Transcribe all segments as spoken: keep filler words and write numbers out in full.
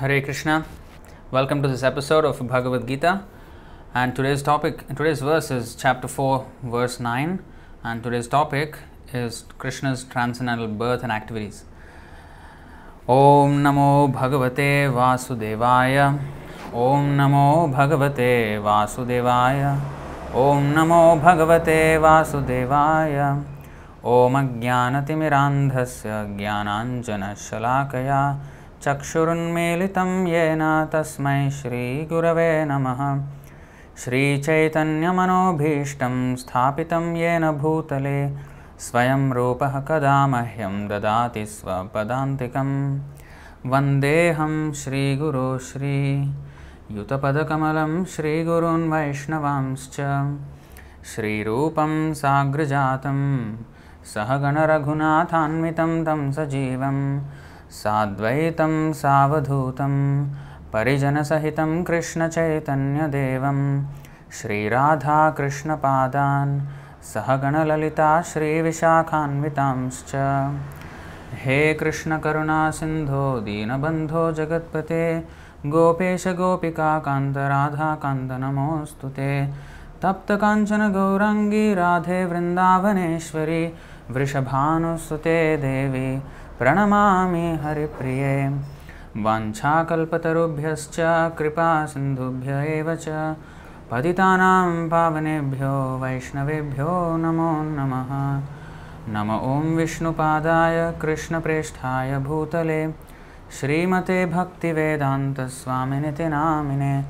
Hare Krishna. Welcome to this episode of Bhagavad Gita, and today's topic, today's verse is chapter four verse nine, and today's topic is Krishna's transcendental birth and activities. Om Namo Bhagavate Vasudevaya. Om Namo Bhagavate Vasudevaya. Om Namo Bhagavate Vasudevaya. Om Ajnanatimirandhasya Jnananjana Shalakaya Chakshurunmilitam yena tasmai Shri Gurave Namaha. Shri Chaitanya Manobhishtam Sthapitam yena bhutale Swayam Rupah kadamahyam dadati svapadantikam. Vandeham Shri Guru Shri Yutapadakamalam Shri Gurun Vaishnavamscha. Shri Rupam Sagrajatam Sahagana Raghunathanmitam tam sajivam Sadvaitam Savadhutam Parijana Sahitam Krishna Chaitanya Devam Shri Radha Krishna Padan Sahagana Lalita Shri Vishakhanvitamscha. He Krishna Karuna Sindho Dinabandho Jagatpate Gopesha Gopika Kanta Radha Kanta Namostute Tapta Kanchana Gaurangi Radhe Vrindavaneshwari Vrishabhanusute Devi Pranamami Haripriye. Vancha kalpatarubhyascha kripa sindhubhya eva cha paditanam pavanebhyo vaishnavebhyo namo namaha. Nama om Vishnu padaya Krishna presthaya bhutale Srimate Bhakti Vedanta Swaminiti namine.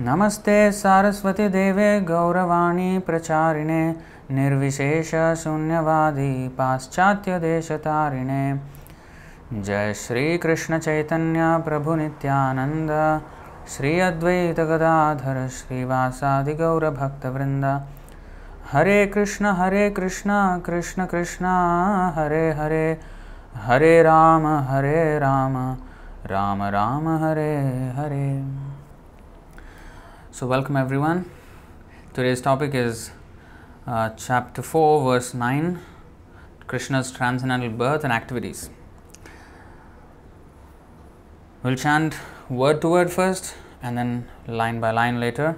Namaste Saraswati Deve Gauravani Pracharine Nirvishesha Sunyavadi Paschatya Deshatarine. Jai Shri Krishna Chaitanya Prabhu Nityananda Shri Advaita Gadadhara Shri Vasadi Gaura Bhakta Vrinda. Hare Krishna Hare Krishna Krishna Krishna Hare Hare Hare Rama Hare Rama Rama Rama Hare Hare. So welcome everyone. Today's topic is uh, chapter four verse nine, Krishna's transcendental birth and activities. We'll chant word to word first and then line by line later.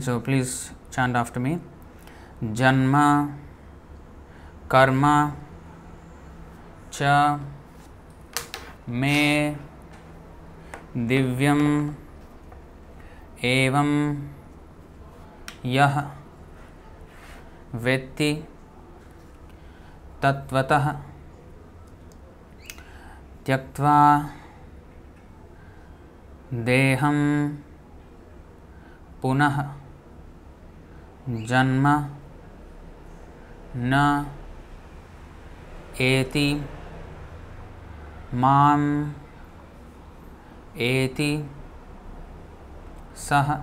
So please chant after me. Janma, karma, cha, me, divyam, evam, yah, vetti, tatvatah, tyaktva, deham, punah, janma, na, eti, mam, eti, Sah,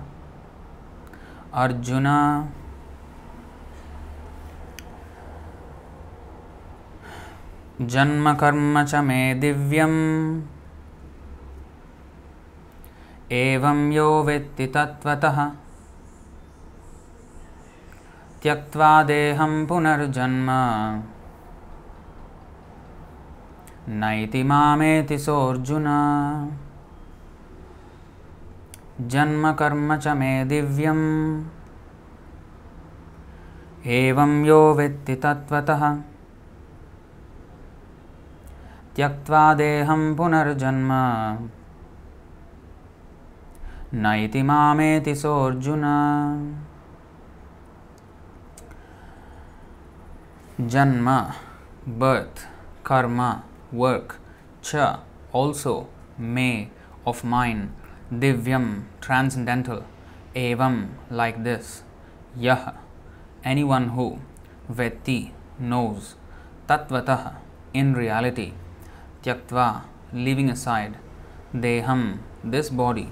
Arjuna. Janma karma cha me divyam evam yo vetti tatvataha tyaktva deham punarjanma naiti mameti so Arjuna. Janma karma cha me divyam evam yo vetti tatvataha tyaktva deham punarjanma naiti mameti so Arjuna. Janma, birth, karma, work, cha, also, me, of mine, divyam, transcendental, evam, like this, yah, anyone who, vetti, knows, tatvatah, in reality, tyaktva, leaving aside, deham, this body,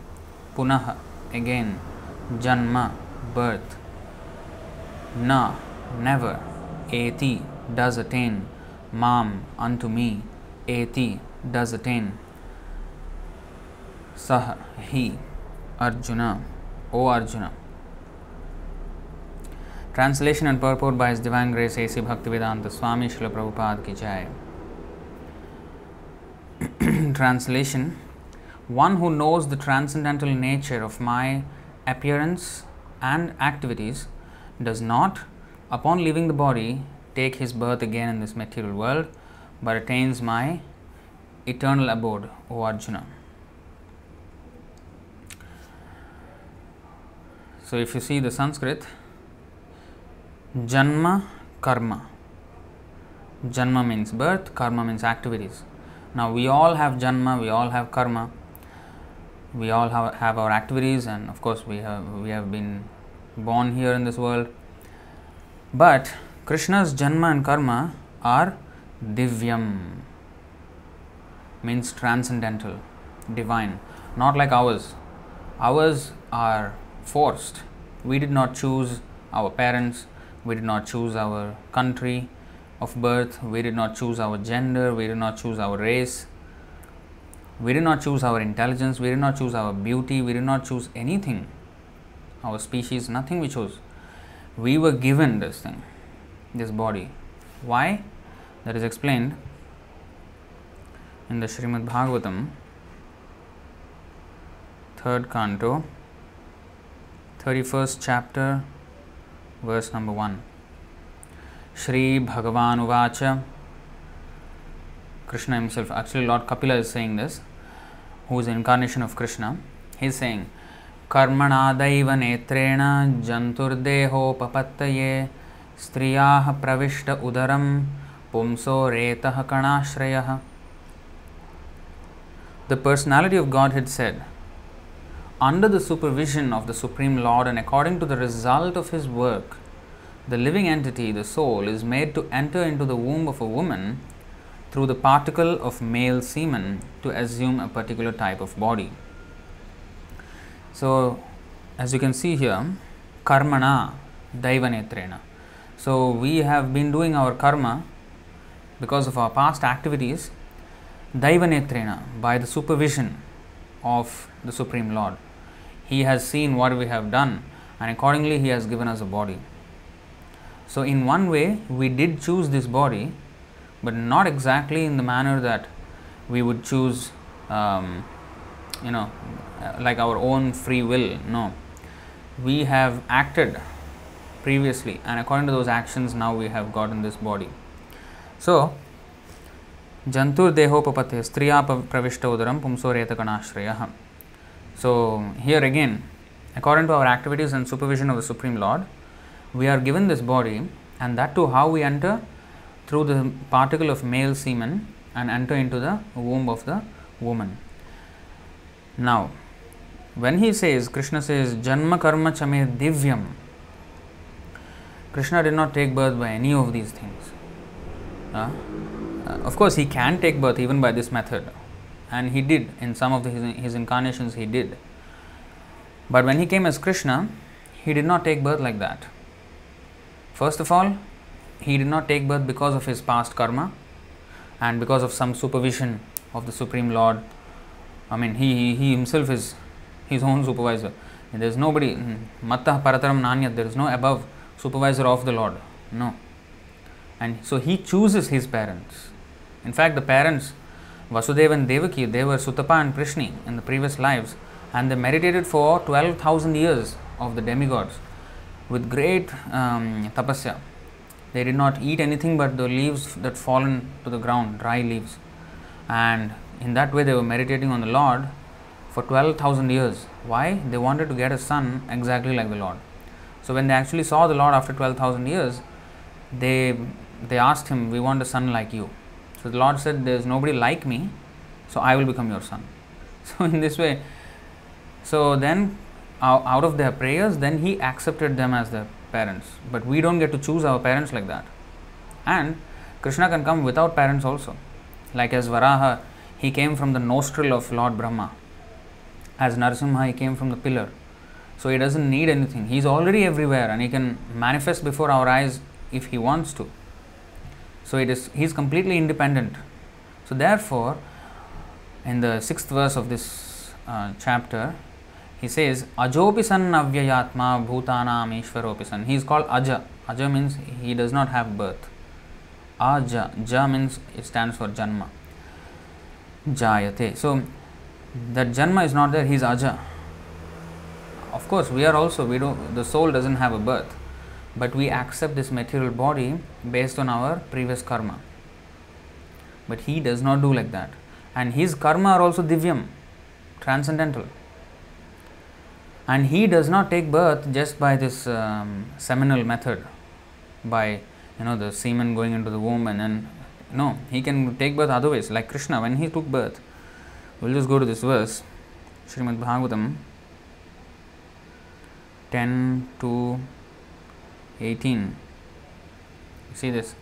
punah, again, janma, birth, na, never, eti, does attain, mam, unto me, eti, does attain. Sah, he, Arjuna, O Arjuna. Translation and purport by His Divine Grace A C Bhaktivedanta Swami Srila Prabhupada Ki Jai. Translation: One who knows the transcendental nature of my appearance and activities does not, upon leaving the body, take his birth again in this material world, but attains my eternal abode, O Arjuna. So, if you see the Sanskrit, Janma, Karma. Janma means birth, Karma means activities. Now, we all have Janma, we all have Karma, we all have, have our activities, and of course, we have, we have been born here in this world. But Krishna's Janma and Karma are Divyam, means transcendental, divine, not like ours. Ours are forced. We did not choose our parents, we did not choose our country of birth, we did not choose our gender, we did not choose our race, we did not choose our intelligence, we did not choose our beauty, we did not choose anything, our species, nothing we chose. We were given this thing, this body. Why? That is explained in the Srimad Bhagavatam, third canto, thirty-first chapter, verse number one. Shri Bhagavan Uvacha. Krishna himself, actually Lord Kapila is saying this, who is the incarnation of Krishna. He is saying, Karmana daiva netrena janturdeho papattaye striyah pravishta udaram pumso retah kanashrayah. The personality of Godhead said, under the supervision of the Supreme Lord and according to the result of his work, the living entity, the soul, is made to enter into the womb of a woman through the particle of male semen to assume a particular type of body. So, as you can see here, karmana daivanetrena. So, we have been doing our karma because of our past activities, daivanetrena, by the supervision of the Supreme Lord. He has seen what we have done and accordingly he has given us a body. So, in one way, we did choose this body, but not exactly in the manner that we would choose, um, you know, like our own free will. No. We have acted previously, and according to those actions, now we have gotten this body. So, Jantur Deho Papate, Striya Pravishta Udaram, Pumso Reta Kanashrayah. So, here again, according to our activities and supervision of the Supreme Lord, we are given this body, and that too how we enter? Through the particle of male semen and enter into the womb of the woman. Now, when he says, Krishna says, Janma Karma Chame Divyam, Krishna did not take birth by any of these things. Uh, of course, he can take birth even by this method, and he did, in some of the, his, his incarnations he did. But when he came as Krishna, he did not take birth like that. First of all, he did not take birth because of his past karma and because of some supervision of the Supreme Lord. I mean, he he, he himself is his own supervisor. There is nobody, Mattah Parataram Nanyat, there is no above supervisor of the Lord. No. And so he chooses his parents. In fact, the parents, Vasudeva and Devaki, they were Sutapa and Prishni in the previous lives, and they meditated for twelve thousand years of the demigods. With great um, tapasya, they did not eat anything but the leaves that fallen to the ground, dry leaves. And in that way, they were meditating on the Lord for twelve thousand years. Why? They wanted to get a son exactly like the Lord. So when they actually saw the Lord after twelve thousand years, they they asked him, "We want a son like you." So the Lord said, "There is nobody like me, so I will become your son." So in this way, so then, out of their prayers, then he accepted them as their parents. But we don't get to choose our parents like that. And Krishna can come without parents also. Like as Varaha, he came from the nostril of Lord Brahma. As Narasimha, he came from the pillar. So he doesn't need anything. He is already everywhere and he can manifest before our eyes if he wants to. So it is, he is completely independent. So therefore, in the sixth verse of this uh, chapter, he says, Ajopisan Avyayatma Bhutanam Ishvaropisan. He is called Aja. Aja means he does not have birth. Aja. Ja means it stands for Janma. Jayate. So, That Janma is not there, he is Aja. Of course, we are also, we don't, the soul doesn't have a birth, but we accept this material body based on our previous karma. But he does not do like that. And his karma are also divyam, transcendental. And he does not take birth just by this um, seminal method, by, you know, the semen going into the womb and then, no, he can take birth other ways. Like Krishna, when he took birth, we'll just go to this verse, Srimad Bhagavatam ten to eighteen. You see this?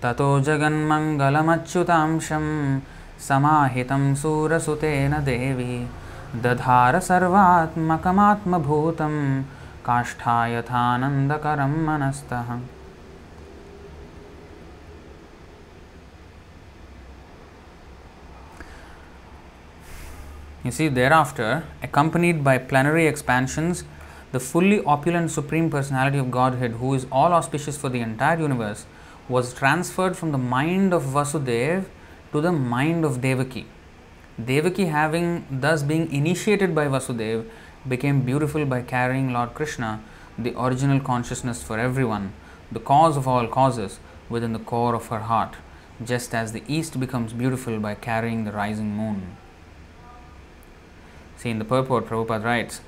Tato jagan mangalamachyutamsham samahitam surasutena devi dadhara sarvatmakamatma bhutam kashtayathanandakaram manastaham. You see, thereafter, accompanied by plenary expansions, the fully opulent Supreme Personality of Godhead, who is all auspicious for the entire universe, was transferred from the mind of Vasudeva to the mind of Devaki. Devaki, having thus being initiated by Vasudeva, became beautiful by carrying Lord Krishna, the original consciousness for everyone, the cause of all causes, within the core of her heart, just as the east becomes beautiful by carrying the rising moon. See, in the purport, Prabhupada writes,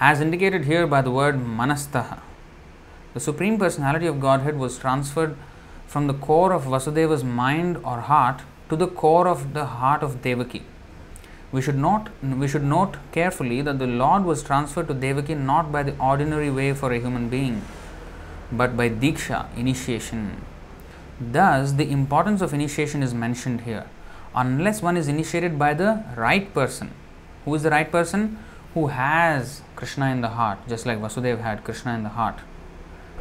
as indicated here by the word manastaha, the Supreme Personality of Godhead was transferred from the core of Vasudeva's mind or heart to the core of the heart of Devaki. We should, not, we should note carefully that the Lord was transferred to Devaki not by the ordinary way for a human being, but by Diksha, initiation. Thus, the importance of initiation is mentioned here, unless one is initiated by the right person. Who is the right person? Who has Krishna in the heart, just like Vasudeva had Krishna in the heart.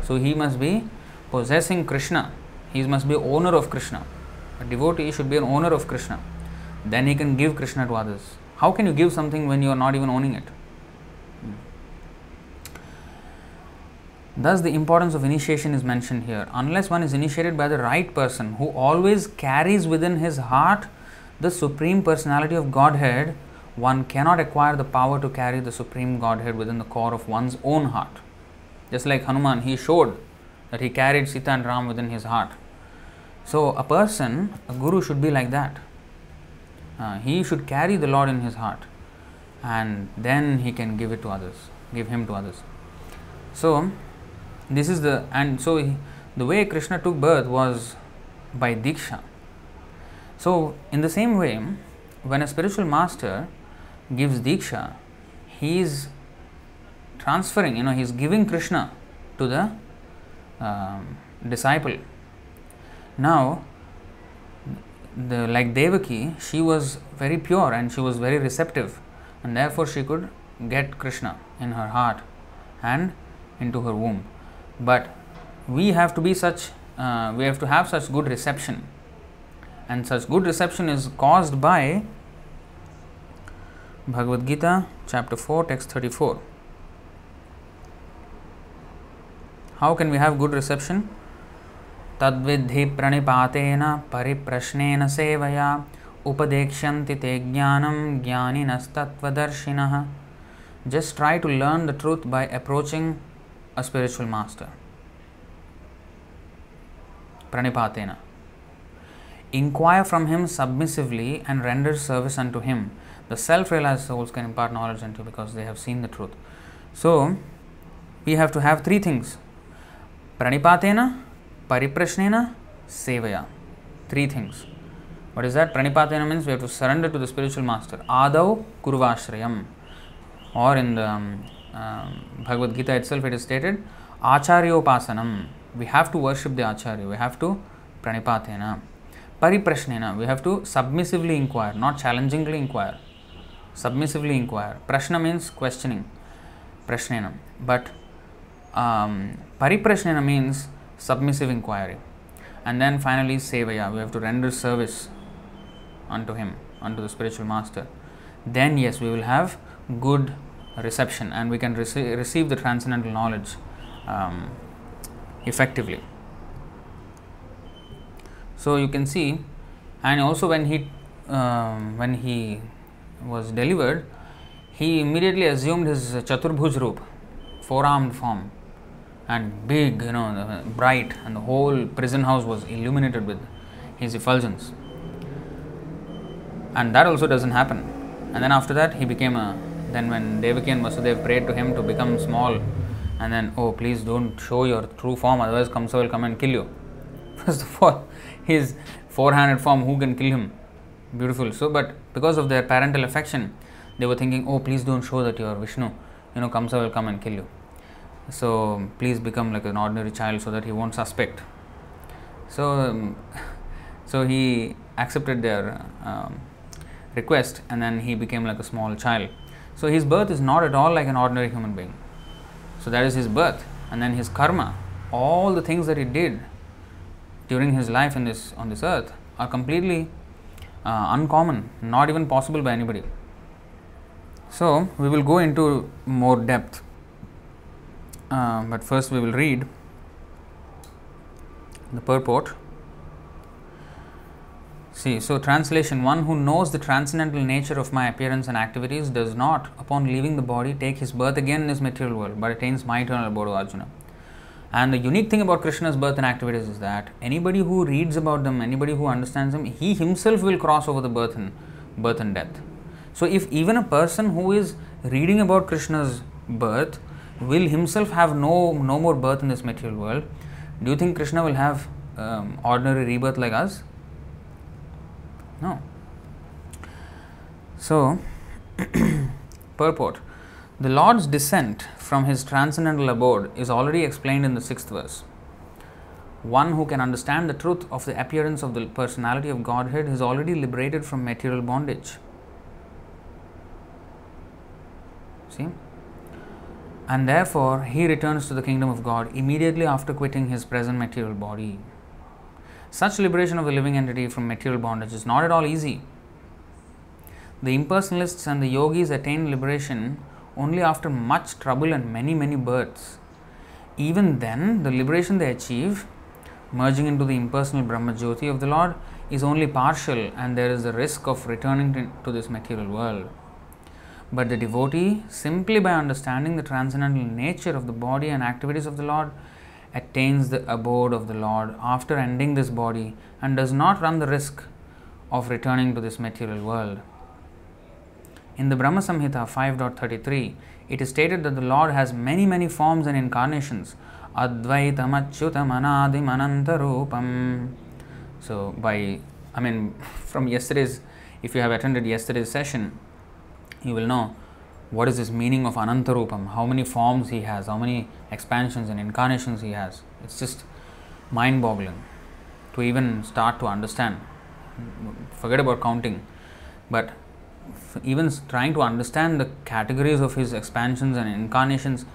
So he must be possessing Krishna. He must be owner of Krishna. A devotee should be an owner of Krishna. Then he can give Krishna to others. How can you give something when you are not even owning it? Thus, the importance of initiation is mentioned here. Unless one is initiated by the right person, who always carries within his heart the Supreme Personality of Godhead, one cannot acquire the power to carry the Supreme Godhead within the core of one's own heart. Just like Hanuman, he showed that he carried Sita and Ram within his heart. So a person, a guru should be like that. Uh, he should carry the Lord in his heart, and then he can give it to others, give him to others. So this is the, and so he, the way Krishna took birth was by Diksha. So in the same way, when a spiritual master gives Diksha, he is transferring, you know, he is giving Krishna to the um, disciple. Now, the, like Devaki, she was very pure and she was very receptive, and therefore she could get Krishna in her heart and into her womb. But we have to be such, uh, we have to have such good reception, and such good reception is caused by Bhagavad Gita, chapter four, text thirty-four. How can we have good reception? Tadvidhi pranipatena pariprashnena sevaya upadekshanti te jnanam jnaninas tattvadarshinaha. Just try to learn the truth by approaching a spiritual master. Pranipatena. Inquire from him submissively and render service unto him. The self-realized souls can impart knowledge unto you because they have seen the truth. So, we have to have three things. Pranipatena, pariprashnena, sevaya. Three things. What is that? Pranipatena means we have to surrender to the spiritual master. Adav kurvashrayam. Or in the um, uh, Bhagavad Gita itself it is stated, acharyopasanam. We have to worship the acharya. We have to pranipatena. Pariprashnena, we have to submissively inquire, not challengingly inquire. Submissively inquire. Prashna means questioning. Prashnena. But um, pariprashnena means submissive inquiry. And then finally, sevaya, we have to render service unto him, unto the spiritual master. Then, yes, we will have good reception and we can rec- receive the transcendental knowledge um, effectively. So you can see, and also when he um, when he was delivered, he immediately assumed his Chaturbhuj Roop, four-armed form, and big, you know, bright, and the whole prison house was illuminated with his effulgence. And that also doesn't happen. And then after that, he became a. Then when Devaki and Vasudeva prayed to him to become small, and then, oh, please don't show your true form, otherwise Kamsa will come and kill you. First of all, his four-handed form, who can kill him? Beautiful. So, but because of their parental affection, they were thinking, oh, please don't show that you are Vishnu. You know, Kamsa will come and kill you. So, please become like an ordinary child so that he won't suspect. So, so he accepted their um, request, and then he became like a small child. So, his birth is not at all like an ordinary human being. So, that is his birth, and then his karma, all the things that he did during his life in this on this earth are completely uh, uncommon, not even possible by anybody. So, we will go into more depth. Uh, but first we will read the purport. See, so translation: one who knows the transcendental nature of my appearance and activities does not, upon leaving the body, take his birth again in this material world, but attains my eternal abode, O Arjuna. And the unique thing about Krishna's birth and activities is that anybody who reads about them, anybody who understands them, he himself will cross over the birth and birth and death. So, if even a person who is reading about Krishna's birth will himself have no no more birth in this material world, do you think Krishna will have um, ordinary rebirth like us? No. So, purport. The Lord's descent from his transcendental abode is already explained in the sixth verse. One who can understand the truth of the appearance of the personality of Godhead is already liberated from material bondage. See? And therefore, he returns to the kingdom of God immediately after quitting his present material body. Such liberation of the living entity from material bondage is not at all easy. The impersonalists and the yogis attain liberation only after much trouble and many, many births. Even then, the liberation they achieve, merging into the impersonal Brahma Jyoti of the Lord, is only partial, and there is the risk of returning to this material world. But the devotee, simply by understanding the transcendental nature of the body and activities of the Lord, attains the abode of the Lord after ending this body and does not run the risk of returning to this material world. In the Brahma Samhita five point thirty-three, it is stated that the Lord has many, many forms and incarnations. Advaitam Achyutam Anadim Anantarupam. So, by, I mean, from yesterday's, if you have attended yesterday's session, you will know what is this meaning of Anantarupam, how many forms he has, how many expansions and incarnations he has. It's just mind-boggling to even start to understand. Forget about counting. But even trying to understand the categories of his expansions and incarnations,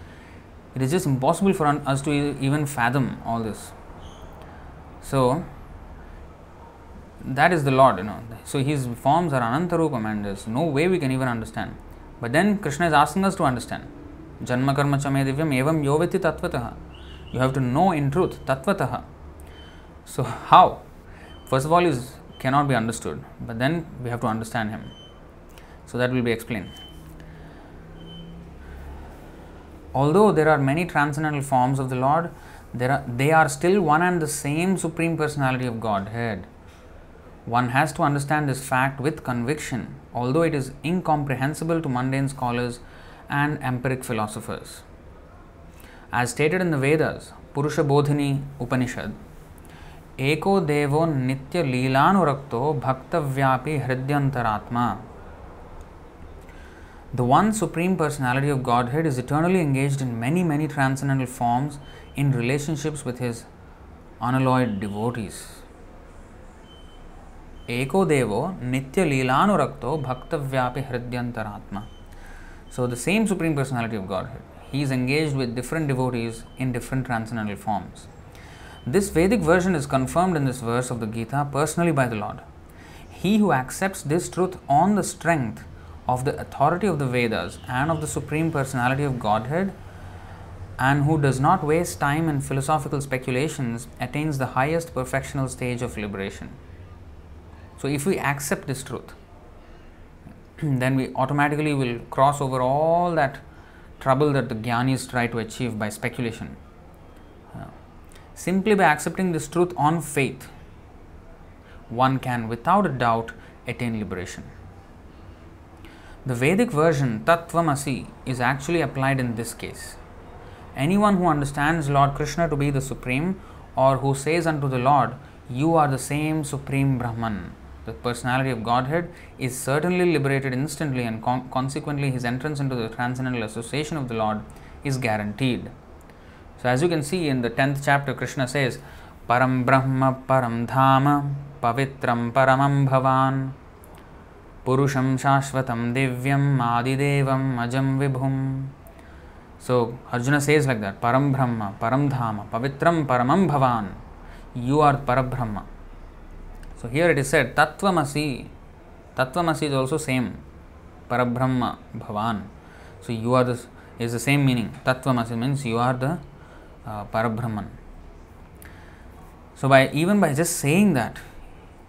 it is just impossible for us to even fathom all this. So, that is the Lord, you know. So, his forms are Anantarupam, and there is no way we can even understand. But then Krishna is asking us to understand. Janma karma chame divyam evam yoveti tatvataha. You have to know in truth, tatvataha. So, how? First of all, is cannot be understood, but then we have to understand him. So, that will be explained. Although there are many transcendental forms of the Lord, there are, they are still one and the same Supreme Personality of Godhead. One has to understand this fact with conviction, although it is incomprehensible to mundane scholars and empiric philosophers. As stated in the Vedas, Purusha Bodhini Upanishad, Eko Devo Nitya Leelanurakto Bhaktavyapi Hridyantaratma. The one Supreme Personality of Godhead is eternally engaged in many, many transcendental forms in relationships with his unalloyed devotees. Eko Devo Nitya Leelanurakto Bhaktavyapi Hridyantaratma. So, the same Supreme Personality of Godhead, he is engaged with different devotees in different transcendental forms. This Vedic version is confirmed in this verse of the Gita personally by the Lord. He who accepts this truth on the strength of the authority of the Vedas and of the Supreme Personality of Godhead, and who does not waste time in philosophical speculations, attains the highest perfectional stage of liberation. So if we accept this truth, then we automatically will cross over all that trouble that the Jnanis try to achieve by speculation. Uh, simply by accepting this truth on faith, one can without a doubt attain liberation. The Vedic version, Tattvamasi, is actually applied in this case. Anyone who understands Lord Krishna to be the Supreme, or who says unto the Lord, "You are the same Supreme Brahman," the personality of Godhead, is certainly liberated instantly, and con consequently his entrance into the transcendental association of the Lord is guaranteed. So as you can see in the tenth chapter, Krishna says, "Param Brahma Param Dhama Pavitram Paramam Bhavan Purusham Shashvatam Divyam Adidevam Ajam Vibhum." So Arjuna says like that, "Param Brahma Param Dhama Pavitram Paramam Bhavan." You are Parabrahma. So here it is said, Tattvamasi. Tattvamasi is also same. Parabrahma, Bhavan. So you are the, is the same meaning. Tattvamasi means you are the uh, Parabrahman. So by even by just saying that,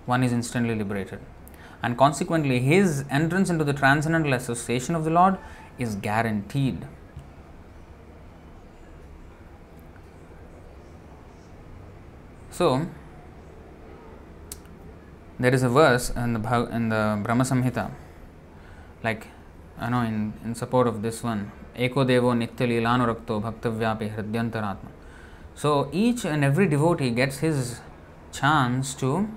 one is instantly liberated. And consequently, his entrance into the transcendental association of the Lord is guaranteed. So, there is a verse in the in the Brahma Samhita, like I know in, in support of this one, Eko Devo Nitya Lilanurakto Bhaktavyapi Hridyantaratma. So each and every devotee gets his chance to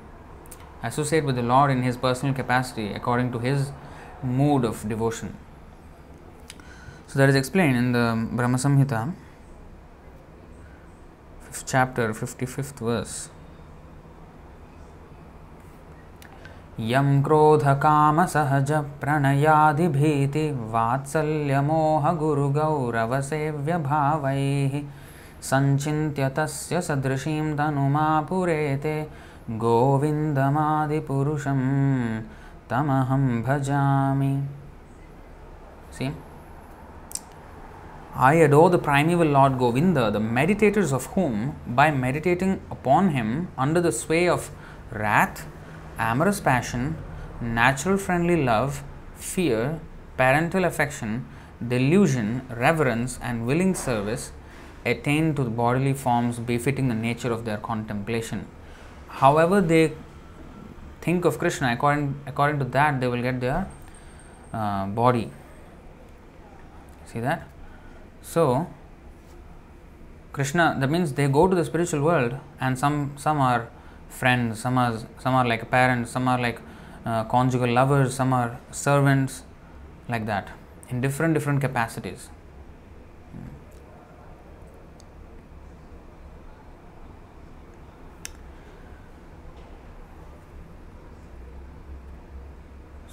associate with the Lord in his personal capacity according to his mood of devotion. So that is explained in the Brahma Samhita, fifth chapter, fifty-fifth verse. Yam krodha kama sahaja pranayadi bhiti vatsalya moha guru gaurava sevya bhavaihi sanchintya tasya sadrishim tanuma purete govindamadi purusham tamaham bhajami. See, I adore the primeval Lord Govinda, the meditators of whom, by meditating upon him under the sway of wrath, amorous passion, natural friendly love, fear, parental affection, delusion, reverence, and willing service, attain to the bodily forms befitting the nature of their contemplation. However they think of Krishna, according, according to that they will get their uh, body. See that? So, Krishna, that means they go to the spiritual world, and some, some are friends, some are some are like parents, some are like uh, conjugal lovers, some are servants, like that, in different different capacities.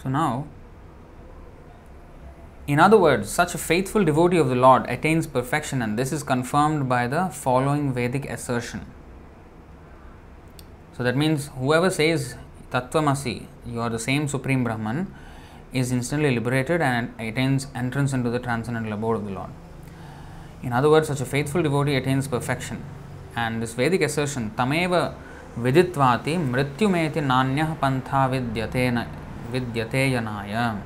So now, in other words, such a faithful devotee of the Lord attains perfection, and this is confirmed by the following Vedic assertion. So that means whoever says Tattvamasi, you are the same Supreme Brahman, is instantly liberated and attains entrance into the transcendental abode of the Lord. In other words, such a faithful devotee attains perfection. And this Vedic assertion, Tameva viditvati mrityumeti nanyah pantha vidyate yanaya.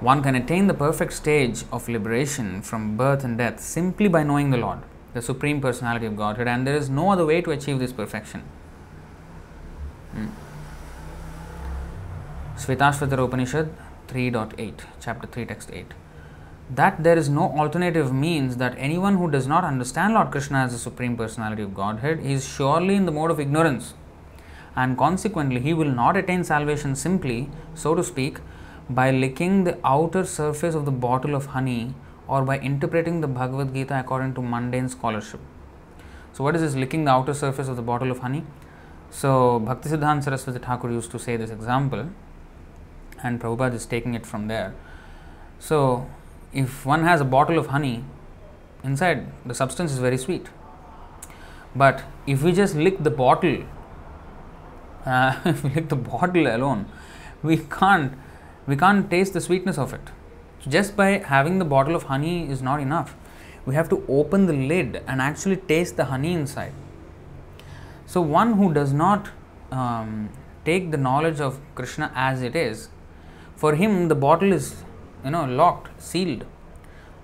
One can attain the perfect stage of liberation from birth and death simply by knowing the Lord, the Supreme Personality of Godhead, and there is no other way to achieve this perfection. Hmm. Svetashvatara Upanishad three point eight, chapter three, text eight. That there is no alternative means that anyone who does not understand Lord Krishna as the Supreme Personality of Godhead is surely in the mode of ignorance, and consequently he will not attain salvation simply, so to speak, by licking the outer surface of the bottle of honey or by interpreting the Bhagavad Gita according to mundane scholarship. So what is this licking the outer surface of the bottle of honey? So, Bhaktisiddhanta Saraswati Thakur used to say this example, and Prabhupada is taking it from there. So, if one has a bottle of honey, inside the substance is very sweet. But if we just lick the bottle, uh, if we lick the bottle alone, we can't, we can't taste the sweetness of it. So just by having the bottle of honey is not enough. We have to open the lid and actually taste the honey inside. So one who does not um, take the knowledge of Krishna as it is. For him, the bottle is, you know, locked, sealed.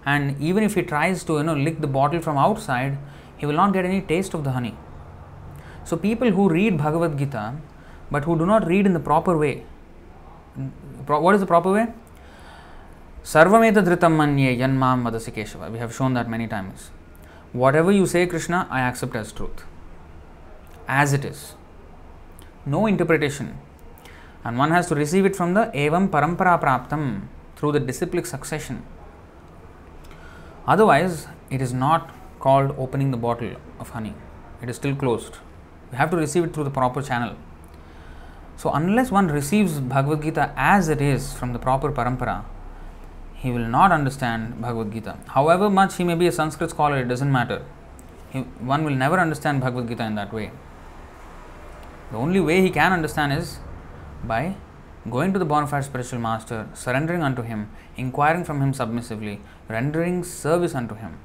And even if he tries to, you know, lick the bottle from outside, he will not get any taste of the honey. So people who read Bhagavad Gita, but who do not read in the proper way. Pro- what is the proper way? Sarvamedadritam manye yanmam vadasi Keshava. We have shown that many times. Whatever you say, Krishna, I accept as truth. As it is. No interpretation. And one has to receive it from the evam parampara praptam, through the disciplic succession. Otherwise, it is not called opening the bottle of honey. It is still closed. We have to receive it through the proper channel. So unless one receives Bhagavad Gita as it is from the proper parampara, he will not understand Bhagavad Gita. However much he may be a Sanskrit scholar, it doesn't matter. He, one will never understand Bhagavad Gita in that way. The only way he can understand is by going to the bona fide spiritual master, surrendering unto him, inquiring from him submissively, rendering service unto him.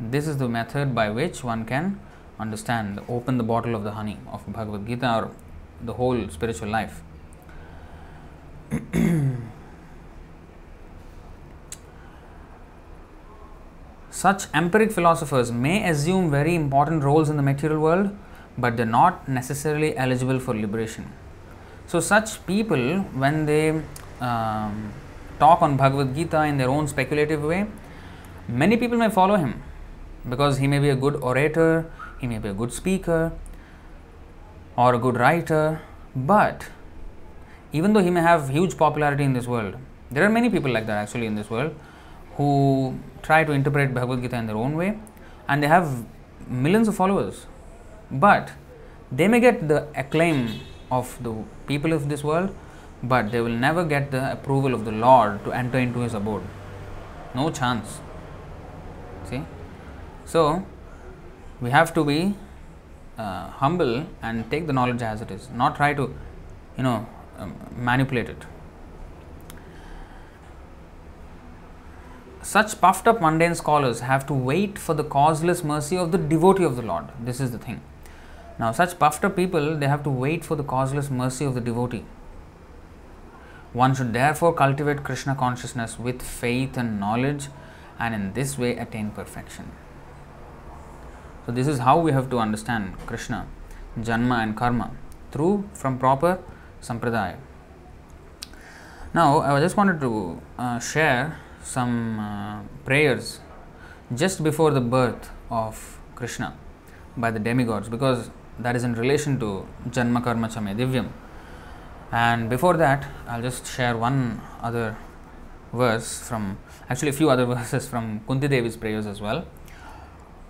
This is the method by which one can understand, open the bottle of the honey of Bhagavad Gita or the whole spiritual life. Such empiric philosophers may assume very important roles in the material world, but they are not necessarily eligible for liberation. So such people, when they um, talk on Bhagavad Gita in their own speculative way, many people may follow him because he may be a good orator, he may be a good speaker or a good writer, but even though he may have huge popularity in this world, there are many people like that actually in this world who try to interpret Bhagavad Gita in their own way, and they have millions of followers, but they may get the acclaim of the people of this world, but they will never get the approval of the Lord to enter into his abode. No chance. See? So, we have to be Uh, humble and take the knowledge as it is, not try to, you know, um, manipulate it. Such puffed up mundane scholars have to wait for the causeless mercy of the devotee of the Lord. This is the thing. Now, such puffed up people, they have to wait for the causeless mercy of the devotee. One should therefore cultivate Krishna consciousness with faith and knowledge, and in this way attain perfection. So this is how we have to understand Krishna, Janma and Karma, through from proper Sampradaya. Now, I just wanted to uh, share some uh, prayers just before the birth of Krishna by the demigods, because that is in relation to Janma Karma Cha Me Divyam. And before that, I'll just share one other verse from, actually a few other verses from Kunti Devi's prayers as well.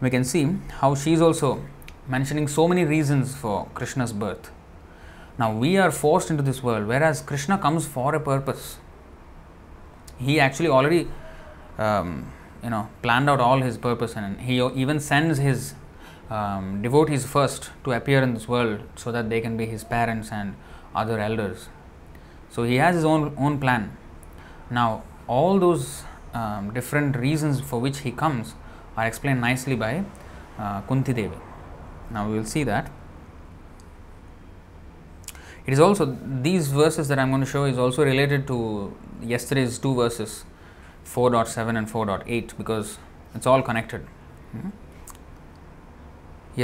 We can see how she is also mentioning so many reasons for Krishna's birth. Now, we are forced into this world, whereas Krishna comes for a purpose. He actually already, um, you know, planned out all his purpose, and he even sends his um, devotees first to appear in this world so that they can be his parents and other elders. So he has his own own plan. Now, all those um, different reasons for which he comes are explained nicely by uh, Kunti Devi. Now we will see that. It is also, these verses that I am going to show is also related to yesterday's two verses, four point seven and four point eight, because it's all connected. Mm-hmm.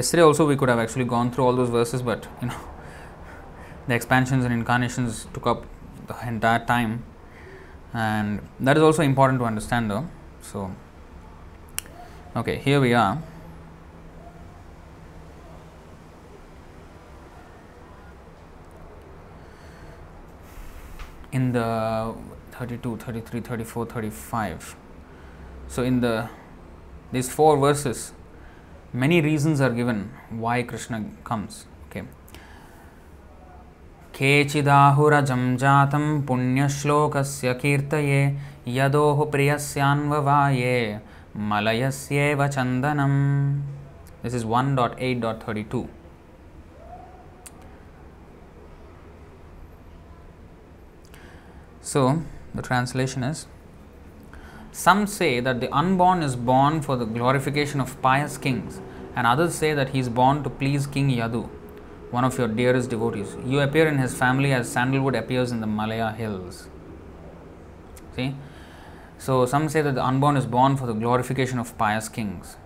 Yesterday also we could have actually gone through all those verses, but you know, the expansions and incarnations took up the entire time, and that is also important to understand though. So, okay, here we are. In the thirty-two, thirty-three, thirty-four, thirty-five. So in the these four verses, many reasons are given why Krishna comes. Okay. Kechidahura jamjatam punyaślokasya kirtaye yadoh priyasyanvavaye Malayasyeva Chandanam. This is one point eight point thirty-two. So, the translation is, some say that the unborn is born for the glorification of pious kings, and others say that he is born to please King Yadu. one of your dearest devotees. You appear in his family as sandalwood appears in the Malaya hills. See? So some say that the unborn is born for the glorification of pious kings.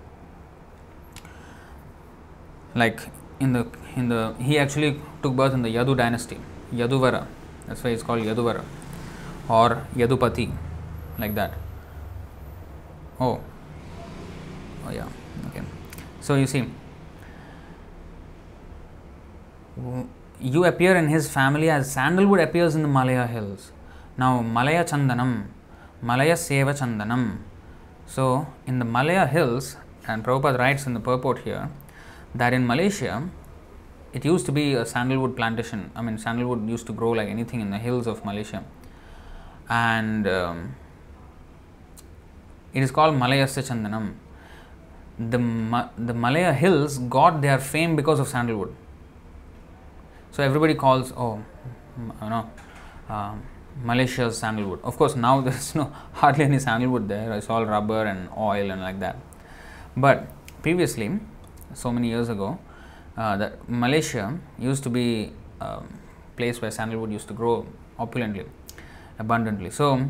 Like in the in the he actually took birth in the Yadu dynasty, Yaduvara. That's why it's called Yaduvara or Yadupati, like that. Oh, oh yeah, okay. So you see, you appear in his family as sandalwood appears in the Malaya hills. Now Malaya Chandanam, Malaya Seva Chandanam. So in the Malaya hills, and Prabhupada writes in the purport here that in Malaysia, it used to be a sandalwood plantation. I mean, sandalwood used to grow like anything in the hills of Malaysia. And um, it is called Malayasya Chandanam. The, Ma- the Malaya hills got their fame because of sandalwood. So everybody calls, oh, you know, uh, Malaysia's sandalwood. Of course, now there's no hardly any sandalwood there. It's all rubber and oil and like that. But previously, so many years ago, uh, that Malaysia used to be a place where sandalwood used to grow opulently, abundantly. So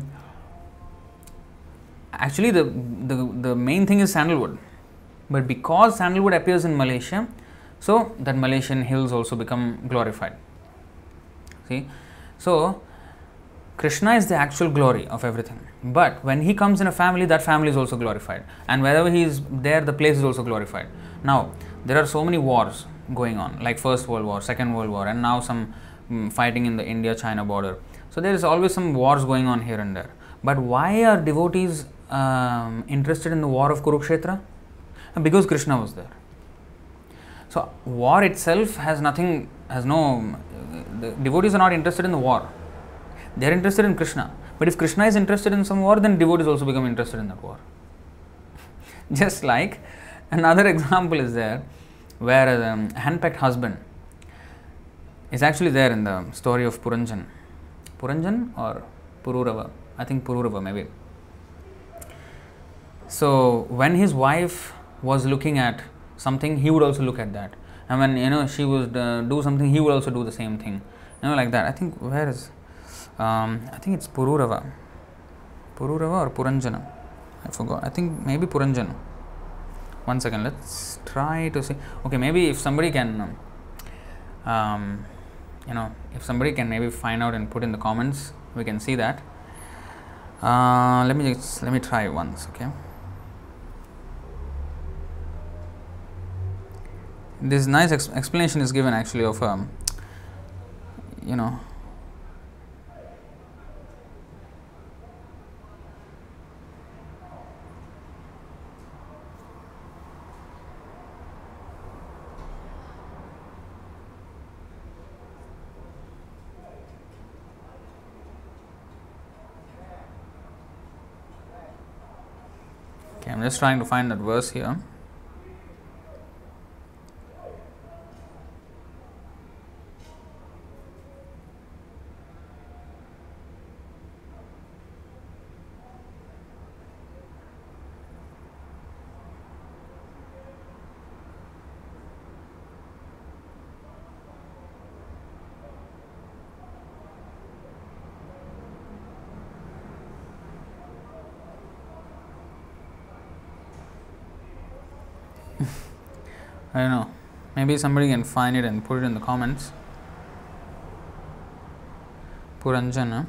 actually, the, the, the main thing is sandalwood. But because sandalwood appears in Malaysia, so that Malaysian hills also become glorified. See? So Krishna is the actual glory of everything. But when he comes in a family, that family is also glorified. And wherever he is there, the place is also glorified. Now, there are so many wars going on, like First World War, Second World War, and now some mm, fighting in the India-China border. So there is always some wars going on here and there. But why are devotees um, interested in the war of Kurukshetra? Because Krishna was there. So war itself has nothing, has no, the devotees are not interested in the war. They are interested in Krishna. But if Krishna is interested in some war, then devotees also become interested in that war. Just like another example is there, where a um, hand-pecked husband is actually there in the story of Puranjan. Puranjan or Pururava? I think Pururava maybe. So when his wife was looking at something, he would also look at that. And when, you know, she would uh, do something, he would also do the same thing. You know, like that. I think, where is... Um, I think it's Pururava. Pururava or Puranjana? I forgot. I think maybe Puranjana. One second, let's try to see. Okay, maybe if somebody can, um, you know, if somebody can maybe find out and put in the comments, we can see that. Uh, let me just, let me try once, okay. This nice ex- explanation is given actually of, um, you know, I'm just trying to find that verse here. I don't know, maybe somebody can find it and put it in the comments. Puranjana.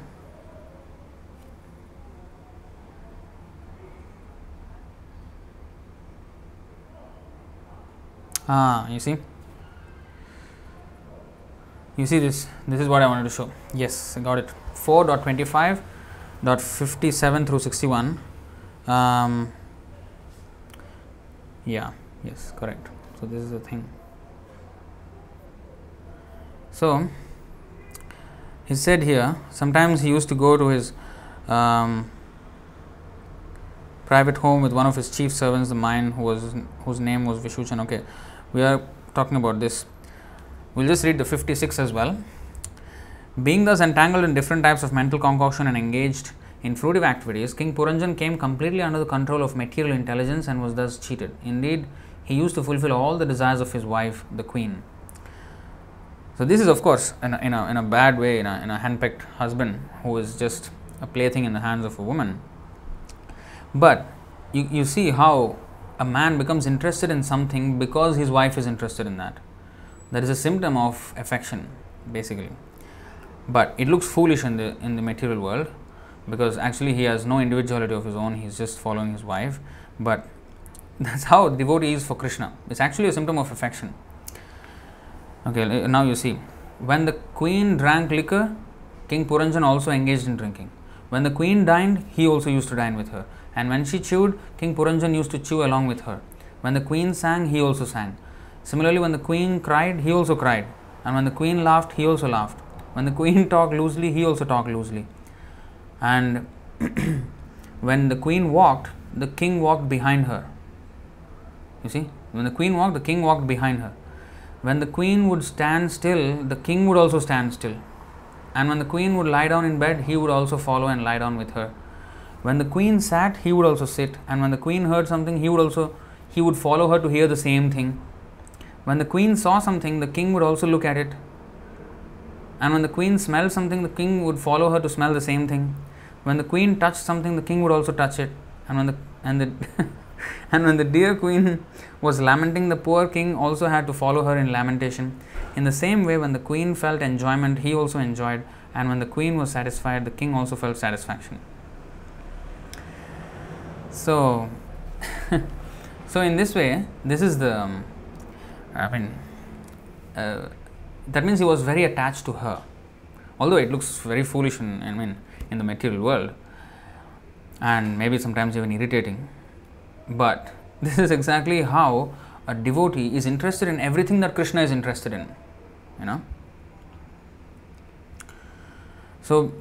Ah, you see? You see this, this is what I wanted to show. Yes, I got it. four point twenty-five point fifty-seven through sixty-one. Um, yeah, yes, correct. So this is the thing. So he said here, sometimes he used to go to his um, private home with one of his chief servants, the mine, who was whose name was Vishuchan. Okay, we are talking about this. We'll just read the fifty-six as well. Being thus entangled in different types of mental concoction and engaged in fruitive activities, King Puranjan came completely under the control of material intelligence and was thus cheated. Indeed, he used to fulfill all the desires of his wife, the queen. So this is, of course, in a, in a, in a bad way, in a, in a hand-picked husband who is just a plaything in the hands of a woman. But you, you see how a man becomes interested in something because his wife is interested in that. That is a symptom of affection, basically. But it looks foolish in the in the material world, because actually he has no individuality of his own, he is just following his wife. But that's how devotee is for Krishna. It's actually a symptom of affection. Okay, now you see, when the queen drank liquor, King Puranjan also engaged in drinking. When the queen dined, he also used to dine with her. And when she chewed, King Puranjan used to chew along with her. When the queen sang, he also sang. Similarly, when the queen cried, he also cried. And when the queen laughed, he also laughed. When the queen talked loosely, he also talked loosely. And when the queen walked, the king walked behind her. You see, when the queen walked, the king walked behind her. When the queen would stand still, the king would also stand still. And when the queen would lie down in bed, he would also follow and lie down with her. When the queen sat, he would also sit. And when the queen heard something, he would also he would follow her to hear the same thing. When the queen saw something, the king would also look at it. And when the queen smelled something, the king would follow her to smell the same thing. When the queen touched something, the king would also touch it. And when the and the and when the dear queen was lamenting, the poor king also had to follow her in lamentation. In the same way, when the queen felt enjoyment, he also enjoyed. And when the queen was satisfied, the king also felt satisfaction. So, so in this way, this is the, um, I mean, uh, that means he was very attached to her. Although it looks very foolish in, I mean, in the material world, and maybe sometimes even irritating. But this is exactly how a devotee is interested in everything that Krishna is interested in, you know. So,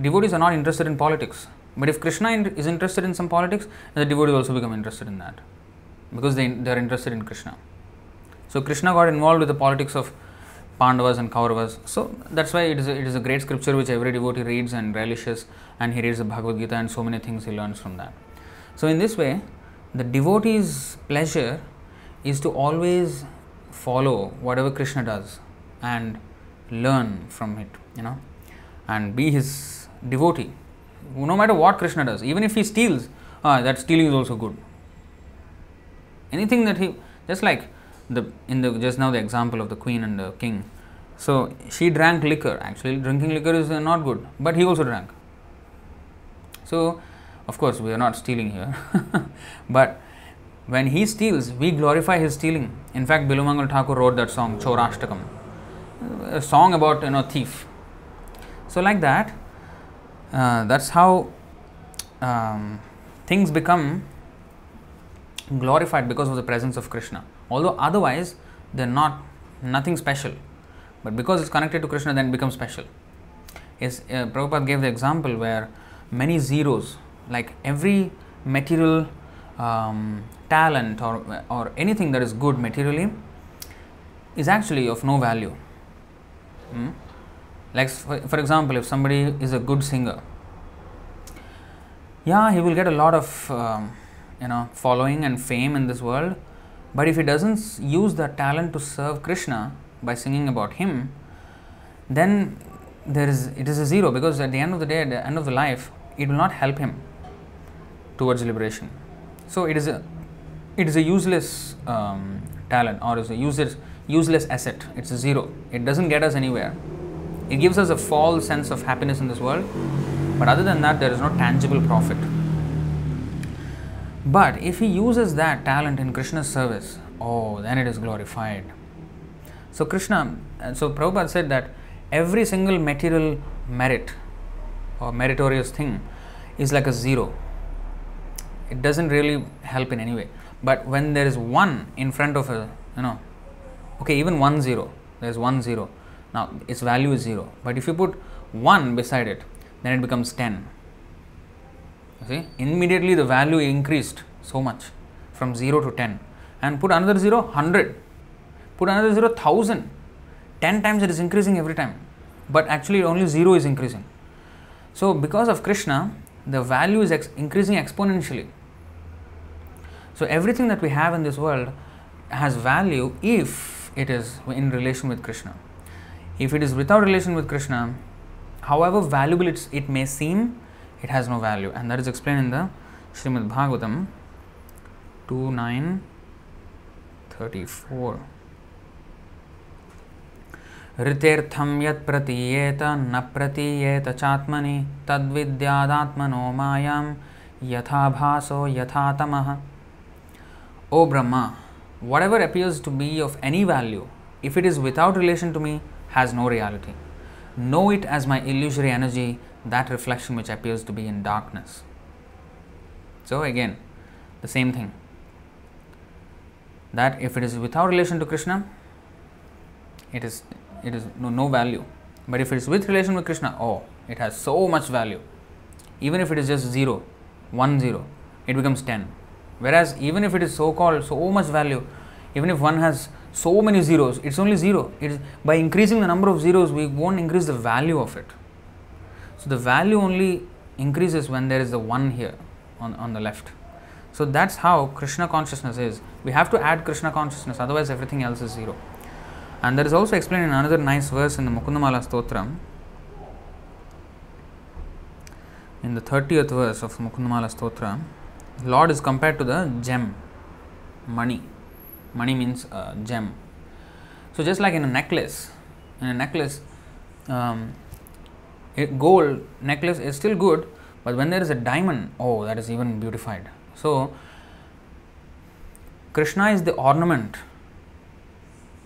devotees are not interested in politics. But if Krishna is interested in some politics, the devotees also become interested in that, because they, they are interested in Krishna. So, Krishna got involved with the politics of Pandavas and Kauravas. So, that's why it is a, it is a great scripture which every devotee reads and relishes, and he reads the Bhagavad Gita and so many things he learns from that. So, in this way, the devotee's pleasure is to always follow whatever Krishna does and learn from it, you know, and be his devotee. No matter what Krishna does, even if he steals, ah, that stealing is also good. Anything that he, just like the in the just now the example of the queen and the king. So, she drank liquor. Actually, drinking liquor is not good, but he also drank. So, of course, we are not stealing here, but when he steals, we glorify his stealing. In fact, Bilumangal Thakur wrote that song, Chaurashtakam, a song about, you know, thief. So, like that, uh, that's how um, things become glorified because of the presence of Krishna. Although otherwise, they're not, nothing special, but because it's connected to Krishna, then it becomes special. Yes, uh, Prabhupada gave the example where many zeros, like every material um, talent or, or anything that is good materially is actually of no value. Hmm? Like for, for example, if somebody is a good singer, yeah, he will get a lot of um, you know, following and fame in this world, but if he doesn't use that talent to serve Krishna by singing about him, then there is, it is a zero, because at the end of the day, at the end of the life, it will not help him towards liberation. So it is a it is a useless um, talent, or is a useless useless asset. It's a zero. It doesn't get us anywhere. It gives us a false sense of happiness in this world, but other than that, there is no tangible profit. But if he uses that talent in Krishna's service, oh, then it is glorified. So Krishna, so Prabhupada said that every single material merit or meritorious thing is like a zero. It doesn't really help in any way. But when there is one in front of a, you know, okay, even one zero, there's one zero. Now, its value is zero. But if you put one beside it, then it becomes ten. You see, immediately the value increased so much, from zero to ten. And put another zero, one hundred. Put another zero, one thousand. ten times it is increasing every time. But actually, only zero is increasing. So, because of Krishna, the value is ex increasing exponentially. So, everything that we have in this world has value if if it is in relation with Krishna. If it is without relation with Krishna, however valuable it's, it may seem, it has no value. And that is explained in the Srimad Bhagavatam two nine thirty-four. Ritertham yat pratiyeta na pratiyeta chatmani tadvidyadatmano mayam yatha bhaso yatha tamaha. O Brahma, whatever appears to be of any value, if it is without relation to me, has no reality. Know it as my illusory energy, that reflection which appears to be in darkness. So again, the same thing. That if it is without relation to Krishna, it is it is no, no value. But if it is with relation with Krishna, oh, it has so much value. Even if it is just zero, one zero, it becomes ten. Whereas even if it is so-called so much value, even if one has so many zeros, it's only zero. It is, by increasing the number of zeros, we won't increase the value of it. So the value only increases when there is the one here on, on the left. So that's how Krishna consciousness is. We have to add Krishna consciousness, otherwise everything else is zero. And that is also explained in another nice verse in the Mukundamala Stotram. In the thirtieth verse of Mukundamala Stotram, Lord is compared to the gem, money. Money means uh, gem. So just like in a necklace, in a necklace, um, it, gold necklace is still good, but when there is a diamond, oh, that is even beautified. So Krishna is the ornament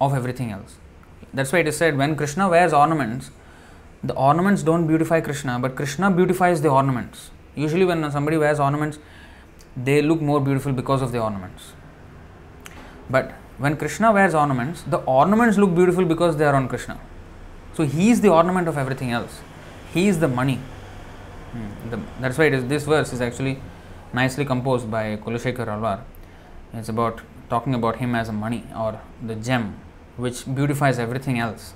of everything else. That's why it is said, when Krishna wears ornaments, the ornaments don't beautify Krishna, but Krishna beautifies the ornaments. Usually when somebody wears ornaments, they look more beautiful because of the ornaments. But when Krishna wears ornaments, the ornaments look beautiful because they are on Krishna. So he is the ornament of everything else. He is the money. Hmm. The, that's why it is, this verse is actually nicely composed by Kulashekar Alwar. It's about talking about him as a money or the gem which beautifies everything else.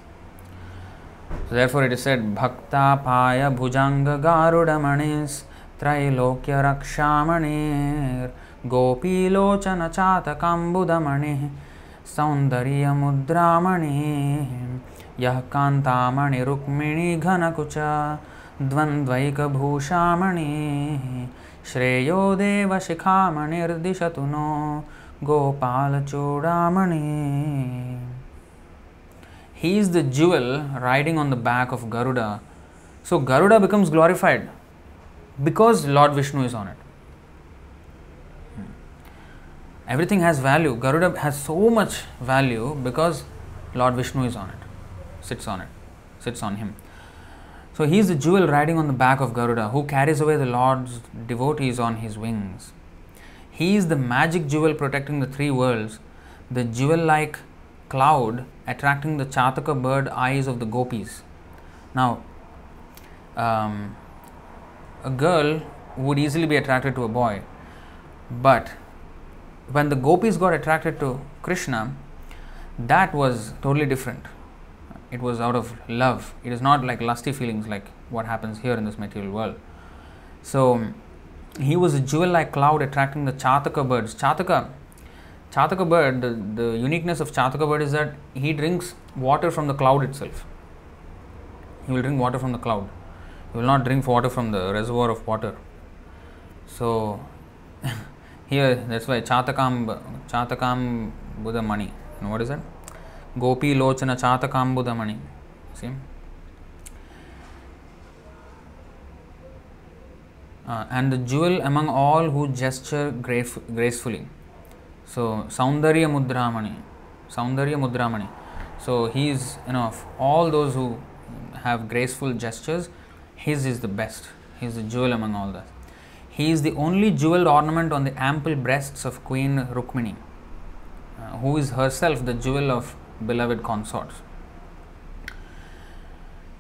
So therefore it is said, Bhakta Paya Bhujanga Garuda Manis Trailokya Rakshamanir Gopi Lochana Chata Kambudamani Saundarya Mudramani Yahkantamani Rukmini Ghanakucha Dvandvaika Bhushamani Shreyo Deva Shikhamanir Dishatuno Gopala Chudamani. He is the jewel riding on the back of Garuda. So Garuda becomes glorified because Lord Vishnu is on it. Everything has value. Garuda has so much value because Lord Vishnu is on it, sits on it, sits on him. So he is the jewel riding on the back of Garuda, who carries away the Lord's devotees on his wings. He is the magic jewel protecting the three worlds, the jewel-like cloud attracting the Chataka bird eyes of the gopis. Now, um, a girl would easily be attracted to a boy, but when the gopis got attracted to Krishna, that was totally different. It was out of love. It is not like lusty feelings like what happens here in this material world. So he was a jewel-like cloud attracting the Chataka birds. Chataka, Chataka bird, the, the uniqueness of Chataka bird is that he drinks water from the cloud itself. He will drink water from the cloud. He will not drink water from the reservoir of water. So here, that's why Chatakam, Chatakam Buddha Mani. You know what is that? Gopi Lochana Chatakam Buddha Mani. See? Uh, and the jewel among all who gesture graf- gracefully. So, Saundarya Mudramani. Saundarya Mudramani. So, he is, you know, of all those who have graceful gestures, his is the best. He is the jewel among all that. He is the only jeweled ornament on the ample breasts of Queen Rukmini, uh, who is herself the jewel of beloved consorts.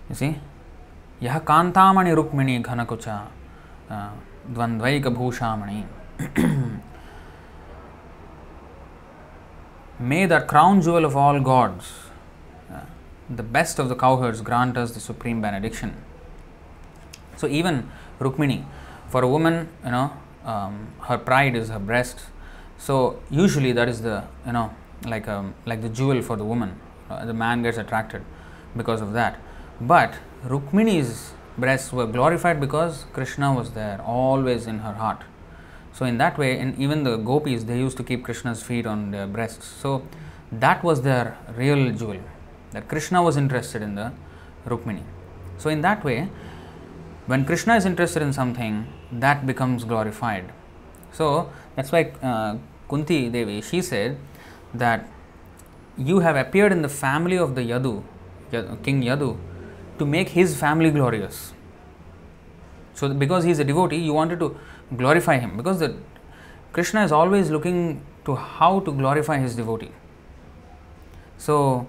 You see? Yaha kantamani Rukmini ghanakucha dvandvaika bhushamani. May the crown jewel of all gods, uh, the best of the cowherds, grant us the supreme benediction. So even Rukmini, for a woman, you know, um, her pride is her breast. So usually that is the, you know, like a, like the jewel for the woman. Uh, the man gets attracted because of that. But Rukmini's breasts were glorified because Krishna was there, always in her heart. So in that way, and even the gopis, they used to keep Krishna's feet on their breasts. So that was their real jewel, that Krishna was interested in the Rukmini. So in that way, when Krishna is interested in something, that becomes glorified. So that's why uh, Kunti Devi, she said that you have appeared in the family of the Yadu, King Yadu, to make his family glorious. So because he is a devotee, you wanted to glorify him, because the Krishna is always looking to how to glorify his devotee. So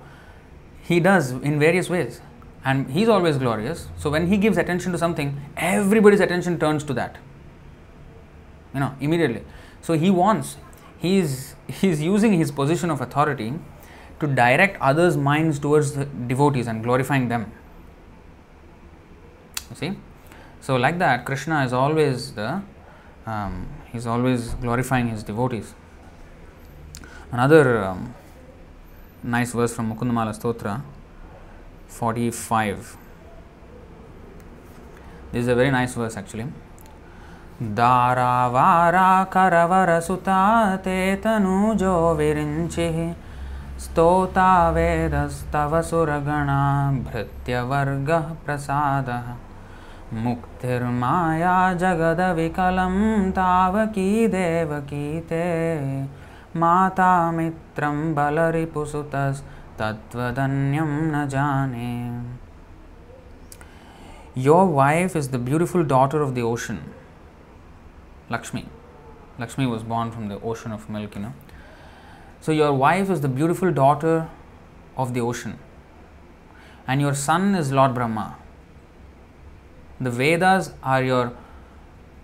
he does in various ways, and he is always glorious. So when he gives attention to something, everybody's attention turns to that, you know, immediately. So he wants, he is, he is using his position of authority to direct others' minds towards the devotees and glorifying them. You see? So like that, Krishna is always the, um, he is always glorifying his devotees. Another um, nice verse from Mukundamala Stotra, forty-five. This is a very nice verse actually. Dharavara karavara suta te tanujo virinchihi stota vedas tava suragana bhritya varga prasadaha muktirmaya jagadavikalam tavaki devaki te mata mitram balaripusutas tatvadanyam najane. Your wife is the beautiful daughter of the ocean. Lakshmi. Lakshmi was born from the ocean of milk, you know. So your wife is the beautiful daughter of the ocean. And your son is Lord Brahma. The Vedas are your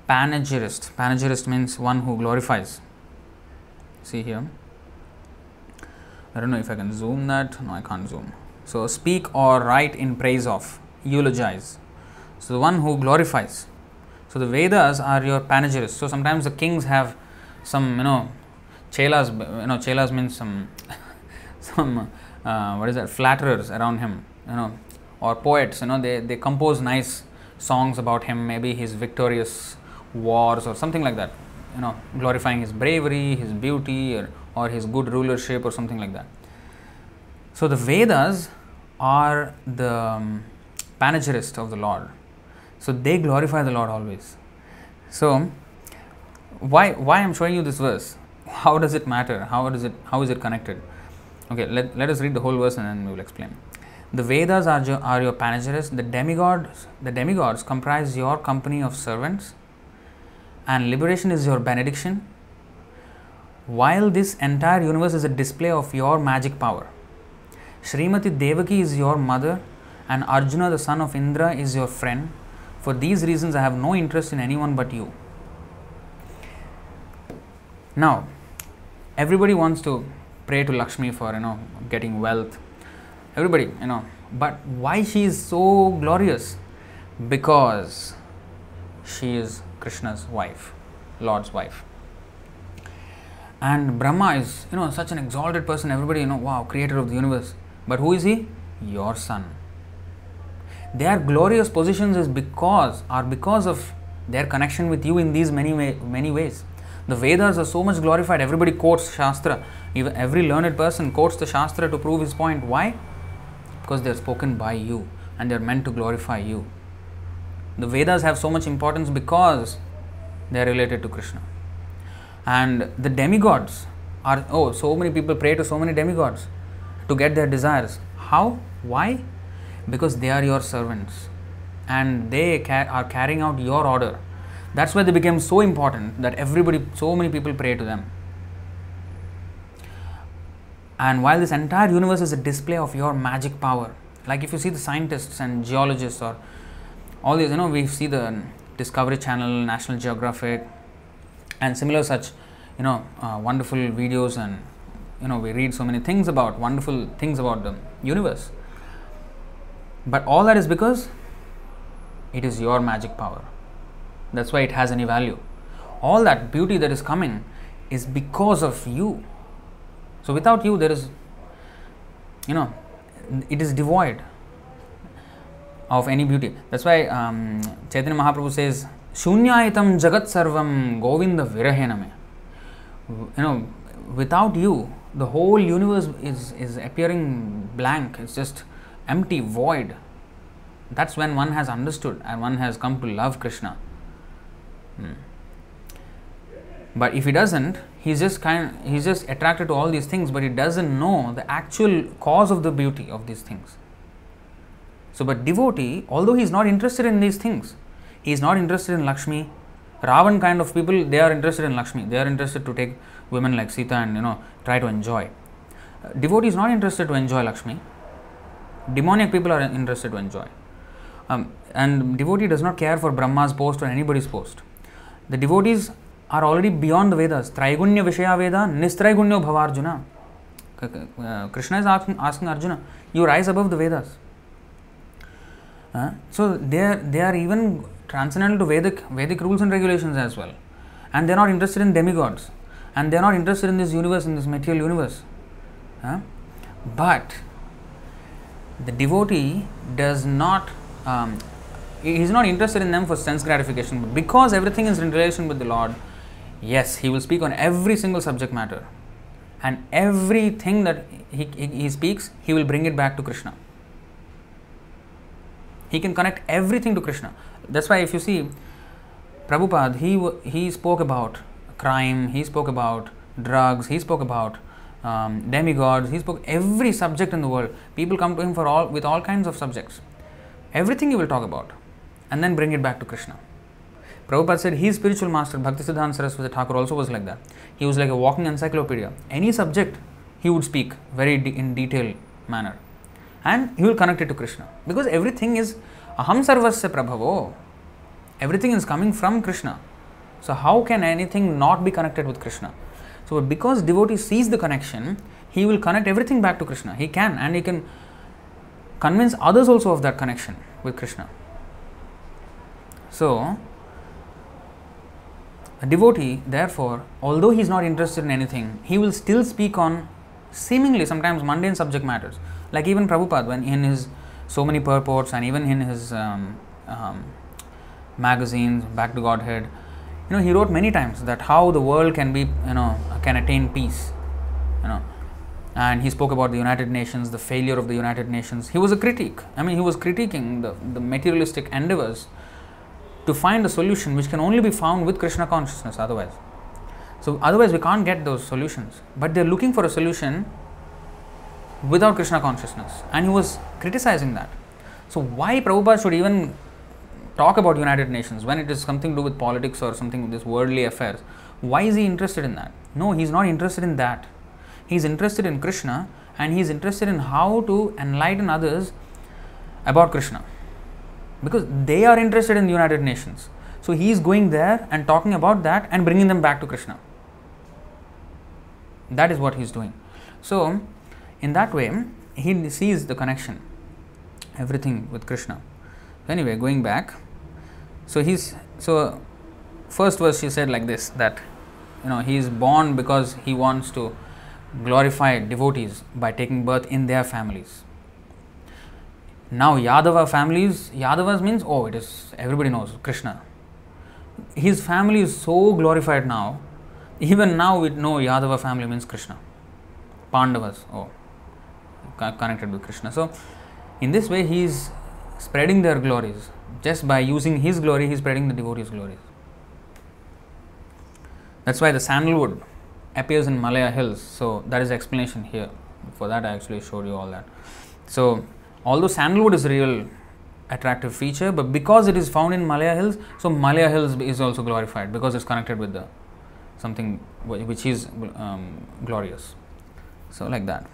panegyrist. Panegyrist means one who glorifies. See here. I don't know if I can zoom that. No, I can't zoom. So speak or write in praise of, eulogize. So the one who glorifies. So the Vedas are your panegyrists. So sometimes the kings have some, you know, chelas, you know, chelas means some, some, uh, what is that, flatterers around him, you know, or poets, you know, they, they compose nice songs about him, maybe his victorious wars or something like that, you know, glorifying his bravery, his beauty, or, or his good rulership or something like that. So the Vedas are the um, panegyrists of the Lord. So they glorify the Lord always. So why why I'm showing you this verse? How does it matter? How does it how is it connected? Okay, let, let us read the whole verse and then we will explain. The Vedas are your, are your panegyrists. The demigods, the demigods comprise your company of servants, and liberation is your benediction. While this entire universe is a display of your magic power, Srimati Devaki is your mother, and Arjuna, the son of Indra, is your friend. For these reasons, I have no interest in anyone but you. Now, everybody wants to pray to Lakshmi for, you know, getting wealth. Everybody, you know. But why she is so glorious? Because she is Krishna's wife, Lord's wife. And Brahma is, you know, such an exalted person. Everybody, you know, wow, creator of the universe. But who is he? Your son. Their glorious positions is because, are because of their connection with you in these many many ways. The Vedas are so much glorified. Everybody quotes Shastra. Even every learned person quotes the Shastra to prove his point. Why? Because they are spoken by you and they are meant to glorify you. The Vedas have so much importance because they are related to Krishna. And the demigods are, oh, so many people pray to so many demigods to get their desires. How? Why? Because they are your servants and they ca- are carrying out your order. That's why they became so important that everybody, so many people pray to them. And while this entire universe is a display of your magic power, like if you see the scientists and geologists or all these, you know, we see the Discovery Channel, National Geographic and similar such, you know, uh, wonderful videos, and, you know, we read so many things about, wonderful things about the universe. But all that is because it is your magic power. That's why it has any value. All that beauty that is coming is because of you. So without you there is, you know, it is devoid of any beauty. That's why um, Chaitanya Mahaprabhu says, Shunyayitam jagat sarvam govinda virahename. You know, without you, the whole universe is, is appearing blank. It's just empty, void. That's when one has understood and one has come to love Krishna. Hmm. But if he doesn't, he's just kind of, he's just attracted to all these things, but he doesn't know the actual cause of the beauty of these things. So, but devotee, although he's not interested in these things, he's not interested in Lakshmi. Ravan kind of people, they are interested in Lakshmi. They are interested to take women like Sita and, you know, try to enjoy. Uh, devotee is not interested to enjoy Lakshmi. Demonic people are interested to enjoy. Um, and devotee does not care for Brahma's post or anybody's post. The devotees are already beyond the Vedas. Traigunya Vishaya Veda, Nistraigunyo Bhavarjuna. Uh, Krishna is asking, asking Arjuna, you rise above the Vedas. Uh, so they are, they are even transcendental to Vedic, Vedic rules and regulations as well. And they are not interested in demigods. And they are not interested in this universe, in this material universe. Uh, but the devotee does not, um, he is not interested in them for sense gratification. But because everything is in relation with the Lord, yes, he will speak on every single subject matter, and everything that he, he, he speaks, he will bring it back to Krishna. He can connect everything to Krishna. That's why if you see Prabhupada, he, he spoke about crime, he spoke about drugs, he spoke about um, demigods, he spoke every subject in the world. People come to him for all, with all kinds of subjects. Everything he will talk about, and then bring it back to Krishna. Prabhupada said his spiritual master, Bhaktisiddhanta Saraswati Thakur, also was like that. He was like a walking encyclopedia. Any subject he would speak very de- in detailed manner, and he will connect it to Krishna. Because everything is aham sarvasya prabhavo. Everything is coming from Krishna. So how can anything not be connected with Krishna? So because devotee sees the connection, he will connect everything back to Krishna. He can, and he can convince others also of that connection with Krishna. So, a devotee, therefore, although he is not interested in anything, he will still speak on seemingly sometimes mundane subject matters. Like even Prabhupada, when in his so many purports and even in his um, um, magazines, Back to Godhead, you know, he wrote many times that how the world can be, you know, can attain peace, you know. And he spoke about the United Nations, the failure of the United Nations. He was a critique. I mean, he was critiquing the, the materialistic endeavors to find a solution which can only be found with Krishna consciousness otherwise. So, otherwise we can't get those solutions. But they're looking for a solution without Krishna consciousness. And he was criticizing that. So, why Prabhupada should even talk about United Nations when it is something to do with politics or something with this worldly affairs? Why is he interested in that? No, he's not interested in that. He is interested in Krishna, and he is interested in how to enlighten others about Krishna. Because they are interested in the United Nations. So he is going there and talking about that and bringing them back to Krishna. That is what he is doing. So, in that way, he sees the connection, everything with Krishna. Anyway, going back. So, he's so first verse she said like this, that, you know, he is born because he wants to glorify devotees by taking birth in their families. Now Yadava families, Yadavas means, oh, it is, everybody knows Krishna. His family is so glorified now, even now we know Yadava family means Krishna. Pandavas, oh, connected with Krishna. So in this way he is spreading their glories. Just by using his glory, he is spreading the devotees' glories. That's why the sandalwood appears in Malaya Hills, so that is explanation here. For that I actually showed you all that. So, although sandalwood is a real attractive feature, but because it is found in Malaya Hills, so Malaya Hills is also glorified because it's connected with the something which is um, glorious. So, like that.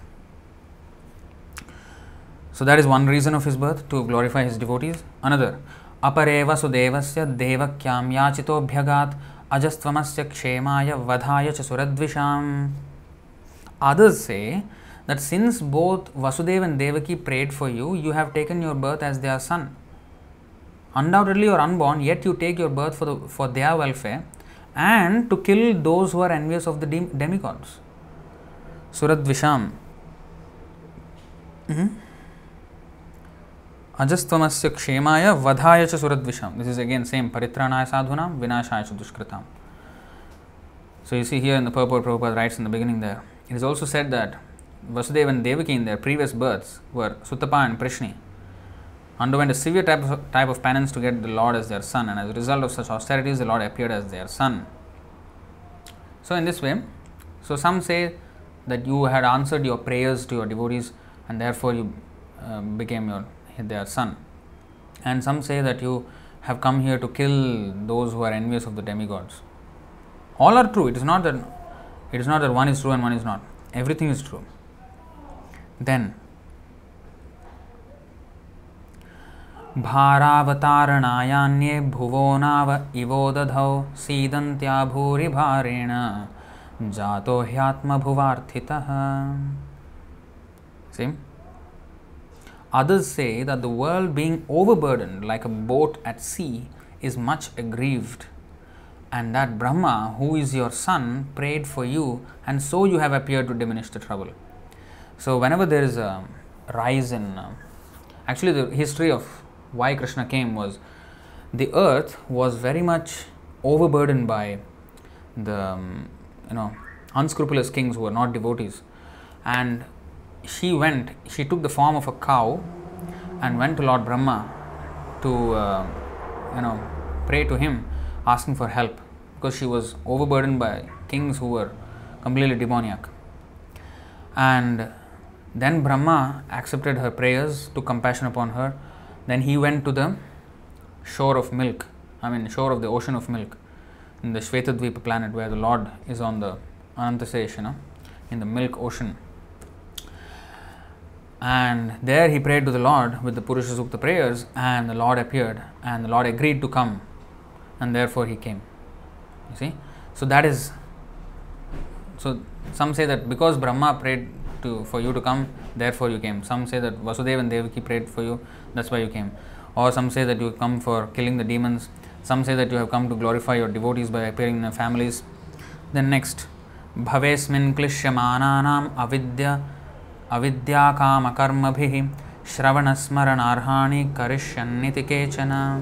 So, that is one reason of his birth, to glorify his devotees. Another, apareva sudevasya devakyam yachito bhyagat ajastvamasya kshemaya vadhaya cha suradvisham. Others say that since both Vasudeva and Devaki prayed for you, you have taken your birth as their son. Undoubtedly you are unborn, yet you take your birth for, the, for their welfare and to kill those who are envious of the dem- demigods. Suradvisham. Mm-hmm. Ajastvamasya kshemaya vadhaya cha suradvisham. This is again same. Paritranaya sadhunam vinashaya cha dushkritam. So you see here in the purport, Prabhupada writes in the beginning there. It is also said that Vasudeva and Devaki in their previous births were Sutapa and Prishni, underwent a severe type of, type of penance to get the Lord as their son, and as a result of such austerities, the Lord appeared as their son. So in this way, so some say that you had answered your prayers to your devotees and therefore you uh, became your their son. And some say that you have come here to kill those who are envious of the demigods. All are true. It is not that it is not that one is true and one is not. Everything is true. Then Bharavataranayanye bhuvanava ivodadhau sidantya bhuri bharena jato hyatma bhuvarthitaha. See? Others say that the world being overburdened like a boat at sea is much aggrieved, and that Brahma, who is your son, prayed for you, and so you have appeared to diminish the trouble. So whenever there is a rise in... Uh, actually the history of why Krishna came was the earth was very much overburdened by the um, you know unscrupulous kings who were not devotees, and she went, she took the form of a cow and went to Lord Brahma to uh, you know pray to him asking for help, because she was overburdened by kings who were completely demoniac. And then Brahma accepted her prayers, took compassion upon her. Then he went to the shore of milk, I mean shore of the ocean of milk in the Shvetadvipa planet, where the Lord is on the Anantasesh, you know, in the milk ocean. And there he prayed to the Lord with the Purusha Sukta prayers, and the Lord appeared, and the Lord agreed to come, and therefore he came. You see? So that is, so some say that because Brahma prayed to for you to come, therefore you came. Some say that Vasudeva and Devaki prayed for you, that's why you came. Or some say that you come for killing the demons. Some say that you have come to glorify your devotees by appearing in their families. Then next, Bhavesmin klishyamananam avidya avidya kama karma bhihi shravana smaranarhani karishyanniti kechana.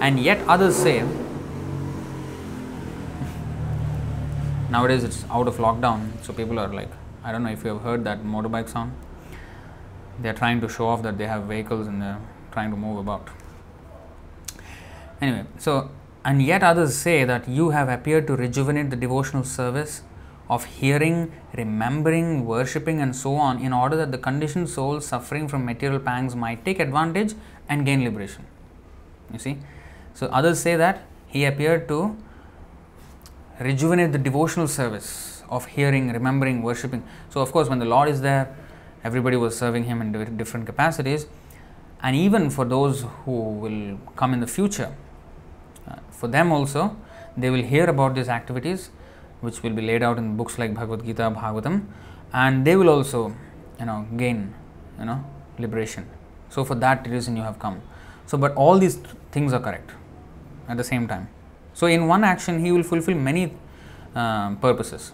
And yet others say, nowadays it's out of lockdown, so people are like, I don't know if you have heard that motorbike sound. They are trying to show off that they have vehicles and they are trying to move about. Anyway, so, and yet others say that you have appeared to rejuvenate the devotional service of hearing, remembering, worshipping and so on, in order that the conditioned souls suffering from material pangs might take advantage and gain liberation. You see? So others say that he appeared to rejuvenate the devotional service of hearing, remembering, worshipping. So of course when the Lord is there, everybody was serving Him in different capacities. And even for those who will come in the future, uh, for them also, they will hear about these activities, which will be laid out in books like Bhagavad Gita, Bhagavatam, and they will also, you know, gain, you know, liberation. So for that reason you have come. So, but all these th- things are correct at the same time. So in one action he will fulfill many uh, purposes.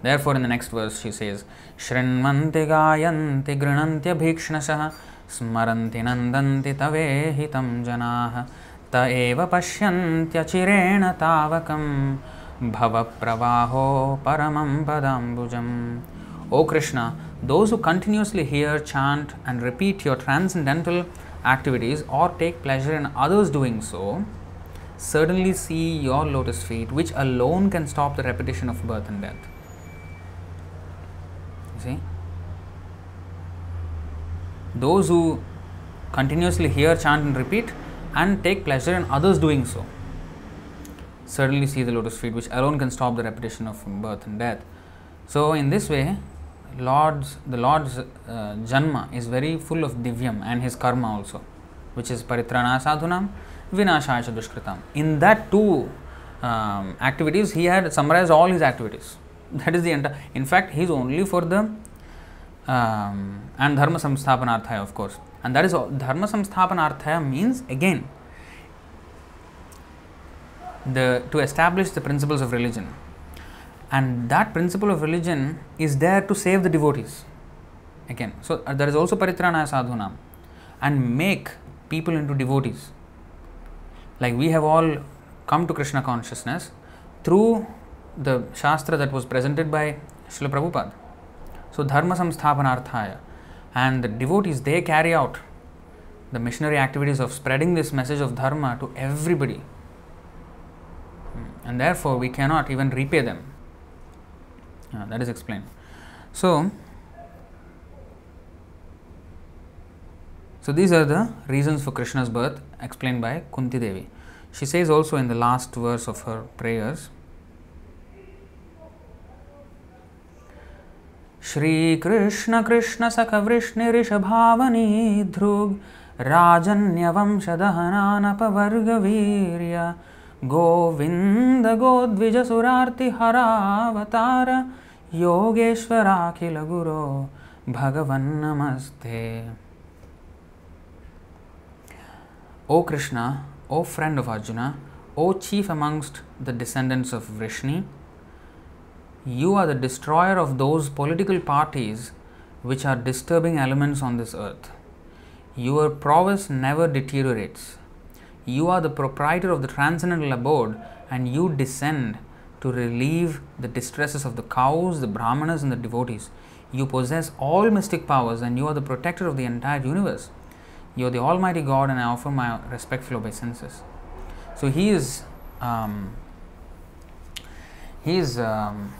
Therefore, in the next verse she says, Shrinmanti gayanti grinanti bhikshnasah smaranti nandanti tavehitam janaah ta eva pashyantya chirena tavakam bhava pravaho paramam padambujam. O Krishna, those who continuously hear, chant and repeat your transcendental activities or take pleasure in others doing so, certainly see your lotus feet, which alone can stop the repetition of birth and death. You see? Those who continuously hear, chant and repeat and take pleasure in others doing so, certainly see the lotus feet, which alone can stop the repetition of birth and death. So in this way, Lord's, the Lord's uh, Janma is very full of Divyam, and His karma also, which is Paritranaya Sadhunam Vinashaya Cha Dushkritam. In that two um, activities, He had summarized all His activities. That is the entire, in fact, He is only for the, um, and Dharma Samsthapanarthaya of course. And that is, Dharma Samsthapanarthaya means again, the to establish the principles of religion. And that principle of religion is there to save the devotees. Again, so there is also Paritrana Sadhunam, and make people into devotees. Like we have all come to Krishna consciousness through the Shastra that was presented by Srila Prabhupada. So Dharma Samsthapanarthaya, and the devotees, they carry out the missionary activities of spreading this message of Dharma to everybody. And therefore, we cannot even repay them. Uh, that is explained. So, so these are the reasons for Krishna's birth explained by Kunti Devi. She says also in the last verse of her prayers, Shri Krishna Krishna Sakha Vrishni Rishabhavani Dhrug Rajanyam Shadahanana Pavarga Virya Govinda Godvija Surarti Haravatara Yogeshwara Akhila Guru Bhagavan Namaste. O Krishna, O friend of Arjuna, O chief amongst the descendants of Vrishni, you are the destroyer of those political parties which are disturbing elements on this earth. Your prowess never deteriorates. You are the proprietor of the transcendental abode, and you descend to relieve the distresses of the cows, the brahmanas, and the devotees. You possess all mystic powers, and you are the protector of the entire universe. You are the Almighty God, and I offer my respectful obeisances. So he is, um, he is um,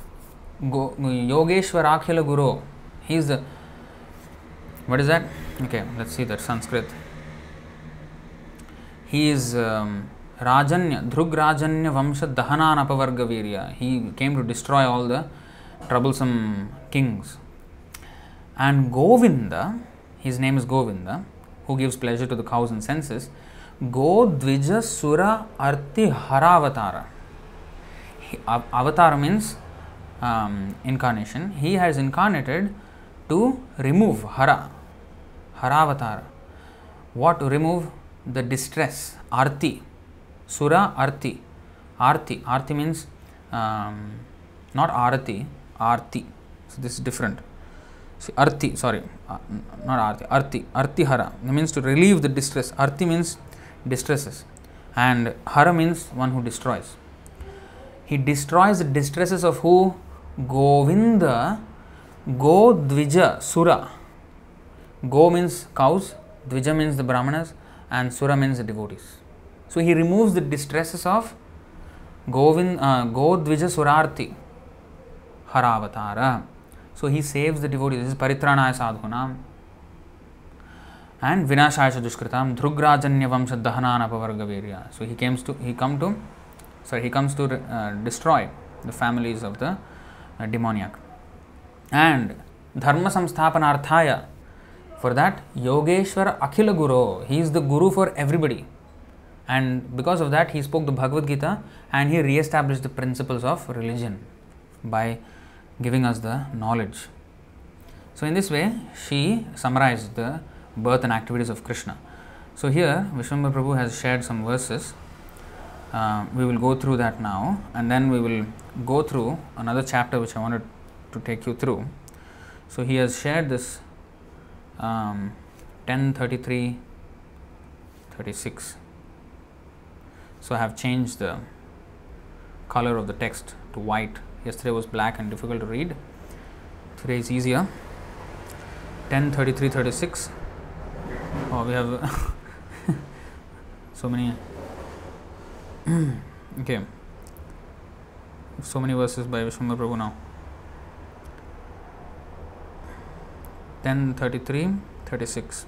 Go- Yogeshwara Akhila Guru. He is the, what is that? Okay, let's see that Sanskrit. He is um, Rajanya, Dhrug Rajanya Vamsha Dahanana Pavarga Virya. He came to destroy all the troublesome kings. And Govinda, his name is Govinda, who gives pleasure to the cows and senses. Godvija Sura Arti Haravatara. He, av- avatar means um, incarnation. He has incarnated to remove Hara, Haravatara. What to remove? The distress, arti, sura arti, arti, arti means um, not arati, arti, so this is different. See, arti, sorry, uh, not arti, arti, arti hara, it means to relieve the distress. Arti means distresses, and hara means one who destroys. He destroys the distresses of who? Govinda, go dvija, sura. Go means cows, dvija means the brahmanas, and sura means the devotees. So he removes the distresses of Govin, uh, Godvija Surarti Haravatara. So he saves the devotees. This is Paritranaya Sadhunam. And Vinashaya Dushkritam Dhrugrajanya Vamsha Dahanana Pavargavirya. So he comes to he come to sorry he comes to uh, destroy the families of the uh, demoniac. And Dharma Samsthapanarthaya. For that, Yogeshwar Akhila Guru, he is the Guru for everybody. And because of that, he spoke the Bhagavad Gita, and he re-established the principles of religion by giving us the knowledge. So in this way, she summarized the birth and activities of Krishna. So here, Vishwambara Prabhu has shared some verses. Uh, we will go through that now, and then we will go through another chapter which I wanted to take you through. So he has shared this Um, ten thirty-three thirty-six. So I have changed the color of the text to white. Yesterday was black and difficult to read. Today is easier. ten thirty-three thirty-six. Oh, we have so many. Okay. So many verses by Vishwambara Prabhu now. ten thirty-three thirty-six.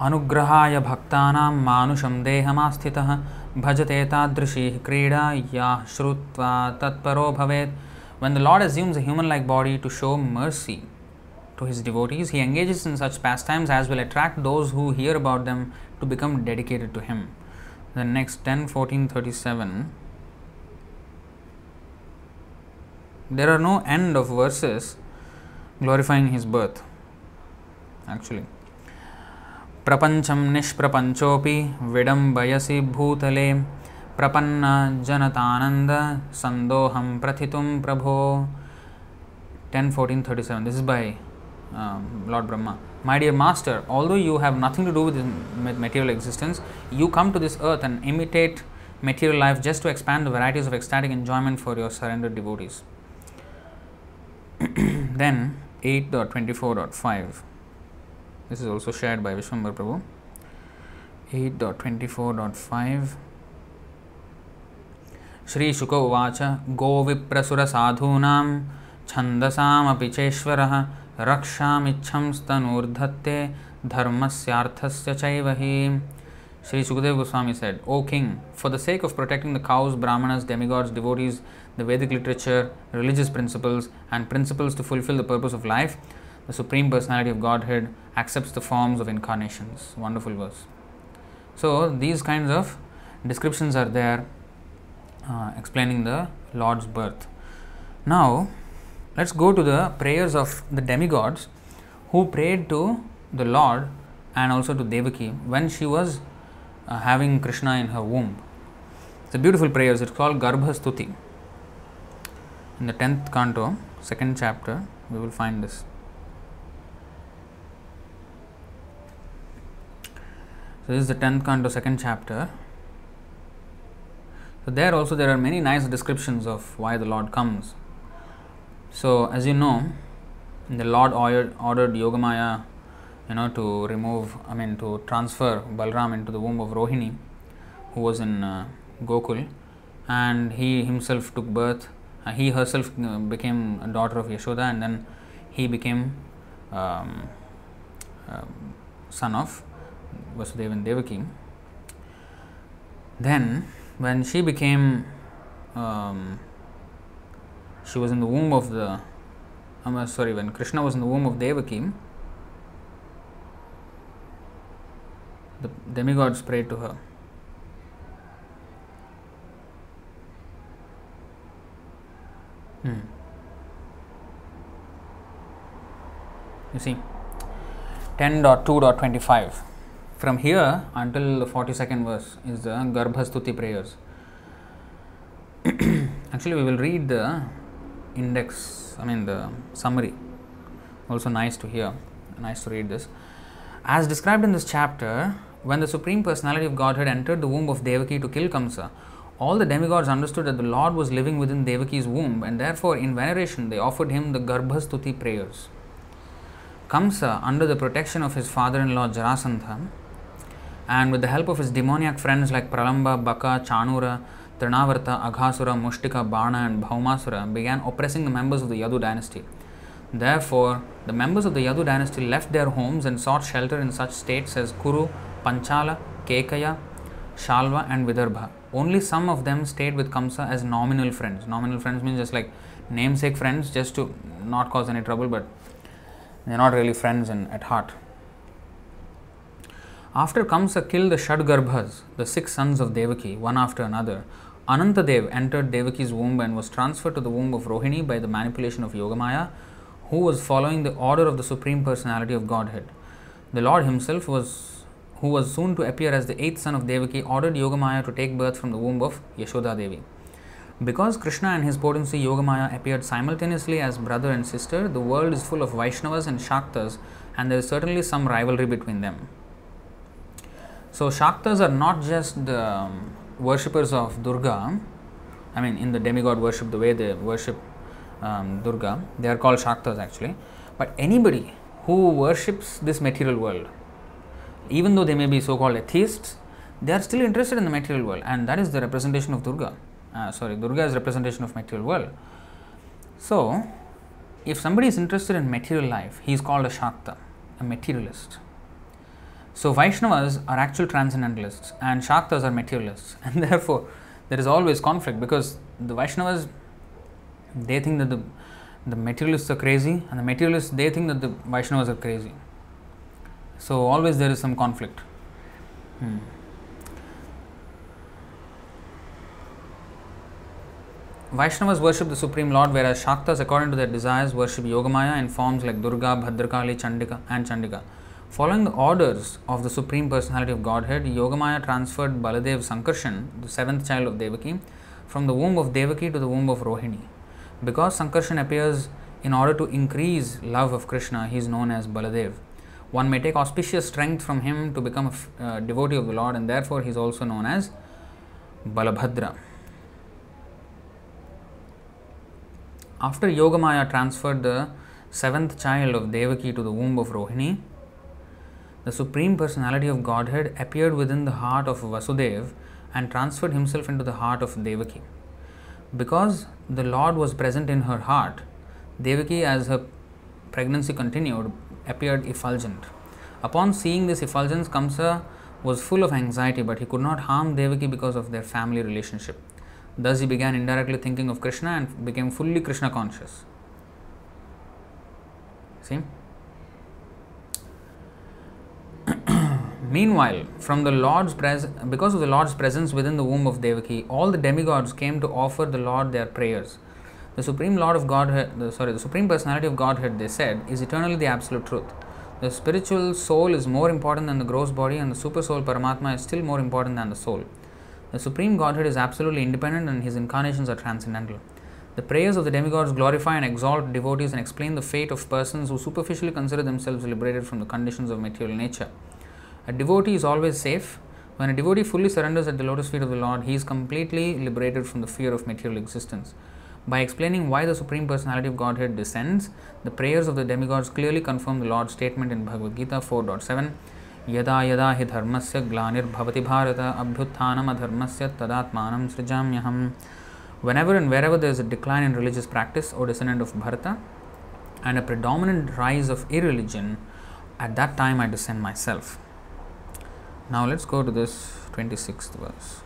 Anugrahaya bhaktanam manusham dehamasthitah bhajate tadrishih krida yah shrutva tatparo bhavet. When the Lord assumes a human-like body to show mercy to his devotees, he engages in such pastimes as will attract those who hear about them to become dedicated to him. The next ten fourteen thirty-seven. There are no end of verses glorifying his birth. Actually, prapancham nishprapanchopi vidam bayasi bhutale Prapanna Janatananda Sandoham Prathitum Prabho. ten fourteen thirty-seven. This is by uh, Lord Brahma. My dear master, although you have nothing to do with material existence, you come to this earth and imitate material life just to expand the varieties of ecstatic enjoyment for your surrendered devotees. Then eight point twenty-four point five. This is also shared by Vishwambar Prabhu. eight point twenty-four point five. Shri Shuka Uvacha Go Viprasura Sadhunam Chandasam Apicheshwaraha Raksham Ichham Stanurdhatte Dharmasyarthasya Chaivahi. Sri Sukadeva Goswami said, O King, for the sake of protecting the cows, brahmanas, demigods, devotees, the Vedic literature, religious principles, and principles to fulfill the purpose of life, the Supreme Personality of Godhead accepts the forms of incarnations. Wonderful verse. So, these kinds of descriptions are there uh, explaining the Lord's birth. Now, let's go to the prayers of the demigods who prayed to the Lord and also to Devaki when she was Uh, having Krishna in her womb. It's a beautiful prayer. It's called Garbha Stuti. In the tenth canto, second chapter, we will find this. So this is the tenth canto, second chapter. So there also there are many nice descriptions of why the Lord comes. So as you know, the Lord ordered, ordered Yogamaya, you know, to remove, I mean, to transfer Balram into the womb of Rohini, who was in uh, Gokul, and he himself took birth. Uh, he herself uh, became a daughter of Yashoda, and then he became um, uh, son of Vasudeva and Devaki. Then, when she became, um, she was in the womb of the, I'm sorry, when Krishna was in the womb of Devaki, the demigods prayed to her. Hmm. You see, ten point two point twenty-five. From here until the forty-second verse is the Garbhastuti prayers. Actually, we will read the index, I mean the summary. Also nice to hear, nice to read this. As described in this chapter, when the Supreme Personality of Godhead entered the womb of Devaki to kill Kamsa, all the demigods understood that the Lord was living within Devaki's womb, and therefore, in veneration, they offered him the Garbhastuti prayers. Kamsa, under the protection of his father-in-law Jarasandha, and with the help of his demoniac friends like Pralamba, Baka, Chanura, Trinavarta, Aghasura, Mushtika, Bana, and Bhaumasura, began oppressing the members of the Yadu dynasty. Therefore, the members of the Yadu dynasty left their homes and sought shelter in such states as Kuru, Panchala, Kekaya, Shalva, and Vidarbha. Only some of them stayed with Kamsa as nominal friends. Nominal friends means just like namesake friends, just to not cause any trouble, but they are not really friends in, at heart. After Kamsa killed the Shadgarbhas, the six sons of Devaki, one after another, Anantadev entered Devaki's womb and was transferred to the womb of Rohini by the manipulation of Yogamaya, who was following the order of the Supreme Personality of Godhead. The Lord himself, was, who was soon to appear as the eighth son of Devaki, ordered Yogamaya to take birth from the womb of Yashoda Devi. Because Krishna and his potency Yogamaya appeared simultaneously as brother and sister, the world is full of Vaishnavas and Shaktas, and there is certainly some rivalry between them. So Shaktas are not just the worshippers of Durga, I mean in the demigod worship, the way they worship Um, Durga, they are called Shaktas actually, but anybody who worships this material world, even though they may be so-called atheists, they are still interested in the material world, and that is the representation of Durga. Uh, sorry, Durga is representation of material world. So, if somebody is interested in material life, he is called a Shakta, a materialist. So, Vaishnavas are actual transcendentalists, and Shaktas are materialists, and therefore, there is always conflict, because the Vaishnavas, they think that the, the materialists are crazy, and the materialists, they think that the Vaishnavas are crazy. So, always there is some conflict. Hmm. Vaishnavas worship the Supreme Lord, whereas Shaktas, according to their desires, worship Yogamaya in forms like Durga, Bhadrakali, Chandika, and Chandika. Following the orders of the Supreme Personality of Godhead, Yogamaya transferred Baladev Sankarshan, the seventh child of Devaki, from the womb of Devaki to the womb of Rohini. Because Sankarshan appears in order to increase love of Krishna, he is known as Baladev. One may take auspicious strength from him to become a uh, devotee of the Lord, and therefore he is also known as Balabhadra. After Yogamaya transferred the seventh child of Devaki to the womb of Rohini, the Supreme Personality of Godhead appeared within the heart of Vasudeva and transferred himself into the heart of Devaki. Because the Lord was present in her heart, Devaki, as her pregnancy continued, appeared effulgent. Upon seeing this effulgence, Kamsa was full of anxiety, but he could not harm Devaki because of their family relationship. Thus he began indirectly thinking of Krishna and became fully Krishna conscious. See? Meanwhile, from the Lord's pres- because of the Lord's presence within the womb of Devaki, all the demigods came to offer the Lord their prayers. The Supreme Lord of Godhead, the, sorry, the Supreme Personality of Godhead, they said, is eternally the absolute truth. The spiritual soul is more important than the gross body, and the super soul Paramatma is still more important than the soul. The Supreme Godhead is absolutely independent, and his incarnations are transcendental. The prayers of the demigods glorify and exalt devotees and explain the fate of persons who superficially consider themselves liberated from the conditions of material nature. A devotee is always safe. When a devotee fully surrenders at the lotus feet of the Lord, he is completely liberated from the fear of material existence. By explaining why the Supreme Personality of Godhead descends, the prayers of the demigods clearly confirm the Lord's statement in Bhagavad Gita four point seven, Yada yada hi dharmasya glanir bhavati bharata abhyutthanam adharmasya tadatmanam srijamyaham. Whenever and wherever there is a decline in religious practice, O descendant of Bharata, and a predominant rise of irreligion, at that time I descend myself. Now let's go to this twenty-sixth verse.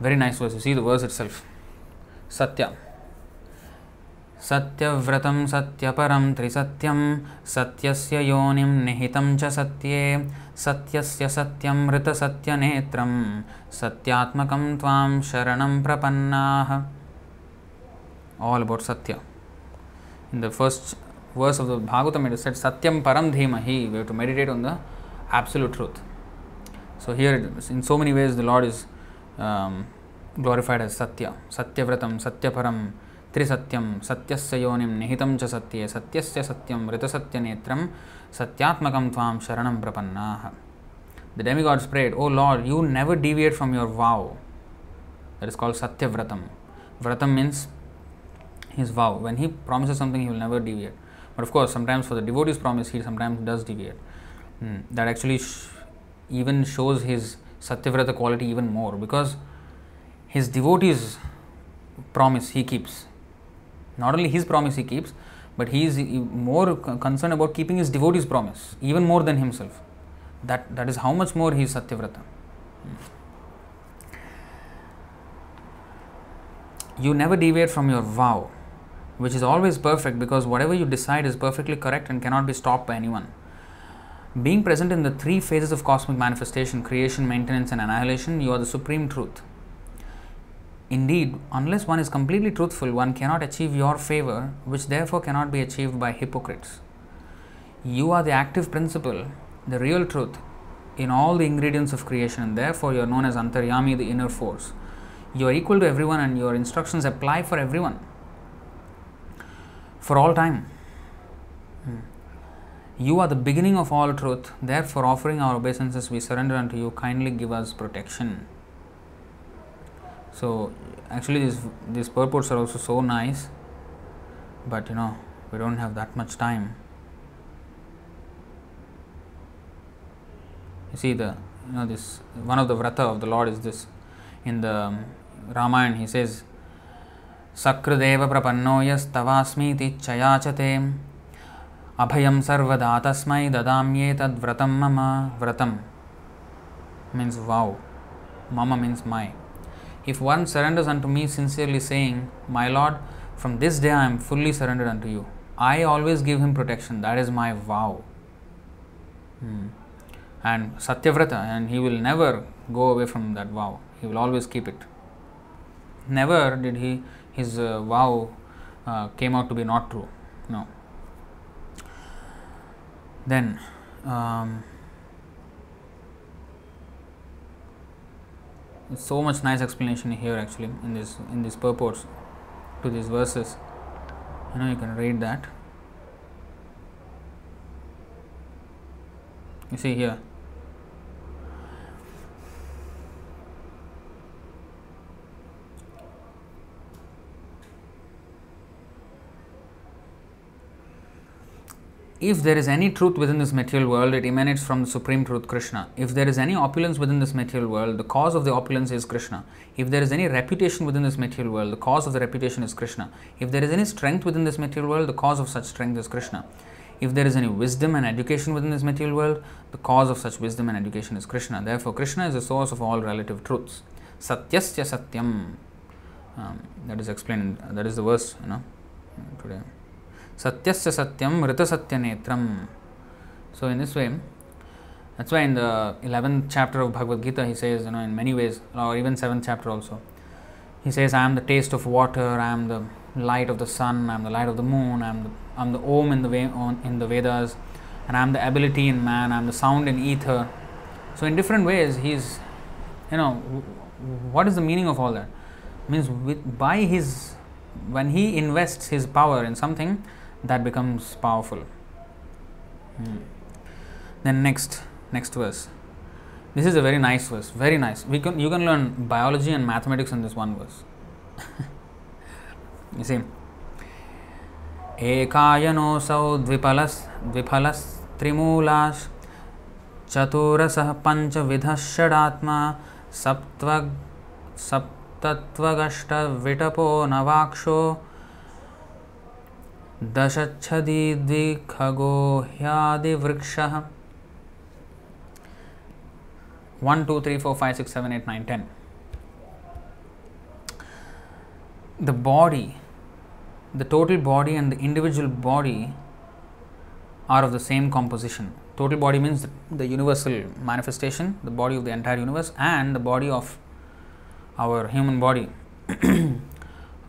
Very nice verse. You see the verse itself. Satya. Satya vratam satya param trisatyam satyasya yonim nehitam cha satye satyasya satyam rita satya netram satyatmakam tvam sharanam prapannaha. All about Satya. In the first verse of the Bhagavatam, it is said, Satyam param dhimahi. We have to meditate on the absolute truth. So here, in so many ways, the Lord is um, glorified as Satya. Satya vratam, Satya param, Trisatyam, Satyasya yonim, Nihitam cha Satye, Satyasya satyam, Rita satya netram, Satyatmakam tvam sharanam prapannaha. The demigods prayed, O Lord, you never deviate from your vow. That is called Satya vratam. Vratam means his vow. When he promises something, he will never deviate. But of course, sometimes for the devotee's promise, he sometimes does deviate. Mm. That actually sh- even shows his Satyavrata quality even more, because his devotee's promise he keeps. Not only his promise he keeps, but he is more concerned about keeping his devotee's promise, even more than himself. That, that is how much more he is Satyavrata. Mm. You never deviate from your vow, which is always perfect, because whatever you decide is perfectly correct and cannot be stopped by anyone. Being present in the three phases of cosmic manifestation, creation, maintenance and annihilation, you are the supreme truth. Indeed, unless one is completely truthful, one cannot achieve your favor, which therefore cannot be achieved by hypocrites. You are the active principle, the real truth, in all the ingredients of creation, and therefore you are known as Antaryami, the inner force. You are equal to everyone, and your instructions apply for everyone, for all time. You are the beginning of all truth, therefore offering our obeisances, we surrender unto you, kindly give us protection. So actually these, these purports are also so nice, but you know, we don't have that much time. You see the, you know this, one of the vrata of the Lord is this, in the Ramayana he says, Sakrudeva prapanno yas tavasmiti chayachate abhayam sarvadatasmai dadamye tad vratam mama vratam. Means vow. Mama means my. If one surrenders unto me sincerely saying, my Lord, from this day I am fully surrendered unto you, I always give him protection. That is my vow. Hmm. And Satyavrata, and he will never go away from that vow. He will always keep it. Never did he his uh, vow uh, came out to be not true. No. Then, um, so much nice explanation here actually in this in this purports to these verses. You know, you can read that. You see here. If there is any truth within this material world, it emanates from the Supreme Truth, Krishna. If there is any opulence within this material world, the cause of the opulence is Krishna. If there is any reputation within this material world, the cause of the reputation is Krishna. If there is any strength within this material world, the cause of such strength is Krishna. If there is any wisdom and education within this material world, the cause of such wisdom and education is Krishna. Therefore, Krishna is the source of all relative truths. Satyasya Satyam. Um, that is explained, that is the verse, you know, today. Satyasya Satyam Rita Satya Netram. So, in this way, that's why in the eleventh chapter of Bhagavad Gita, he says, you know, in many ways, or even seventh chapter also, he says, I am the taste of water, I am the light of the sun, I am the light of the moon, I am the, I am the Om in the, in the Vedas, and I am the ability in man, I am the sound in ether. So, in different ways, he is, you know, what is the meaning of all that? It means with, by his, when he invests his power in something, that becomes powerful. Hmm. Then next, next verse. This is a very nice verse, very nice. We can, you can learn biology and mathematics in this one verse. You see, Ekayanosau dvipalas dvipalas trimulash chaturasah panchavidhah shadatma saptvag saptatvagashta vitapo navaksho Dashachadi dvikhago hyadi vrikshah. one, two, three, four, five, six, seven, eight, nine, ten. The body, the total body and the individual body are of the same composition. Total body means the, the universal manifestation, the body of the entire universe, and the body of our human body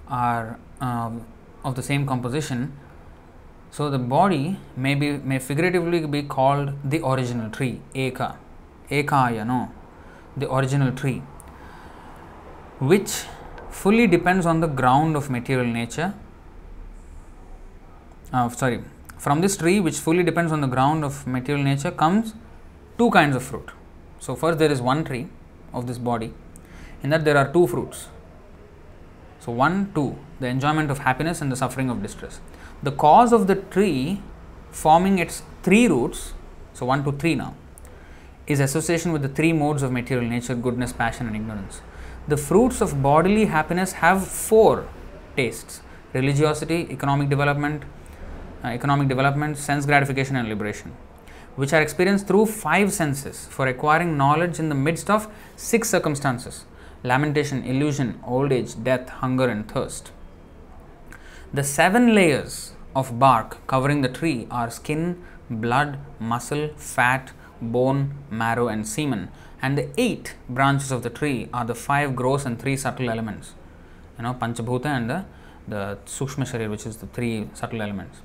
are um, of the same composition. So the body may be may figuratively be called the original tree, eka, ekaya, no, the original tree, which fully depends on the ground of material nature. Uh, sorry, from this tree, which fully depends on the ground of material nature, comes two kinds of fruit. So first there is one tree of this body, in that there are two fruits. So one, two. The enjoyment of happiness and the suffering of distress. The cause of the tree forming its three roots, so one, two, three now, is association with the three modes of material nature, goodness, passion and ignorance. The fruits of bodily happiness have four tastes: religiosity, economic development, uh, economic development, sense gratification and liberation, which are experienced through five senses for acquiring knowledge in the midst of six circumstances: lamentation, illusion, old age, death, hunger and thirst. The seven layers of bark covering the tree are skin, blood, muscle, fat, bone, marrow and semen. And the eight branches of the tree are the five gross and three subtle elements. You know, Panchabhuta and the, the Sukshma Sharir, which is the three subtle elements.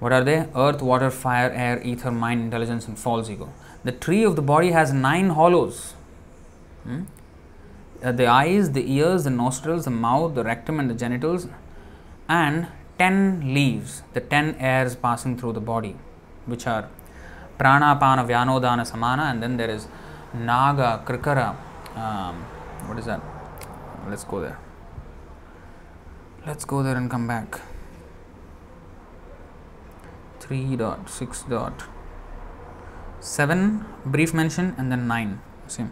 What are they? Earth, water, fire, air, ether, mind, intelligence and false ego. The tree of the body has nine hollows. Hmm? Uh, the eyes, the ears, the nostrils, the mouth, the rectum and the genitals. And ten leaves, the ten airs passing through the body, which are prana, pana, vyanodana, samana, and then there is naga, krikara, um, what is that? Let's go there. Let's go there and come back. Three dot, six dot, seven, brief mention, and then nine, see.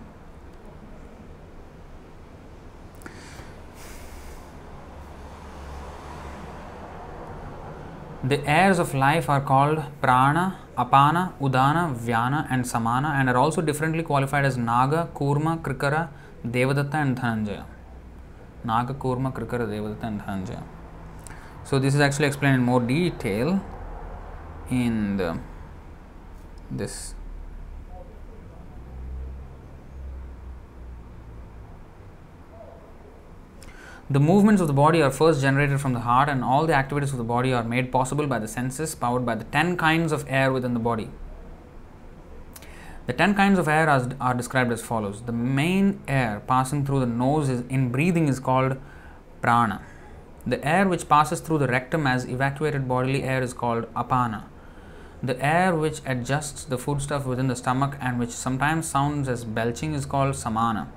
The airs of life are called prana, apana, udana, vyana and samana, and are also differently qualified as naga, kurma, krikara, devadatta and dhananjaya. Naga, kurma, krikara, devadatta and dhananjaya. So this is actually explained in more detail in the, this. The movements of the body are first generated from the heart, and all the activities of the body are made possible by the senses, powered by the ten kinds of air within the body. The ten kinds of air are, are described as follows. The main air passing through the nose is, in breathing is called prana. The air which passes through the rectum as evacuated bodily air is called apana. The air which adjusts the foodstuff within the stomach and which sometimes sounds as belching is called samana.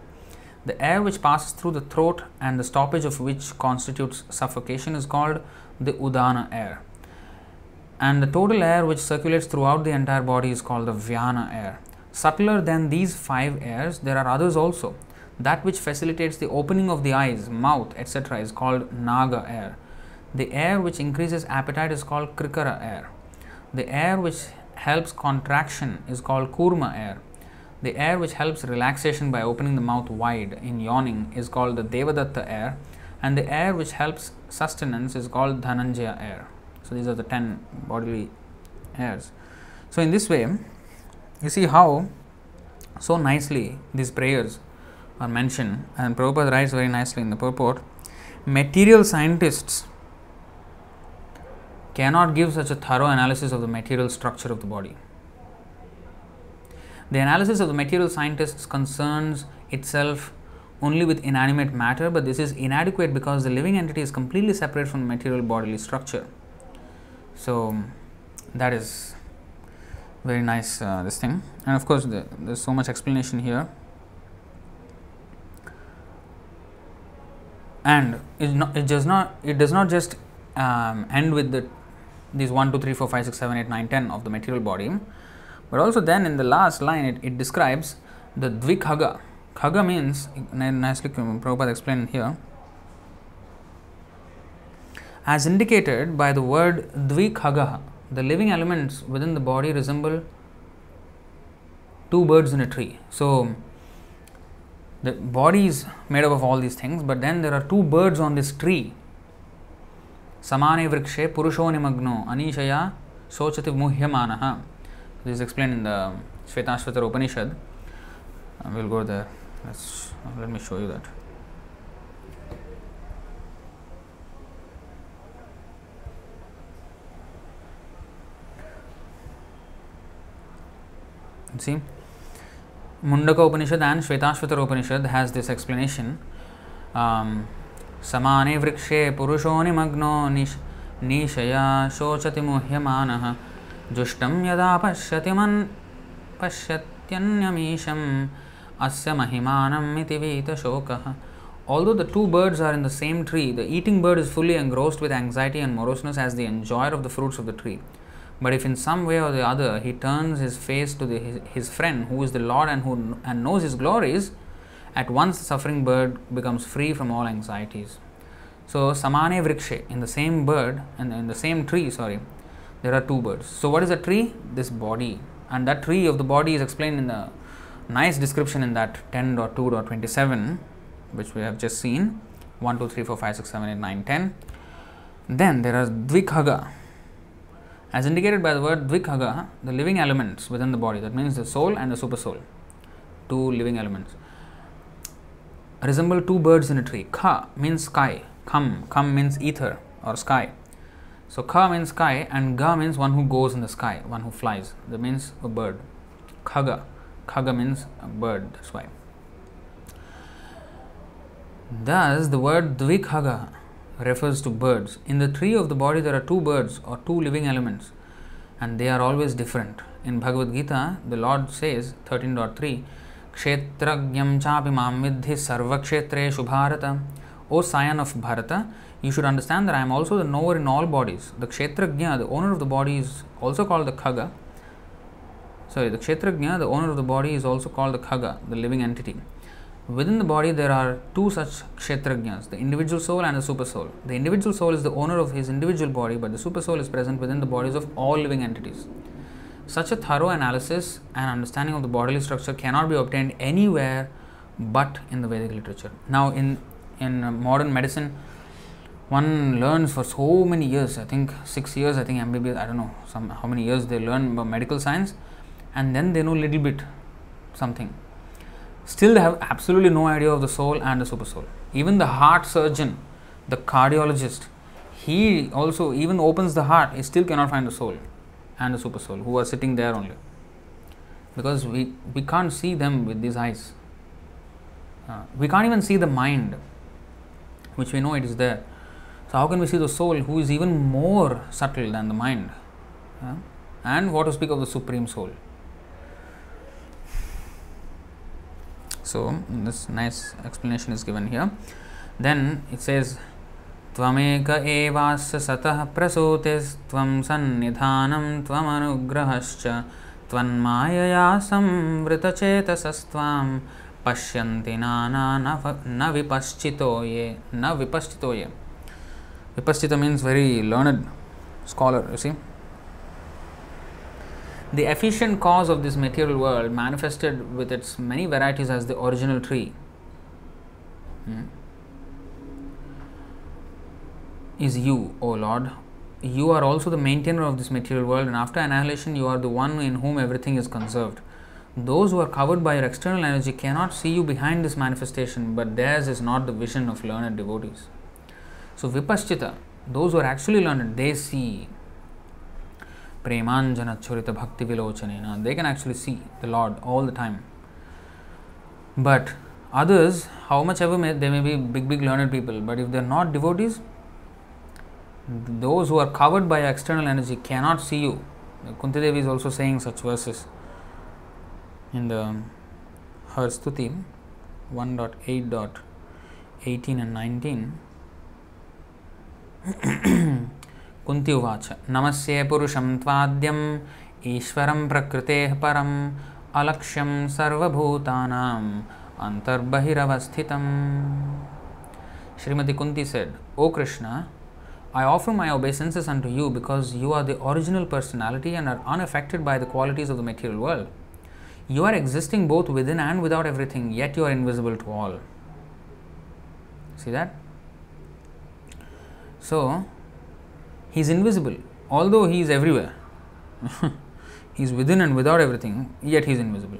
The air which passes through the throat and the stoppage of which constitutes suffocation is called the udana air. And the total air which circulates throughout the entire body is called the vyana air. Subtler than these five airs, there are others also. That which facilitates the opening of the eyes, mouth, et cetera is called naga air. The air which increases appetite is called krikara air. The air which helps contraction is called kurma air. The air which helps relaxation by opening the mouth wide in yawning is called the Devadatta air, and the air which helps sustenance is called Dhananjaya air. So these are the ten bodily airs. So in this way, you see how so nicely these prayers are mentioned, and Prabhupada writes very nicely in the purport, material scientists cannot give such a thorough analysis of the material structure of the body. The analysis of the material scientists concerns itself only with inanimate matter, but this is inadequate because the living entity is completely separate from the material bodily structure. So, that is very nice, uh, this thing. And of course, the, there's so much explanation here. And it, not, it, does, not, it does not just um, end with the, these one, two, three, four, five, six, seven, eight, nine, ten of the material body. But also then in the last line, it, it describes the Dvikhaga. Khaga means, nicely Prabhupada explained here, as indicated by the word Dvikhaga, the living elements within the body resemble two birds in a tree. So, the body is made up of all these things, but then there are two birds on this tree. Samane vrikshe purusho nimagno anishaya sochati muhyamanaha. This is explained in the Shvetashvatara Upanishad. Uh, we'll go there. Let's, let me show you that. See, Mundaka Upanishad and Shvetashvatara Upanishad has this explanation. Samane vrikshe purushoni magno nishaya shochati muhyamanaha. Jushtam yada pashyatiman pasyatyanyamisham asya mahimanam mitivita shokaha. Although the two birds are in the same tree, the eating bird is fully engrossed with anxiety and moroseness as the enjoyer of the fruits of the tree. But if in some way or the other he turns his face to the, his, his friend who is the Lord and who and knows his glories, at once the suffering bird becomes free from all anxieties. So, samane vrikshe, in the same bird, and in, in the same tree, sorry, there are two birds. So, what is a tree? This body. And that tree of the body is explained in the nice description in that ten point two point twenty-seven, which we have just seen. one, two, three, four, five, six, seven, eight, nine, ten. Then there are Dvikhaga. As indicated by the word Dvikhaga, the living elements within the body, that means the soul and the supersoul, two living elements, resemble two birds in a tree. Kha means sky. Kham. Kham means ether or sky. So, Kha means sky and Ga means one who goes in the sky, one who flies. That means a bird. Khaga. Khaga means a bird, that's why. Thus, the word Dvikhaga refers to birds. In the tree of the body, there are two birds or two living elements, and they are always different. In Bhagavad Gita, the Lord says, thirteen point three, Kshetragyam chapimam vidhi sarvakshetreshu bharata. O scion of Bharata, you should understand that I am also the knower in all bodies. The Kshetrajna, the owner of the body, is also called the Khaga. Sorry, the Kshetrajna, the owner of the body, is also called the Khaga, the living entity. Within the body, there are two such Kshetrajnas, the individual soul and the supersoul. The individual soul is the owner of his individual body, but the supersoul is present within the bodies of all living entities. Such a thorough analysis and understanding of the bodily structure cannot be obtained anywhere but in the Vedic literature. Now, in In modern medicine, one learns for so many years, I think six years, I think M B B S, I don't know some how many years they learn about medical science, and then they know little bit something. still they have absolutely no idea of the soul and the super soul. Even the heart surgeon, the cardiologist, he also even opens the heart, he still cannot find the soul and the super soul who are sitting there only. Because we, we can't see them with these eyes. Uh, we can't even see the mind, which we know it is there. So how can we see the soul who is even more subtle than the mind? Uh, and what to speak of the Supreme Soul? So this nice explanation is given here. Then it says, Tvameka evasya satah prasotes tvam sannidhanam tvam anugrahascha tvam mayaya samvrita chetasastvam pashyanti nana na vipaschitoye na vipaschitoye. Vipaschita means very learned scholar, you see. The efficient cause of this material world manifested with its many varieties as the original tree hmm, is you, O Lord. You are also the maintainer of this material world, and after annihilation you are the one in whom everything is conserved. Those who are covered by your external energy cannot see you behind this manifestation, but theirs is not the vision of learned devotees. So vipaschita, those who are actually learned, they see. Premanjana Churita Bhakti Vilochanena. They can actually see the Lord all the time. But others, how much ever may, they may be big, big learned people, but if they are not devotees, those who are covered by external energy cannot see you. Kunti Devi is also saying such verses in the her Stuti one point eight point eighteen and nineteen. Kunti uvacha namasye purusham tvadyam ishvaram prakrite param alakshyam sarvabhutanam antarbahiravasthitam. Srimati Kunti said, O Krishna, I offer my obeisances unto you because you are the original personality and are unaffected by the qualities of the material world. You are existing both within and without everything, yet you are invisible to all. See that? So, he is invisible, although he is everywhere. He is within and without everything, yet he is invisible.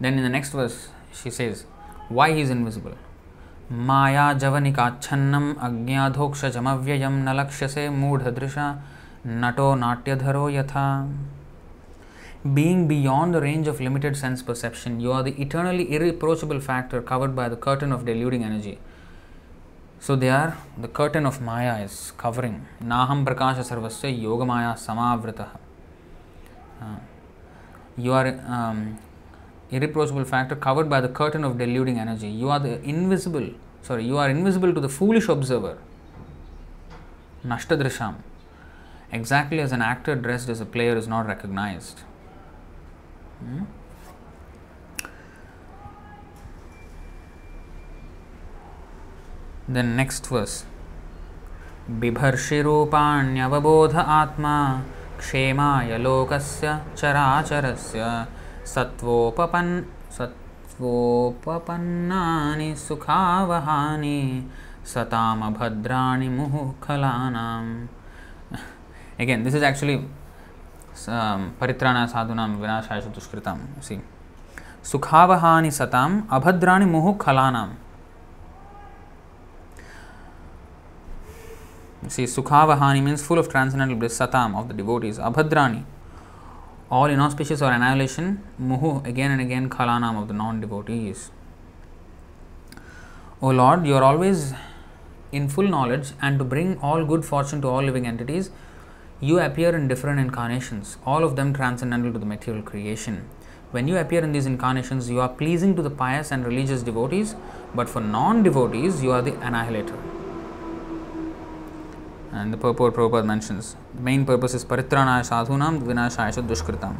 Then in the next verse, she says, why he is invisible? Maya javanika channam agnyadhoksha jamavyayam nalakshase moodhadrisha nato natyadharo yatha. Being beyond the range of limited sense perception, you are the eternally irreproachable factor covered by the curtain of deluding energy. So they are, the curtain of Maya is covering. Naham prakasha sarvasya yogamaya samavritaha. Uh, you are um, irreproachable factor covered by the curtain of deluding energy. You are the invisible, sorry, you are invisible to the foolish observer. Nashtadrisham. Exactly as an actor dressed as a player is not recognized. Hmm? The next verse, Bibharshi Rupanyavabodha Atma Kshemaya Lokasya Characharasya Satvopapan Satvopapannani Sukhavahani Satama Bhadrani Muhukalanam. Again, this is actually um, Paritrana Sadhunam Vinashaya Dushkritam. See, Sukhavahani Satam Abhadrani Muhukalanam. See, Sukhavahani means full of transcendental bliss, Satam, of the devotees, Abhadrani, all inauspicious or annihilation, Muhu, again and again, Kalanam, of the non-devotees. O Lord, you are always in full knowledge, and to bring all good fortune to all living entities, you appear in different incarnations, all of them transcendental to the material creation. When you appear in these incarnations, you are pleasing to the pious and religious devotees, but for non-devotees, you are the annihilator. And the purport Prabhupada mentions, the main purpose is Paritranaya Sadhunam Vinashaya Dushkritam.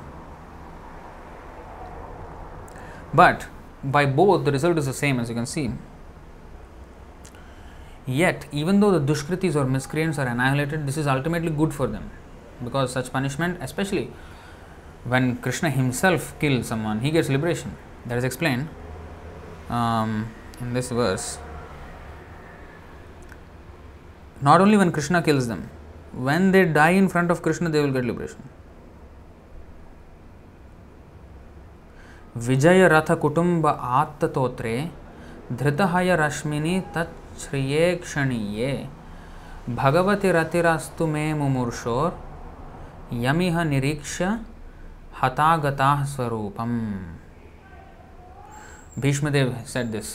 But by both, the result is the same, as you can see. Yet, even though the Dushkritis or miscreants are annihilated, this is ultimately good for them. Because such punishment, especially when Krishna himself kills someone, he gets liberation. That is explained um, in this verse. Not only when Krishna kills them, when they die in front of Krishna, they will get liberation. ವಿಜಯರಥ ಕುಟುಂಬ ಆತ್ತತೋತ್ರೆ ಧೃತಹಯ ರಶ್ಮಿನಿ ತತ್ ಶ್ರಿಯೇ ಕ್ಷಣೀಯೇ Bhagavati ರತಿರಸ್ತು May ಮುಮುರ್ಷೋರ್ ಯಮಿಹ ನಿರೀಕ್ಷ ಹತಾಗತಾ ಸ್ವರೂಪಂ. Bhishmadev said this: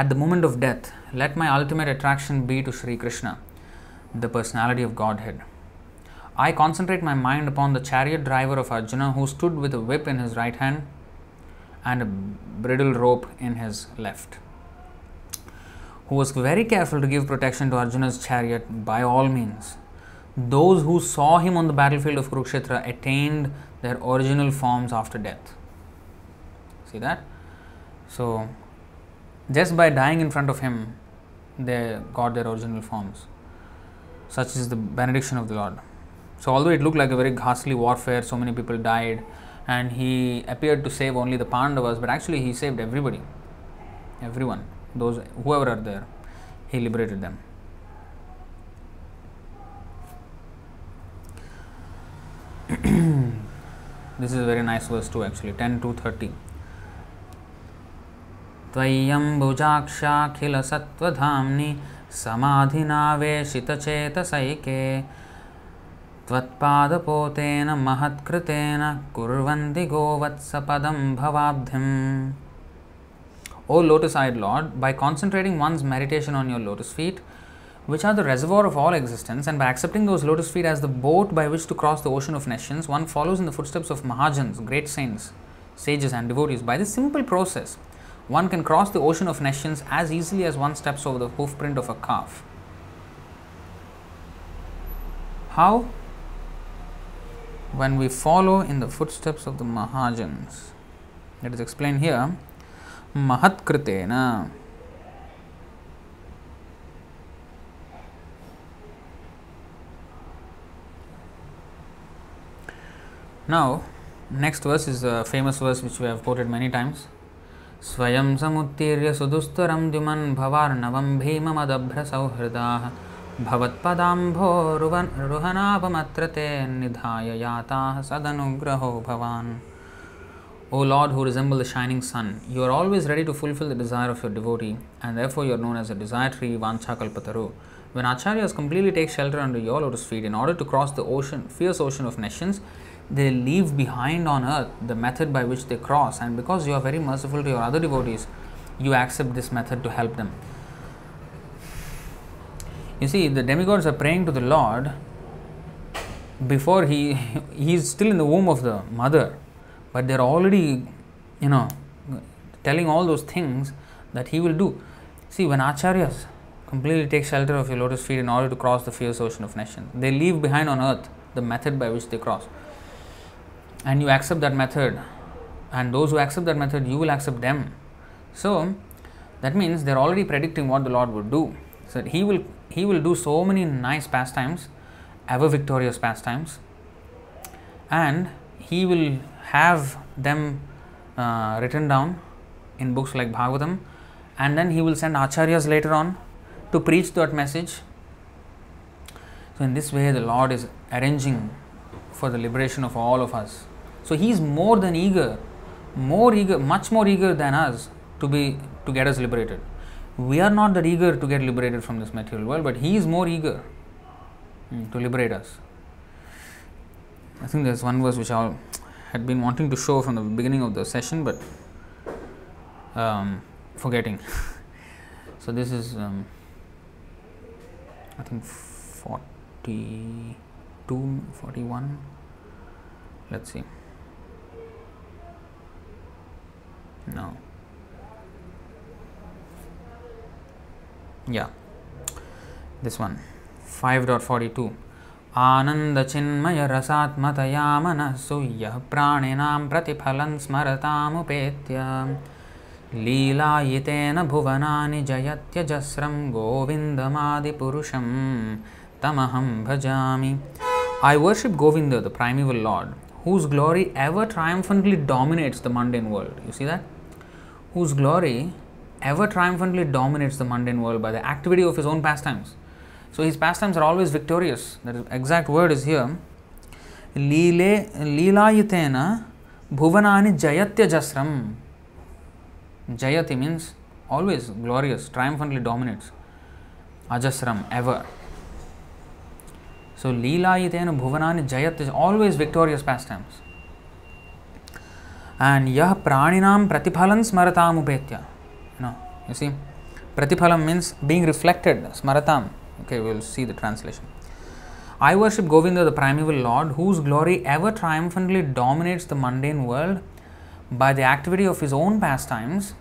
at the moment of death, let my ultimate attraction be to Sri Krishna, the personality of Godhead. I concentrate my mind upon the chariot driver of Arjuna, who stood with a whip in his right hand and a bridle rope in his left, who was very careful to give protection to Arjuna's chariot by all means. Those who saw him on the battlefield of Kurukshetra attained their original forms after death. See that? So, just by dying in front of him, they got their original forms. Such is the benediction of the Lord. So although it looked like a very ghastly warfare, so many people died, and he appeared to save only the Pandavas, but actually he saved everybody, everyone, those whoever are there, he liberated them. This is a very nice verse too, actually, ten to thirty. Tvayambhujakshakhila sattvadhamni samadhinaveshitachetasayike त्वत्पादपोतेन महत्कृतेन कुर्वन्ति गोवत्सपदं भवाब्धिम्. O lotus-eyed Lord, by concentrating one's meditation on your lotus feet, which are the reservoir of all existence, and by accepting those lotus feet as the boat by which to cross the ocean of nations, one follows in the footsteps of Mahajans, great saints, sages and devotees. By this simple process, one can cross the ocean of nations as easily as one steps over the hoofprint of a calf. How? When we follow in the footsteps of the Mahajans. That is explained here. Mahatkritena. Now, next verse is a famous verse which we have quoted many times. Swayam samuttirya sudustaram diman bhavarnavam bhima madabhra sauhradaha Bhavatpadambho ruhanapamatrate nidhaya yataha sadanugraho bhavan. O Lord, who resemble the shining sun, you are always ready to fulfill the desire of your devotee, and therefore you are known as a desire tree, Vanchakalpataru. When acharyas completely take shelter under your lotus feet in order to cross the ocean, fierce ocean of nations, they leave behind on earth the method by which they cross, and because you are very merciful to your other devotees, you accept this method to help them. You see, the demigods are praying to the Lord before he he is still in the womb of the mother, but they are already, you know, telling all those things that he will do. See, when acharyas completely take shelter of your lotus feet in order to cross the fierce ocean of nations, they leave behind on earth the method by which they cross, and you accept that method, and those who accept that method, you will accept them. So that means they are already predicting what the Lord would do. So he will he will do so many nice pastimes, ever victorious pastimes, and he will have them uh, written down in books like Bhagavatam, and then he will send acharyas later on to preach that message. So in this way the Lord is arranging for the liberation of all of us. So he is more than eager, more eager, much more eager than us to be to get us liberated. We are not that eager to get liberated from this material world, but he is more eager to liberate us. I think there is one verse which I had been wanting to show from the beginning of the session, but um, forgetting. So this is, um, I think, forty-two, forty-one. Let's see. No. Yeah, this one, five point forty-two. Ananda chinmaya rasatmataya manasu yah praninam pratipalan smaratam upetya leelayitena bhuvanani jayatya jasram govindamadi purusham tamaham bhajami. I worship Govinda, the primeval Lord, whose glory ever triumphantly dominates the mundane world. You see that? Whose glory ever triumphantly dominates the mundane world by the activity of his own pastimes. So his pastimes are always victorious. That is, exact word is here. Leela yitena Bhuvanani Jayatya Jasram. Jayati means always glorious, triumphantly dominates. Ajasram, ever. So, Leelayitena Bhuvanani Jayatya is always victorious pastimes. And Yah Praninam Pratiphalam Smaratam Upetya. You know, you see, Pratiphalam means being reflected, Smaratam. Okay, we will see the translation. I worship Govinda, the primeval Lord, whose glory ever triumphantly dominates the mundane world by the activity of his own pastimes,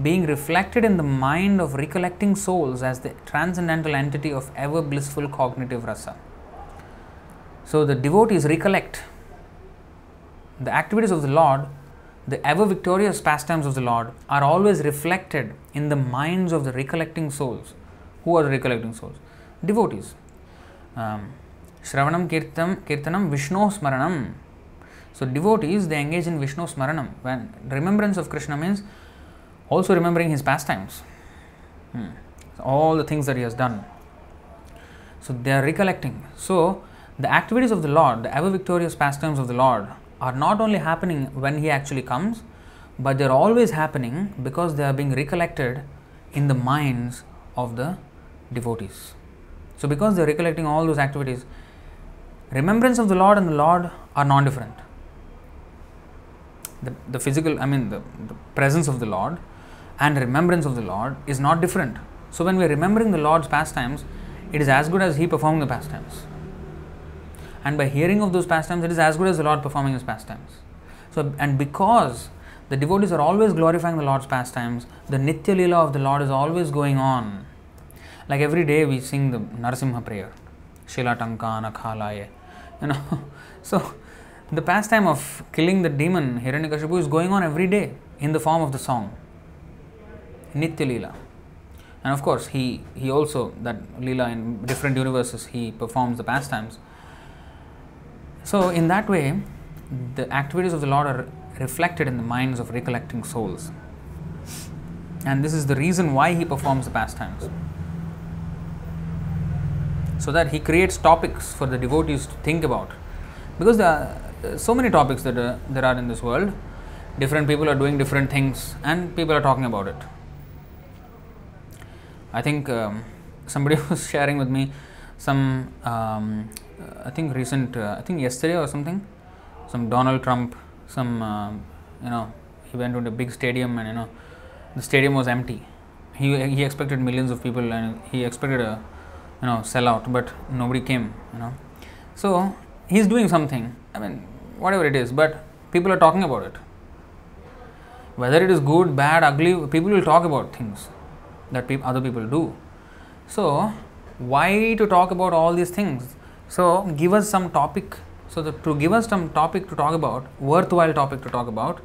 being reflected in the mind of recollecting souls as the transcendental entity of ever blissful cognitive rasa. So the devotees recollect the activities of the Lord, the ever victorious pastimes of the Lord are always reflected in the minds of the recollecting souls. Who are the recollecting souls? Devotees. Um, Shravanam Kirtanam, Kirtanam Vishnu Smaranam. So devotees, they engage in Vishnu Smaranam. When remembrance of Krishna means also remembering his pastimes, hmm. so all the things that he has done. So they are recollecting. So the activities of the Lord, the ever victorious pastimes of the Lord are not only happening when he actually comes, but they are always happening because they are being recollected in the minds of the devotees. So because they are recollecting all those activities, remembrance of the Lord and the Lord are non-different. The, the physical, I mean the, the presence of the Lord and remembrance of the Lord is not different. So when we are remembering the Lord's pastimes, it is as good as he performing the pastimes. And by hearing of those pastimes, it is as good as the Lord performing his pastimes. So, and because the devotees are always glorifying the Lord's pastimes, the Nitya Leela of the Lord is always going on. Like every day we sing the Narasimha prayer, Shilatankana Khalaye, you know. So the pastime of killing the demon Hiranyakashipu is going on every day in the form of the song, Nitya Leela. And of course he, he also, that Leela in different universes, he performs the pastimes. So in that way, the activities of the Lord are reflected in the minds of recollecting souls. And this is the reason why he performs the pastimes. So that he creates topics for the devotees to think about, because there are so many topics that are, there are in this world. Different people are doing different things and people are talking about it. I think um, somebody was sharing with me some, um, I think recent, uh, I think yesterday or something, some Donald Trump, some, uh, you know, he went into a big stadium and, you know, the stadium was empty. He, he expected millions of people and he expected a you know, sell out, but nobody came, you know. So, he's doing something, I mean, whatever it is, but people are talking about it. Whether it is good, bad, ugly, people will talk about things that pe- other people do. So, why to talk about all these things? So, give us some topic. So, the, to give us some topic to talk about, worthwhile topic to talk about,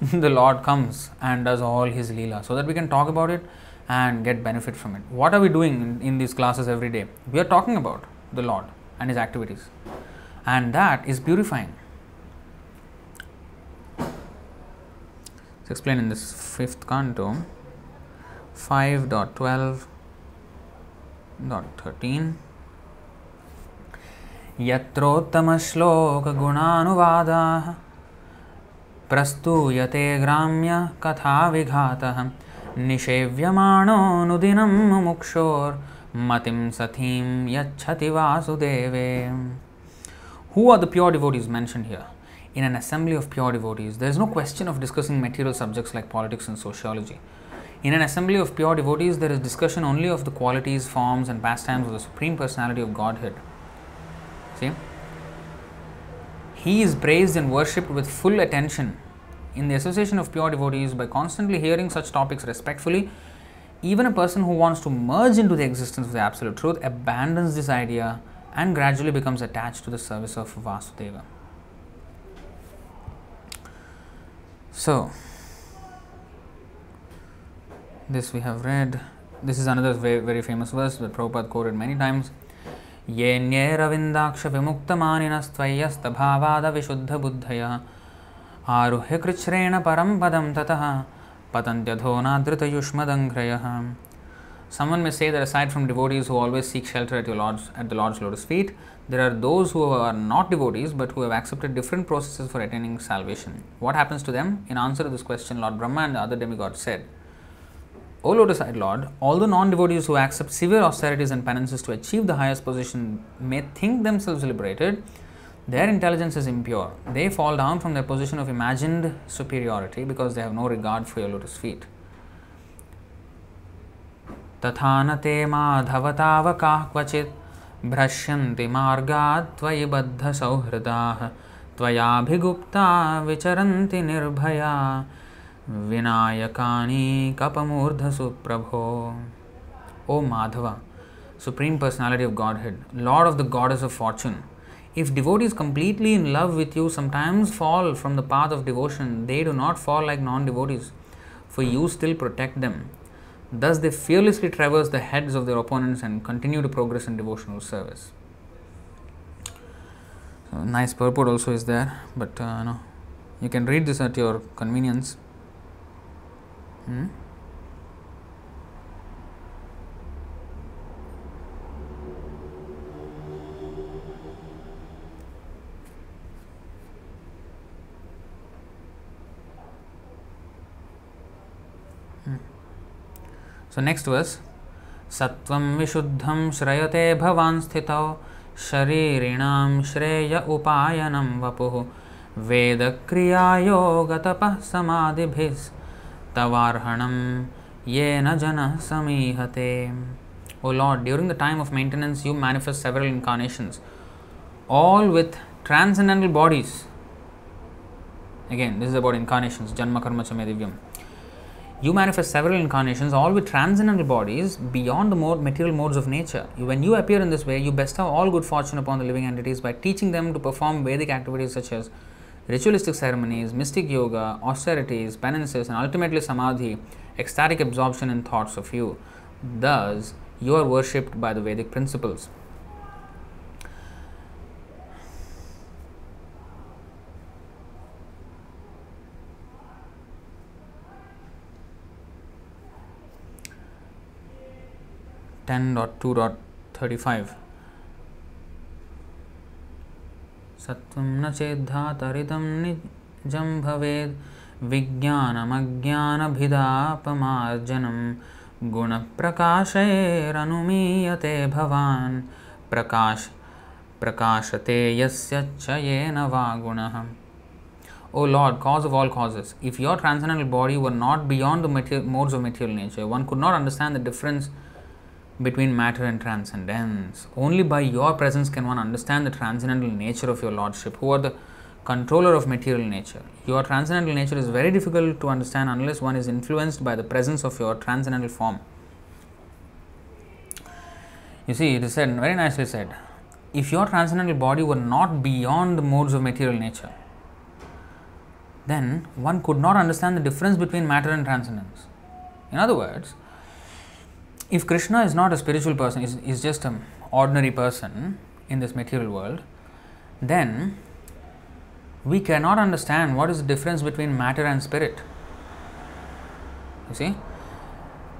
the Lord comes and does all his Leela, so that we can talk about it and get benefit from it. What are we doing in, in these classes every day? We are talking about the Lord and his activities, and that is purifying. It's explained in this fifth canto, five twelve thirteen. Yatrottama shloka gunanuvada prastuyate gramya katha vighatah Nishevyamano nudinam mukshor matim sathim yachati vasudeve. Who are the pure devotees mentioned here? In an assembly of pure devotees, there is no question of discussing material subjects like politics and sociology. In an assembly of pure devotees, there is discussion only of the qualities, forms and pastimes of the Supreme Personality of Godhead. See? He is praised and worshipped with full attention. In the association of pure devotees, by constantly hearing such topics respectfully, even a person who wants to merge into the existence of the Absolute Truth abandons this idea and gradually becomes attached to the service of Vasudeva. So, this we have read. This is another very, very famous verse that Prabhupada quoted many times. Yenye ravindaksha vimuktamaninas tvayastabhavada vishuddha buddhaya Aruhya Krichrena Param Padam Tataha Patantya Dhona Dhrita Yushmadangraya. Someone may say that aside from devotees who always seek shelter at your Lord's, at the Lord's lotus feet, there are those who are not devotees but who have accepted different processes for attaining salvation. What happens to them? In answer to this question, Lord Brahma and the other demigods said, O Lotus-eyed Lord, although non-devotees who accept severe austerities and penances to achieve the highest position may think themselves liberated, their intelligence is impure. They fall down from their position of imagined superiority because they have no regard for your lotus feet. Tathanate madhavatav kah kvachit bhrashyanti margat tvayi baddha sauhradaah tvayabhigupta vicharanti nirbhaya Vinayakani kapamurdha suprabho. O Madhava, Supreme Personality of Godhead, Lord of the Goddess of Fortune, if devotees completely in love with you sometimes fall from the path of devotion, they do not fall like non-devotees, for you still protect them. Thus they fearlessly traverse the heads of their opponents and continue to progress in devotional service. So, nice purport also is there, but uh, no, you can read this at your convenience. Hmm? Hmm. So next verse, Sattvam Vishuddham Shrayate Bhavan Sthitau Sharirinam Shreya Upayanam Vapuhu Veda Kriya Yoga Tapah Samadhibhis Tavarhanam Yena Jana Samihate. O Lord, during the time of maintenance, you manifest several incarnations, all with transcendental bodies. Again, this is about incarnations, Janma Karma Chame Divyam. You manifest several incarnations, all with transcendental bodies beyond the mode, material modes of nature. You, when you appear in this way, you bestow all good fortune upon the living entities by teaching them to perform Vedic activities such as ritualistic ceremonies, mystic yoga, austerities, penances, and ultimately samadhi, ecstatic absorption in thoughts of you. Thus, you are worshipped by the Vedic principles. ten point two point thirty-five Sattvam na chedha taritam nijam bhaved vijnanam ajnana bhidapamarjanam guna prakashe ranumiyate bhavan prakash prakashate yasya chayena vagunaham. O Lord, cause of all causes, if your transcendental body were not beyond the material, modes of material nature, one could not understand the difference between matter and transcendence. Only by your presence can one understand the transcendental nature of your Lordship, who are the controller of material nature. Your transcendental nature is very difficult to understand unless one is influenced by the presence of your transcendental form. You see, it is said, very nicely said, if your transcendental body were not beyond the modes of material nature, then one could not understand the difference between matter and transcendence. In other words, if Krishna is not a spiritual person, is is just an ordinary person in this material world, then we cannot understand what is the difference between matter and spirit. You see,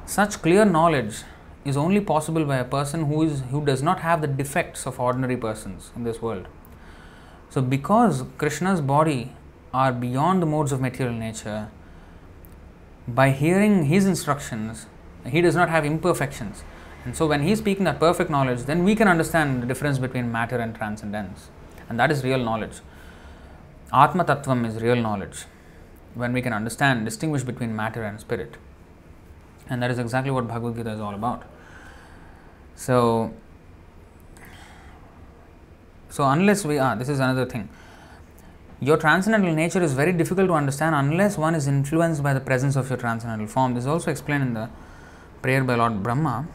such clear knowledge is only possible by a person who is who does not have the defects of ordinary persons in this world. So, because Krishna's body are beyond the modes of material nature, by hearing his instructions, he does not have imperfections, and so when he is speaking that perfect knowledge, then we can understand the difference between matter and transcendence, and that is real knowledge. Atma Tattvam is real knowledge, when we can understand, distinguish between matter and spirit, and that is exactly what Bhagavad Gita is all about. So, so unless we are, this is another thing, your transcendental nature is very difficult to understand unless one is influenced by the presence of your transcendental form. This is also explained in the prayer by Lord Brahma.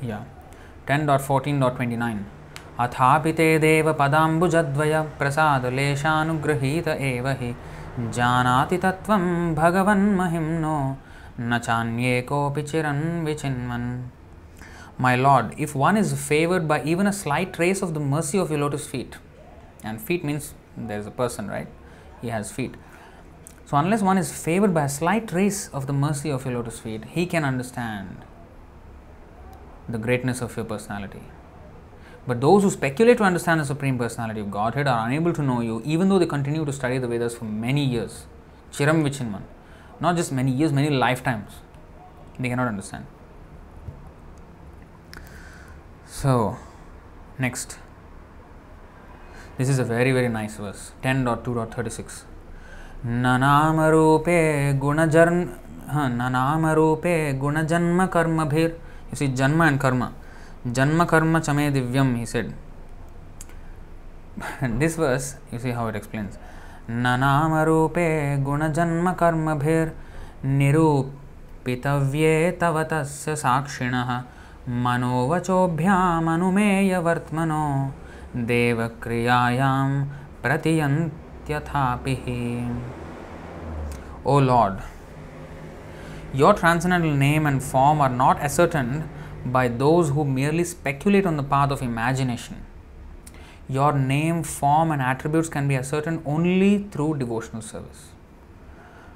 Yeah. ten point fourteen point twenty-nine Athapite deva padambujadvaya prasada leshanugrahita evahi janati tattvam bhagavan mahimno nachanye kopi chiran vichinman. My Lord, if one is favored by even a slight trace of the mercy of your lotus feet, and feet means there is a person, right? he has feet. So unless one is favored by a slight trace of the mercy of your lotus feet, he can understand the greatness of your personality. But those who speculate to understand the Supreme Personality of Godhead are unable to know you, even though they continue to study the Vedas for many years. Chiram Vichinman. Not just many years, many lifetimes. They cannot understand. So, next. This is a very, very nice verse. ten point two point thirty-six. Nanamarupe gunajarn Nanamarupe gunajanma karma bhir. You see, janma and karma. Janma karma chame divyam, he said. This verse, you see how it explains. Nanamarupe gunajanma karma bhir nirupitavye tavatasya sakshinaha manovachobhya manumeya vartmano devakriyayam pratiyantyathapih. O Lord, your transcendental name and form are not ascertained by those who merely speculate on the path of imagination. Your name, form and attributes can be ascertained only through devotional service.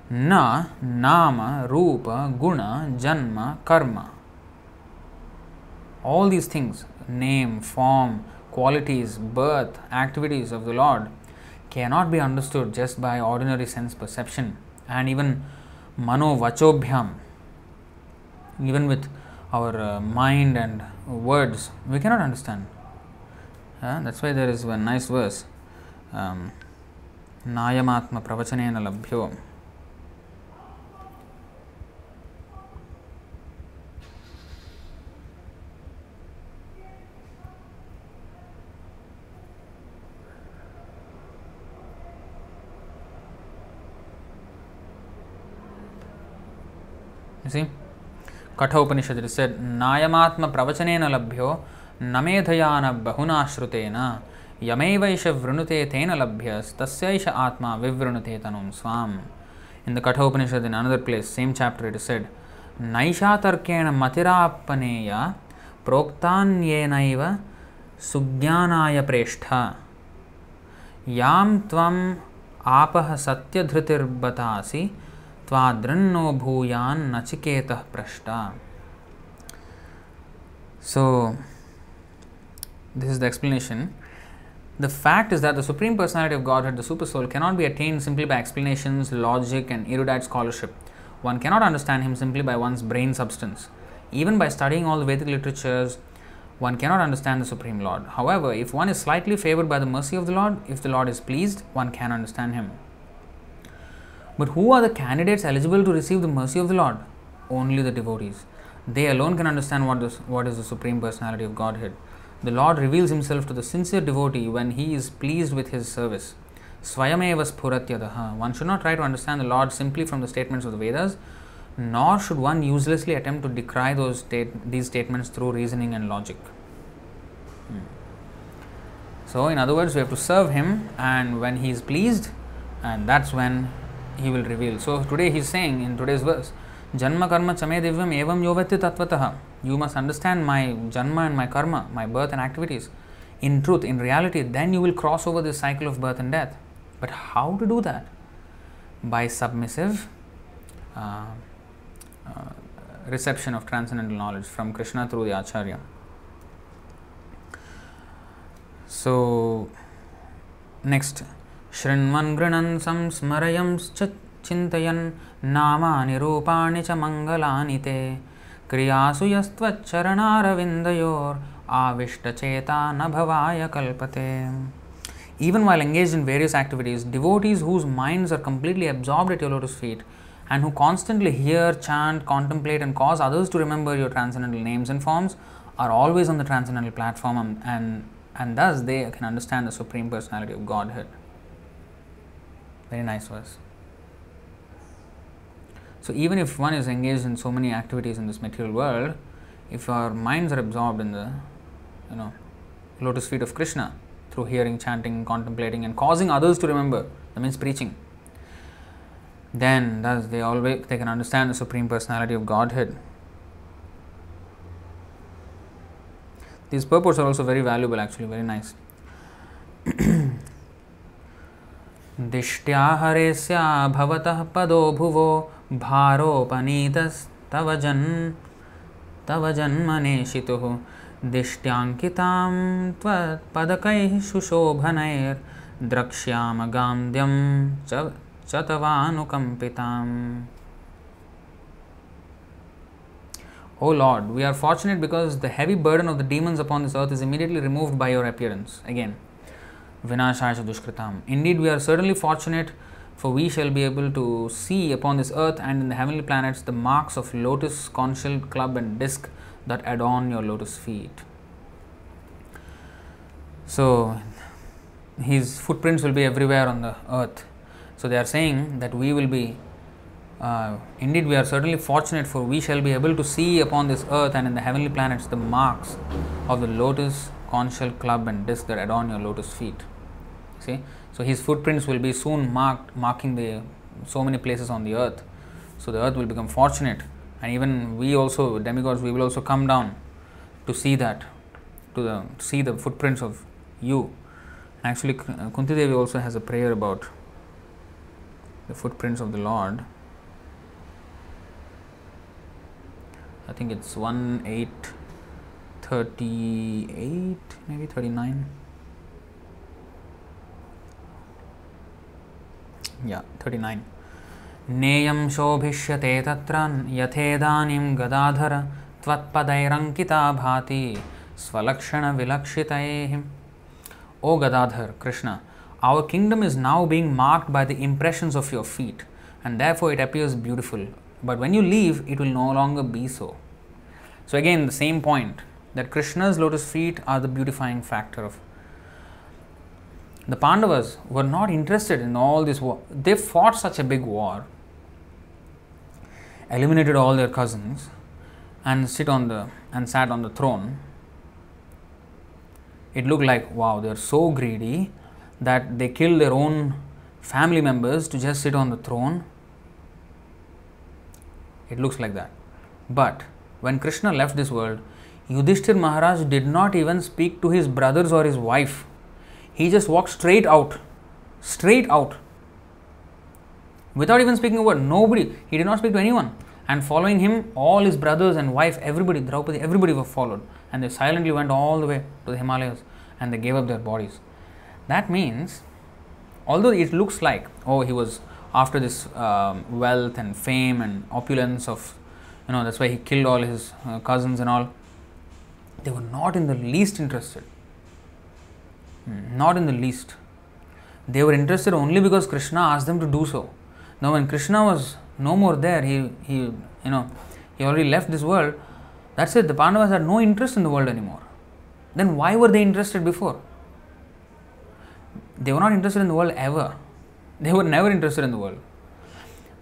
Na, nama, rupa, guna, janma, karma. All these things, name, form, qualities, birth, activities of the Lord cannot be understood just by ordinary sense perception and even mano vachobhyam, even with our uh, mind and words, we cannot understand. Uh, that's why there is one nice verse, um, Nayamatma pravachanena labhyo. You see? Katha Upanishad, it is said, Nayamatma pravachanena labhyo namedhayana bahunashrutena yamevaisha vrunute tena labhyas tasyaisha atma vivrunute tanum swam. In the Katha Upanishad, in another place, same chapter, it is said, Naisha tarkena matirapaneya proktanyenaiva sugyanaya preshtha yam tvam apah satya dhritir batasi. So, this is the explanation. The fact is that the Supreme Personality of Godhead, the Supersoul, cannot be attained simply by explanations, logic and erudite scholarship. One cannot understand him simply by one's brain substance. Even by studying all the Vedic literatures, one cannot understand the Supreme Lord. However, if one is slightly favored by the mercy of the Lord, if the Lord is pleased, one can understand him. But who are the candidates eligible to receive the mercy of the Lord? Only the devotees. They alone can understand what is, what is the Supreme Personality of Godhead. The Lord reveals himself to the sincere devotee when he is pleased with his service. Swayameva spuratyadaha. One should not try to understand the Lord simply from the statements of the Vedas, nor should one uselessly attempt to decry those state, these statements through reasoning and logic. Hmm. So, in other words, we have to serve him, and when he is pleased, and that's when he will reveal. So today he is saying in today's verse, Janma karma chame divyam evam yovati tatvataha. You must understand my janma and my karma, my birth and activities. In truth, in reality, then you will cross over this cycle of birth and death. But how to do that? By submissive uh, uh, reception of transcendental knowledge from Krishna through the Acharya. So, next. Shrinman grinansam smarayam chintayan namani rupani cha mangalani te kriyasu yastva charanaravindayor avishta cheta nabhavaya kalpate. Even while engaged in various activities, devotees whose minds are completely absorbed at your lotus feet and who constantly hear, chant, contemplate and cause others to remember your transcendental names and forms are always on the transcendental platform, and, and, and thus they can understand the Supreme Personality of Godhead. Very nice verse. So even if one is engaged in so many activities in this material world, if our minds are absorbed in the, you know, lotus feet of Krishna through hearing, chanting, contemplating and causing others to remember, that means preaching, then thus they always they can understand the Supreme Personality of Godhead. These purports are also very valuable, actually, very nice. Dishtyaharesya bhavatah pado bhuvo bharopanitas tavajan tavajan maneshituhu Dishtyankitam tvat padakai shushobhanair drakshyama gamdyam chatavanukampitam. O Lord, we are fortunate because the heavy burden of the demons upon this earth is immediately removed by your appearance. Again, Vinashaya Dushkritam. Indeed, we are certainly fortunate, for we shall be able to see upon this earth and in the heavenly planets the marks of lotus, conch shell, club and disc that adorn your lotus feet. So, his footprints will be everywhere on the earth. So, they are saying that we will be Uh, indeed, we are certainly fortunate, for we shall be able to see upon this earth and in the heavenly planets the marks of the lotus, conch shell, club and disc that adorn your lotus feet. See, so his footprints will be soon marked, marking the so many places on the earth. So the earth will become fortunate, and even we also, demigods, we will also come down to see that, to, the, to see the footprints of you. Actually, Kunti Devi also has a prayer about the footprints of the Lord. I think it's one eight thirty-eight, maybe thirty-nine. Yeah, thirty-nine. Neyam shobhishyate tatran yathedanim gadadhara tvatpadairankita bhati svalakshana vilakshitaihim. O Gadadhar, Krishna, our kingdom is now being marked by the impressions of your feet, and therefore it appears beautiful. But when you leave, it will no longer be so. So again, the same point, that Krishna's lotus feet are the beautifying factor of. The Pandavas were not interested in all this war. They fought such a big war, eliminated all their cousins, and sit on the and sat on the throne. It looked like, wow, they are so greedy that they kill their own family members to just sit on the throne. It looks like that. But when Krishna left this world, Yudhishthir Maharaj did not even speak to his brothers or his wife. He just walked straight out. Straight out. Without even speaking a word. Nobody. He did not speak to anyone. And following him, all his brothers and wife, everybody, Draupadi, everybody were followed. And they silently went all the way to the Himalayas. And they gave up their bodies. That means, although it looks like, oh, he was after this um, wealth and fame and opulence of, you know, that's why he killed all his uh, cousins and all. They were not in the least interested. Not in the least. They were interested only because Krishna asked them to do so. Now when Krishna was no more there, he, he you know, he already left this world. That's it. The Pandavas had no interest in the world anymore. Then why were they interested before? They were not interested in the world ever. They were never interested in the world,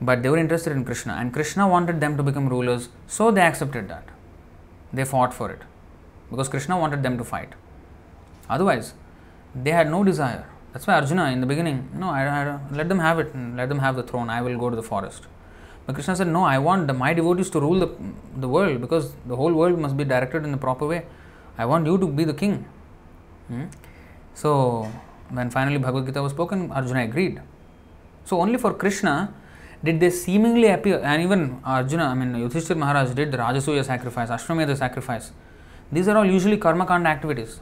but they were interested in Krishna, and Krishna wanted them to become rulers, so they accepted that. They fought for it because Krishna wanted them to fight. Otherwise, they had no desire. That's why Arjuna in the beginning, no, I, I, let them have it, and let them have the throne, I will go to the forest. But Krishna said, no, I want the, my devotees to rule the, the world, because the whole world must be directed in the proper way. I want you to be the king. Hmm? So, when finally Bhagavad Gita was spoken, Arjuna agreed. So only for Krishna did they seemingly appear, and even Arjuna, I mean Yudhishthira Maharaj did the Rajasuya sacrifice, Ashwamedha sacrifice. These are all usually karmakanda activities.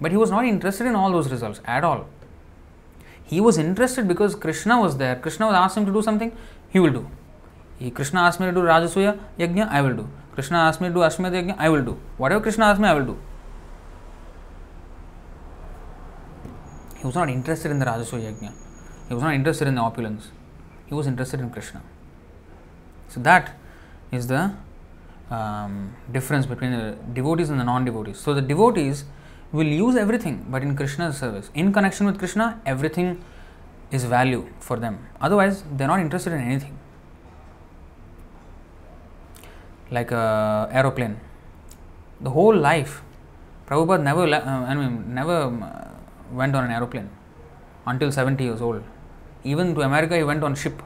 But he was not interested in all those results at all. He was interested because Krishna was there. Krishna was asked him to do something, he will do. He, Krishna asked me to do Rajasuya Yajna, I will do. Krishna asked me to do Ashwamedha Yajna, I will do. Whatever Krishna asked me, I will do. He was not interested in the Rajasuya Yajna. He was not interested in the opulence. He was interested in Krishna. So that is the um, difference between the devotees and the non-devotees. So the devotees will use everything, but in Krishna's service. In connection with Krishna, everything is value for them. Otherwise, they are not interested in anything. Like an aeroplane. The whole life, Prabhupada never, uh, I mean, never went on an aeroplane until seventy years old. Even to America, he went on ship.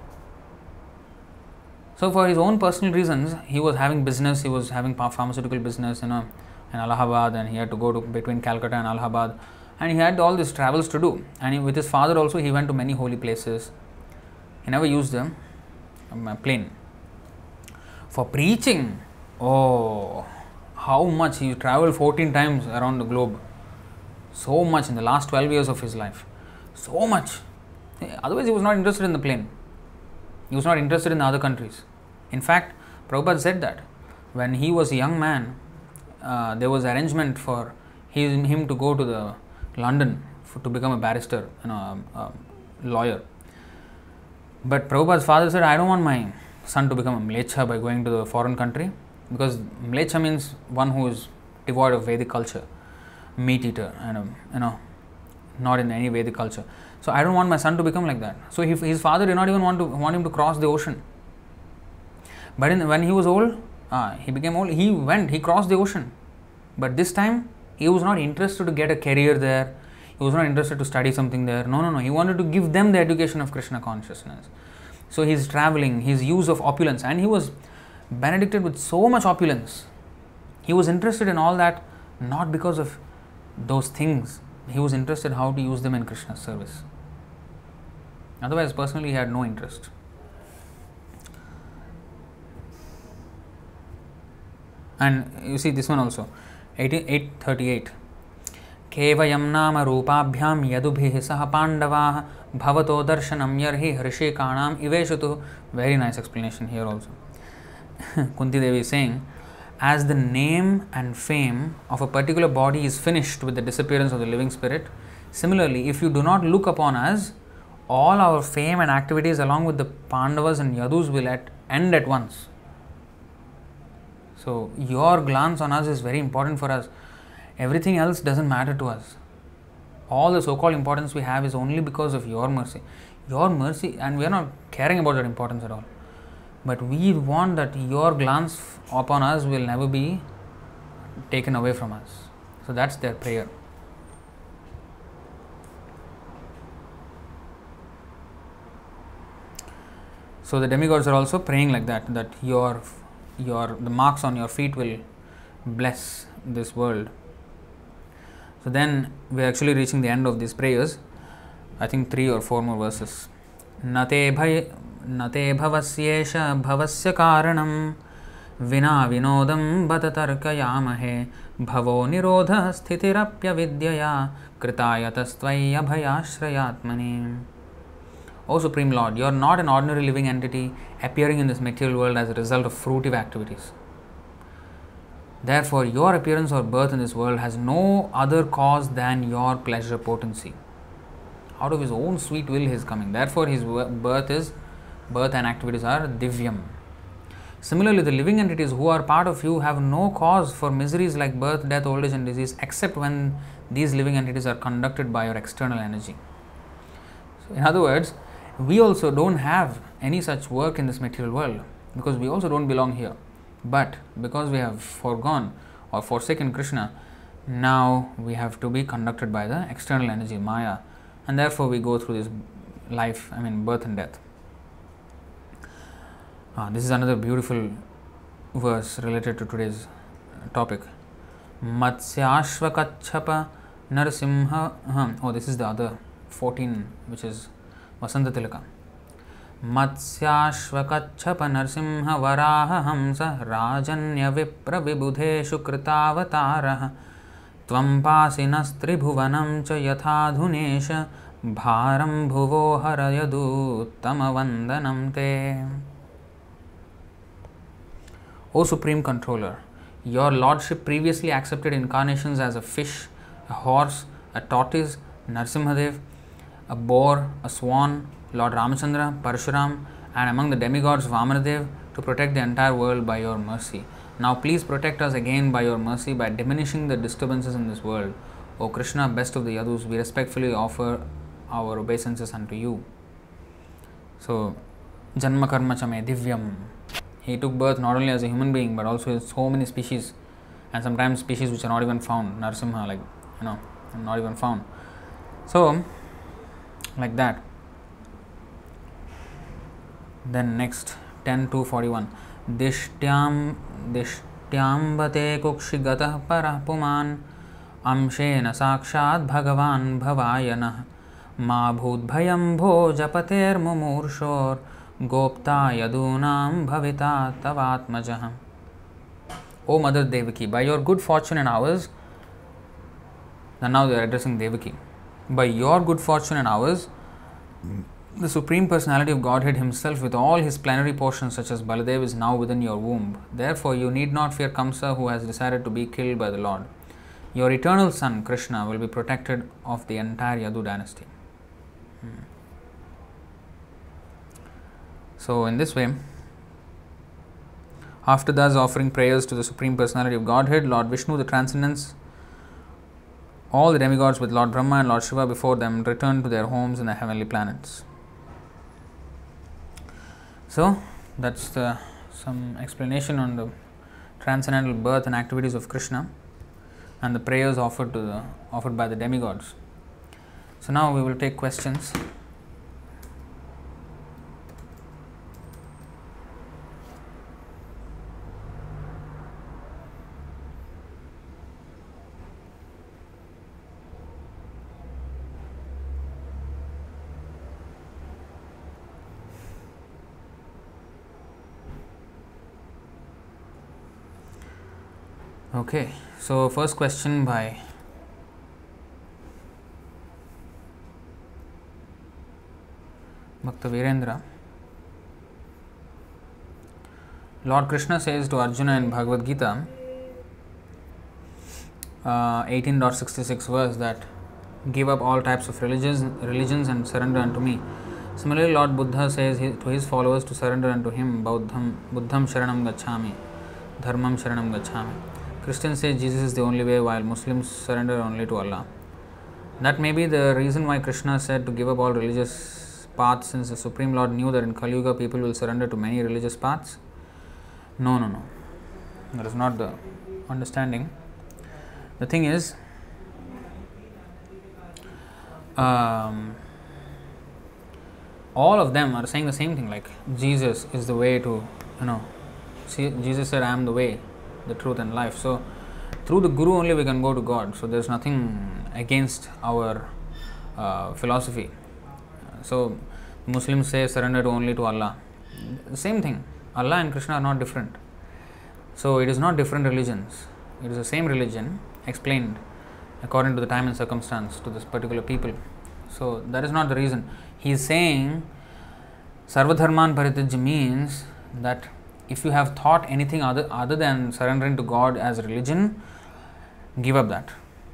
So for his own personal reasons, he was having business, he was having pharmaceutical business, you know, in Allahabad, and he had to go to between Calcutta and Allahabad, and he had all these travels to do, and he, with his father also he went to many holy places. He never used the um, plane. For preaching, oh, how much he travelled fourteen times around the globe. So much in the last twelve years of his life. So much. Otherwise, he was not interested in the plane. He was not interested in the other countries. In fact, Prabhupada said that when he was a young man, uh, there was arrangement for him, him to go to the London for, to become a barrister and a, a lawyer. But Prabhupada's father said, I don't want my son to become a mlecha by going to the foreign country, because mlecha means one who is devoid of Vedic culture, meat eater, and um, you know, not in any Vedic culture. So I don't want my son to become like that. So he, his father did not even want to want him to cross the ocean. But in, when he was old, ah, he became old. He went. He crossed the ocean. But this time he was not interested to get a career there. He was not interested to study something there. No, no, no. He wanted to give them the education of Krishna consciousness. So his traveling, his use of opulence, and he was benedicted with so much opulence. He was interested in all that, not because of those things. He was interested how to use them in Krishna's service. Otherwise, personally, he had no interest. And you see this one also, eight thirty-eight. Kevayam nama rupabhyam yadubhihi saha pandavaha bhavato darshanam yarhi hrishikanam iveshutu. Very nice explanation here also. Kunti Devi is saying, as the name and fame of a particular body is finished with the disappearance of the living spirit, similarly, if you do not look upon us, all our fame and activities along with the Pandavas and Yadus will at, end at once. So, your glance on us is very important for us. Everything else doesn't matter to us. All the so-called importance we have is only because of your mercy. Your mercy, and we are not caring about that importance at all. But we want that your glance upon us will never be taken away from us. So that's their prayer. So the demigods are also praying like that, that your, your the marks on your feet will bless this world. So then we are actually reaching the end of these prayers. I think three or four more verses. Nate bhai Nate bhavasyesha bhavasya karanam vina vinodam batatarkayamahe bhavo nirodha sthitirapya vidyaya kritayatastvaya bhayashrayatmani. O Supreme Lord, you are not an ordinary living entity appearing in this material world as a result of fruitive activities. Therefore, your appearance or birth in this world has no other cause than your pleasure potency. Out of his own sweet will he is coming. Therefore, his birth is birth and activities are divyam. Similarly, the living entities who are part of you have no cause for miseries like birth, death, old age and disease, except when these living entities are conducted by your external energy. So, in other words, we also don't have any such work in this material world, because we also don't belong here. But because we have forgone or forsaken Krishna, now we have to be conducted by the external energy, Maya, and therefore we go through this life, I mean birth and death. Ah, this is another beautiful verse related to today's topic. Matsyashva kachchapa narasimha. Uh-huh. Oh, this is the other fourteen, which is Vasanta Tilaka. Matsyashva kachchapa narasimha varaha hamsa rajanya vipra vibudheshu kritavataraha tvam pasinas tribhuvanam cha yathadhunesha bharam bhuvo harayadu tamavandanam te. O Supreme Controller, your Lordship previously accepted incarnations as a fish, a horse, a tortoise, Narasimhadev, a boar, a swan, Lord Ramachandra, Parashuram, and among the demigods Vamanadev to protect the entire world by your mercy. Now please protect us again by your mercy by diminishing the disturbances in this world. O Krishna, best of the Yadus, we respectfully offer our obeisances unto you. So, Janma Karma Chame Divyam. He took birth not only as a human being but also in so many species, and sometimes species which are not even found. Narasimha, like, you know, not even found. So, like that. Then next, ten two forty-one. Dishyam, Dishyambate kukshigata parapuman अंशेन साक्षात् भगवान् भवायनः मा भूद्भयं भो जपतेर्मुमूर्षोर् गोप्ता यदूनां भविता तवात्मजः. O Mother Devaki, by your good fortune and ours, and now they are addressing Devaki, by your good fortune and ours, the Supreme Personality of Godhead Himself with all His plenary portions such as Baladev is now within your womb. Therefore, you need not fear Kamsa, who has decided to be killed by the Lord. Your eternal son, Krishna, will be protected of the entire Yadu dynasty. Hmm. So, in this way, after thus offering prayers to the Supreme Personality of Godhead, Lord Vishnu, the Transcendence, all the demigods with Lord Brahma and Lord Shiva before them returned to their homes in the heavenly planets. So, that's the, some explanation on the transcendental birth and activities of Krishna and the prayers offered to the, offered by the demigods. So now we will take questions. Okay, so first question by Bhakta Virendra. Lord Krishna says to Arjuna in Bhagavad Gita, uh, eighteen point sixty-six verse, that give up all types of religions, religions and surrender unto me. Similarly, Lord Buddha says to his followers to surrender unto him, Bauddham, Buddham Sharanam Gacchami, Dharmam Sharanam Gacchami. Christians say Jesus is the only way, while Muslims surrender only to Allah. That may be the reason why Krishna said to give up all religious paths, since the Supreme Lord knew that in Kali Yuga people will surrender to many religious paths. No, no, no. That is not the understanding. The thing is, um, all of them are saying the same thing, like Jesus is the way to, you know, see, Jesus said, I am the way, the truth and life. So through the Guru only we can go to God. So there's nothing against our uh, philosophy. So Muslims say surrender only to Allah. Same thing. Allah and Krishna are not different. So it is not different religions. It is the same religion explained according to the time and circumstance to this particular people. So that is not the reason. He is saying Sarvadharman Paritijja means that if you have thought anything other, other than surrendering to God as religion, give up that.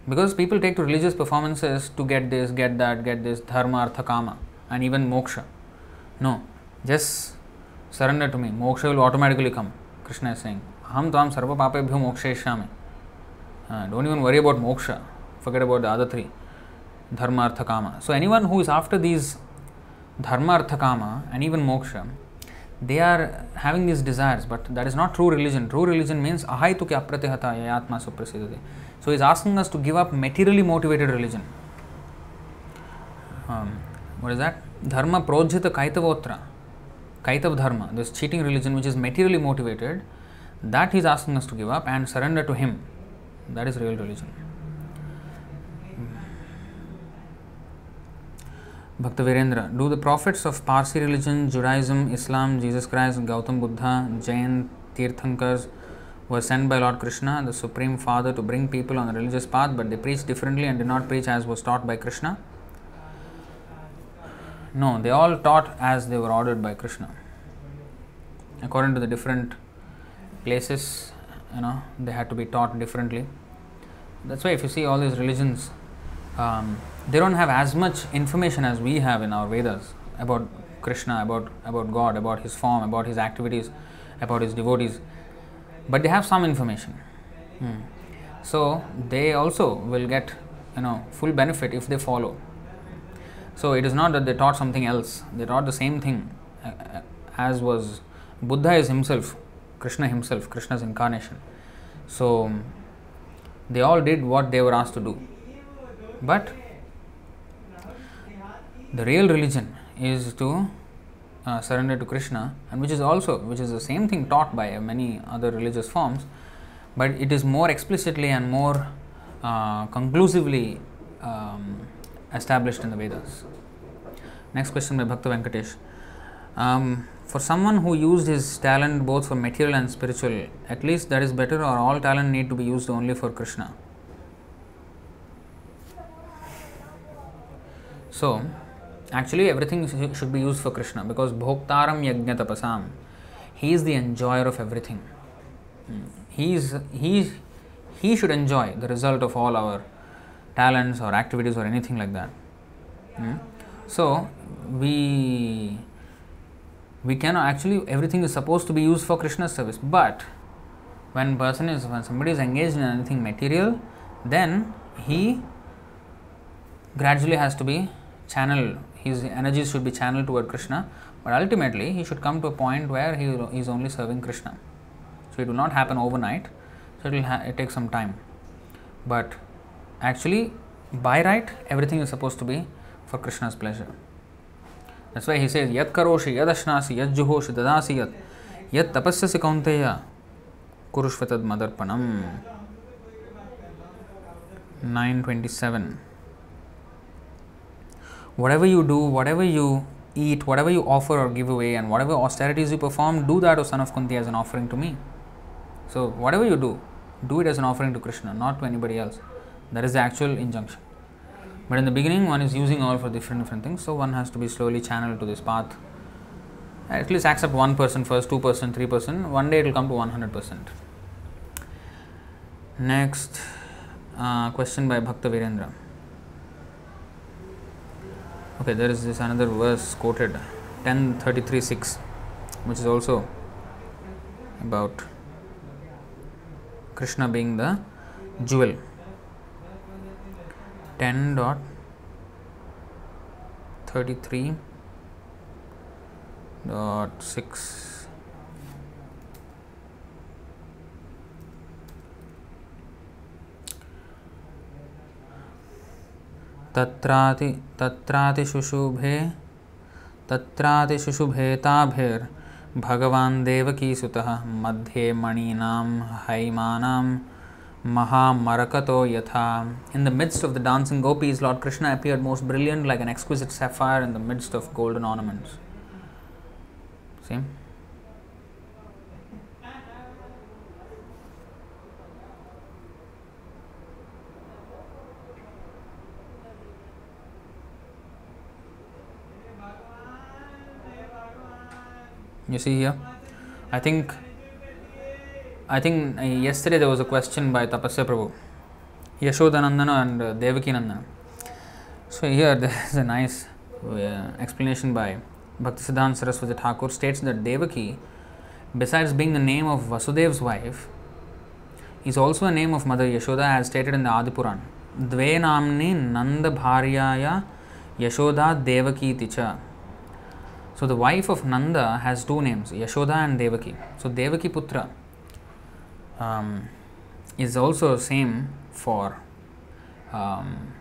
Because people take to religious performances to get this, get that, get this, dharma, artha, kama, and even moksha. No, just surrender to me. Moksha will automatically come. Krishna is saying, aham tvam sarva papebhyo mokshayishami. Uh, don't even worry about moksha. Forget about the other three. Dharma, artha, kama. So anyone who is after these dharma, artha, kama, and even moksha, they are having these desires, but that is not true religion. True religion means ahaitu ke apratihata yayatma suprasidhati. So he is asking us to give up materially motivated religion. Um, what is that? Dharma projhita kaitavotra. Kaitav dharma, this cheating religion which is materially motivated, that he is asking us to give up and surrender to him. That is real religion. Bhakta Virendra, do the prophets of Parsi religion, Judaism, Islam, Jesus Christ, Gautam Buddha, Jain, Tirthankars were sent by Lord Krishna, the Supreme Father, to bring people on the religious path, but they preached differently and did not preach as was taught by Krishna? No, they all taught as they were ordered by Krishna. According to the different places, you know, they had to be taught differently. That's why if you see all these religions, um, they don't have as much information as we have in our Vedas about Krishna, about, about God, about His form, about His activities, about His devotees. But they have some information. Hmm. So they also will get, you know, full benefit if they follow. So it is not that they taught something else. They taught the same thing as was. Buddha is himself, Krishna himself, Krishna's incarnation. So they all did what they were asked to do. But the real religion is to uh, surrender to Krishna, and which is also, which is the same thing taught by many other religious forms, but it is more explicitly and more uh, conclusively um, established in the Vedas. Next question by Bhakta Venkatesh. Um, for someone who used his talent both for material and spiritual, at least that is better, or all talent need to be used only for Krishna? So, actually everything should be used for Krishna, because Bhoktaram Yajna Tapasam, he is the enjoyer of everything. He is, he is, he should enjoy the result of all our talents or activities or anything like that. Hmm? So, we, we cannot, actually everything is supposed to be used for Krishna's service, but when person is, when somebody is engaged in anything material, then he gradually has to be channeled, his energies should be channeled toward Krishna, but ultimately he should come to a point where he is only serving Krishna. So, it will not happen overnight, so it will ha- it takes some time, but actually by right everything is supposed to be for Krishna's pleasure. That's why he says, Yat karoshi, yad ashnasi, yad juhoshi, dadasi yat, yat tapasyasi kaunteya, kurushvatad madarpanam. nine twenty-seven. Whatever you do, whatever you eat, whatever you offer or give away, and whatever austerities you perform, do that, O son of Kunti, as an offering to me. So, whatever you do, do it as an offering to Krishna, not to anybody else. That is the actual injunction. But in the beginning, one is using all for different different things, so one has to be slowly channeled to this path. At least accept one person first, two person, three person. One day it will come to one hundred percent. Next uh, question by Bhakta Virendra. Okay, there is this another verse quoted, ten thirty three six, which is also about Krishna being the jewel. Ten dot thirty three dot six. Tatrati tatrati shushubhe tatrati shushubhe tabher Bhagavan Devaki sutah madhye maninam haimanam Maha Marakato Yatha. In the midst of the dancing gopis, Lord Krishna appeared most brilliant, like an exquisite sapphire in the midst of golden ornaments. See? You see here? I think I think uh, yesterday there was a question by Tapasya Prabhu, Yashoda Nandana and uh, Devaki Nandana. So, here there is a nice uh, explanation by Bhaktisiddhanta Saraswati Thakur, states that Devaki, besides being the name of Vasudeva's wife, is also a name of Mother Yashoda, as stated in the Adi Puran. Dve namni nanda bharyaya Yashoda Devaki ticha. So, the wife of Nanda has two names, Yashoda and Devaki. So, Devaki Putra Um, is also same for um,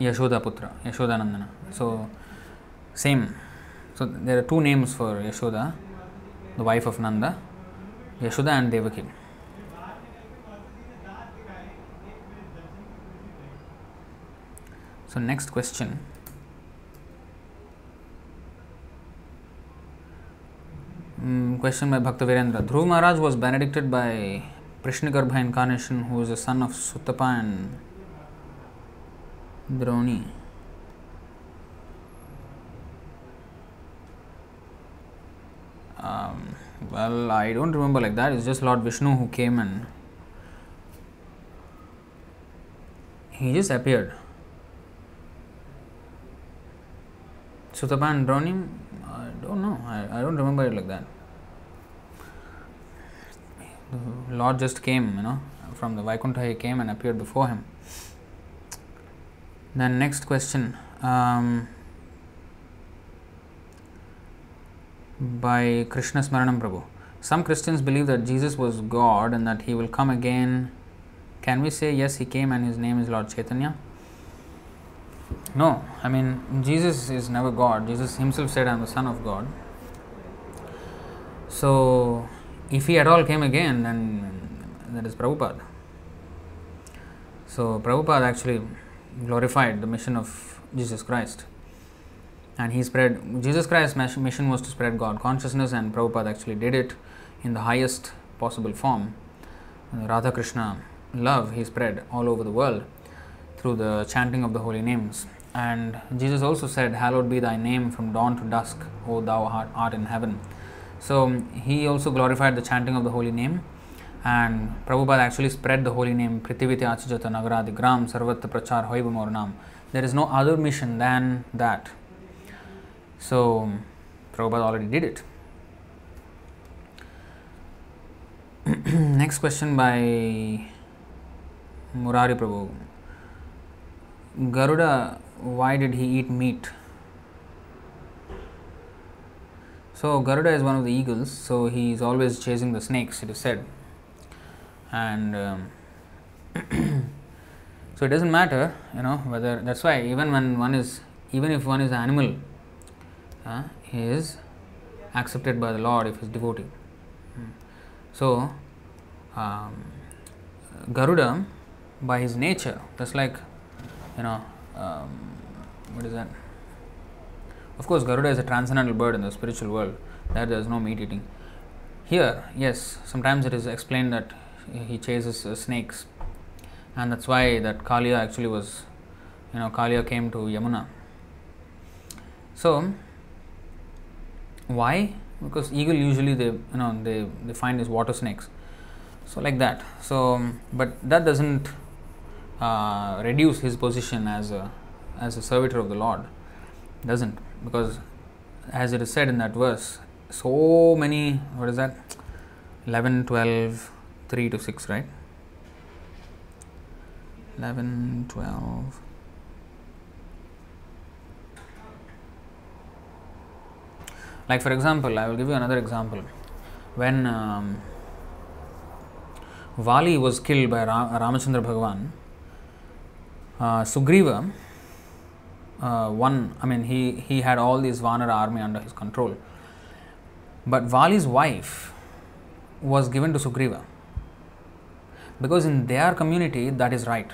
Yashoda Putra, Yashoda Nandana. So, same. So, there are two names for Yashoda, the wife of Nanda, Yashoda and Devaki. So, next question. Mm, question by Bhakta Virendra. Dhruva Maharaj was benedicted by Prishni Garbha incarnation, who is the son of Sutapa and Droni. Um, well, I don't remember like that. It's just Lord Vishnu who came and he just appeared. Sutapa and Droni? I don't know. I, I don't remember it like that. The Lord just came, you know, from the Vaikuntha he came and appeared before him. Then next question um, by Krishna Smaranam Prabhu. Some Christians believe that Jesus was God and that he will come again. Can we say yes, he came and his name is Lord Chaitanya? No, I mean, Jesus is never God. Jesus himself said, I am the Son of God. So, if he at all came again, then that is Prabhupada. So Prabhupada actually glorified the mission of Jesus Christ, and he spread Jesus Christ's mission was to spread God consciousness, and Prabhupada actually did it in the highest possible form. Radha Krishna love he spread all over the world through the chanting of the holy names. And Jesus also said, "Hallowed be thy name from dawn to dusk, O thou art in heaven." So he also glorified the chanting of the holy name, and Prabhupada actually spread the holy name, Prithiviti Achajata Nagaradi Gram Sarvatta Prachar Hoibam Ornam. There is no other mission than that. So Prabhupada already did it. Next question by Murari Prabhu. Garuda, why did he eat meat? So Garuda is one of the eagles, so he is always chasing the snakes, it is said. And um, so it doesn't matter, you know, whether, that's why even when one is, even if one is animal, uh, he is accepted by the Lord if he is devotee. So um, Garuda, by his nature, just like, you know, um, what is that? Of course, Garuda is a transcendental bird in the spiritual world. There, there is no meat eating. Here, yes, sometimes it is explained that he chases uh, snakes, and that's why that Kaliya actually was, you know, Kaliya came to Yamuna. So, why? Because eagle usually they, you know, they they find is water snakes, so like that. So, but that doesn't uh, reduce his position as a as a servitor of the Lord, doesn't, because as it is said in that verse, so many, what is that, eleven, twelve, three to six, right? eleven, twelve. Like for example, I will give you another example. When um, Vali was killed by Ram- Ramachandra Bhagavan, uh, Sugriva uh, won, I mean he, he had all these Vanara army under his control. But Vali's wife was given to Sugriva, because in their community that is right.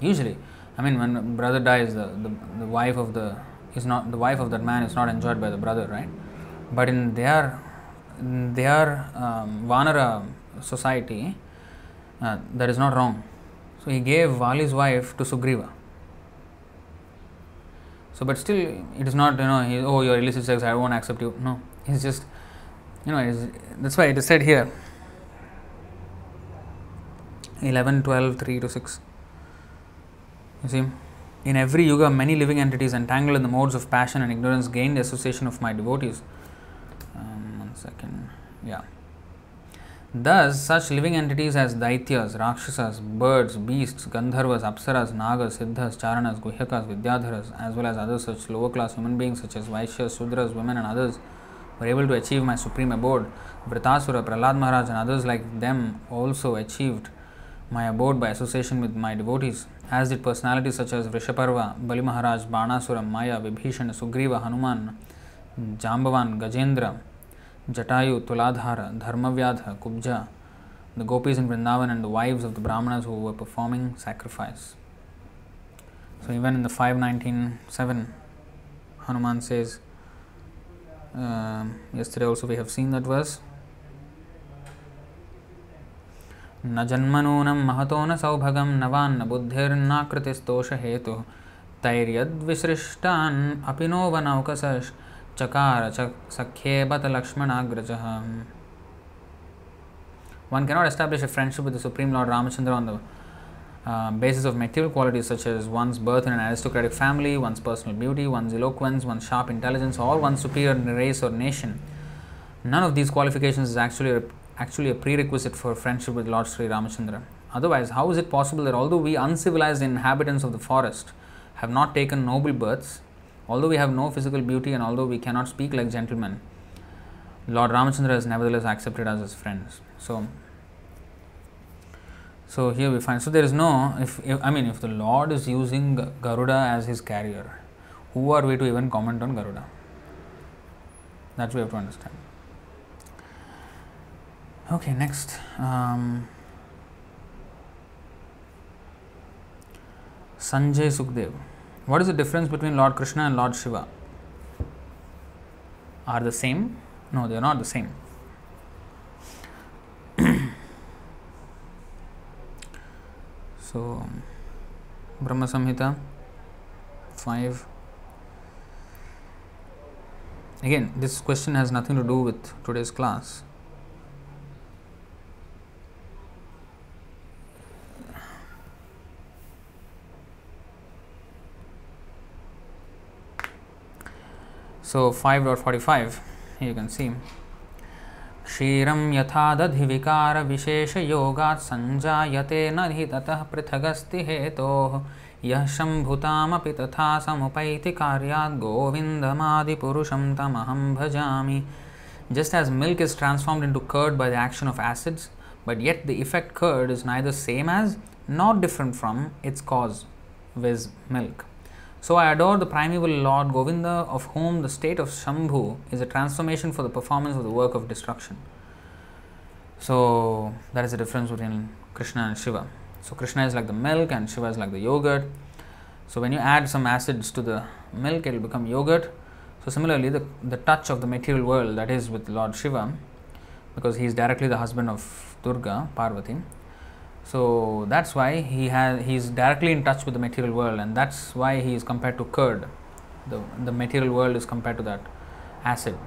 Usually, I mean when a brother dies, the, the, the wife of the Is not the wife of that man is not enjoyed by the brother, right? But in their in their um, Vanara society, uh, that is not wrong. So he gave Vali's wife to Sugriva. So, but still, it is not, you know, he, oh, your illicit sex, I won't accept you. No, he's just, you know, it's, that's why it is said here. eleven, twelve, three to six. You see. In every yuga, many living entities entangled in the modes of passion and ignorance gain the association of my devotees. Um, one second. Yeah. Thus, such living entities as Daityas, Rakshasas, birds, beasts, Gandharvas, Apsaras, Nagas, Siddhas, Charanas, Guhyakas, Vidyadharas, as well as other such lower class human beings such as Vaishyas, Sudras, women and others were able to achieve my supreme abode. Vritasura, Prahlad Maharaj and others like them also achieved my abode by association with my devotees. As did personalities such as Vrishaparva, Bali Maharaj, Banasura, Maya, Vibhishana, Sugriva, Hanuman, Jambavan, Gajendra, Jatayu, Tuladhara, Dharmavyadha, Kubja, the Gopis in Vrindavan and the wives of the Brahmanas who were performing sacrifice. So even in the five nineteen seven, Hanuman says, uh, yesterday also we have seen that verse, Na janmanonam mahatona saubhagam navan buddhir nakritistosha hetu tairyad visrishtan apinova naukasash chakara sakhe bata lakshmana grajaham. One cannot establish a friendship with the Supreme Lord Ramachandra on the uh, basis of material qualities such as one's birth in an aristocratic family, one's personal beauty, one's eloquence, one's sharp intelligence, or one's superior race or nation. None of these qualifications is actually a actually a prerequisite for friendship with Lord Sri Ramachandra. Otherwise, how is it possible that although we uncivilized inhabitants of the forest have not taken noble births, although we have no physical beauty and although we cannot speak like gentlemen, Lord Ramachandra is nevertheless accepted as his friends. So, so here we find, so there is no, if, if I mean if the Lord is using Garuda as his carrier, who are we to even comment on Garuda? That we have to understand. Okay, next. Um, Sanjay Sukhdev. What is the difference between Lord Krishna and Lord Shiva? Are the same? No, they are not the same. So, Brahma Samhita five. Again, this question has nothing to do with today's class. So, five point forty-five, you can see. Kshiram yatha dadhi vikara vishesha yogat sanjayate nadhi tatah prithagasti hetoh yah shambhutam api tatha samupaiti karyat govindamadi purusham tamaham bhajami. Just as milk is transformed into curd by the action of acids, but yet the effect curd is neither same as nor different from its cause, viz. milk. So I adore the primeval Lord Govinda, of whom the state of Shambhu is a transformation for the performance of the work of destruction. So that is the difference between Krishna and Shiva. So Krishna is like the milk and Shiva is like the yogurt. So when you add some acids to the milk, it will become yogurt. So similarly, the, the touch of the material world, that is with Lord Shiva, because he is directly the husband of Durga, Parvati. So that's why he has he is directly in touch with the material world, and that's why he is compared to curd. The, the material world is compared to that acid.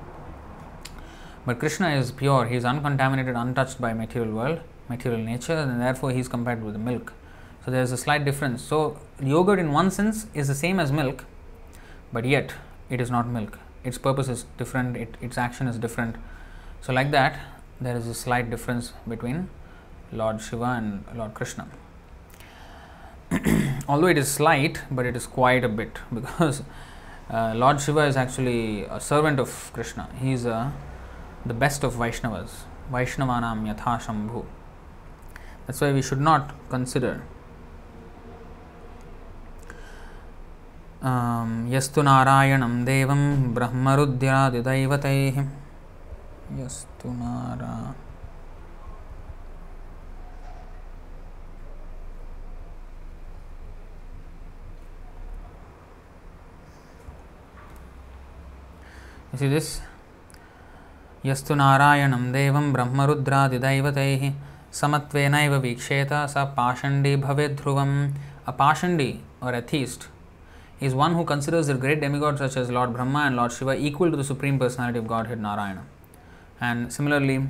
But Krishna is pure, he is uncontaminated, untouched by material world, material nature, and therefore he is compared with the milk. So there is a slight difference. So yogurt in one sense is the same as milk, but yet it is not milk. Its purpose is different, it, its action is different. So like that, there is a slight difference between Lord Shiva and Lord Krishna. Although it is slight, but it is quite a bit, because uh, Lord Shiva is actually a servant of Krishna. He is uh, the best of Vaishnavas. Vaishnavanam yatha shambhu. That's why we should not consider um, yastu narayanam devam brahmarudya didaivataihi. Yastu narayanam. You see this? Yastu narayanam devam brahmarudra didaivataihi samatvenaiva viksheta sa pashandi bhavedhruvam. A pashandi or atheist is one who considers the great demigods such as Lord Brahma and Lord Shiva equal to the Supreme Personality of Godhead Narayana. And similarly,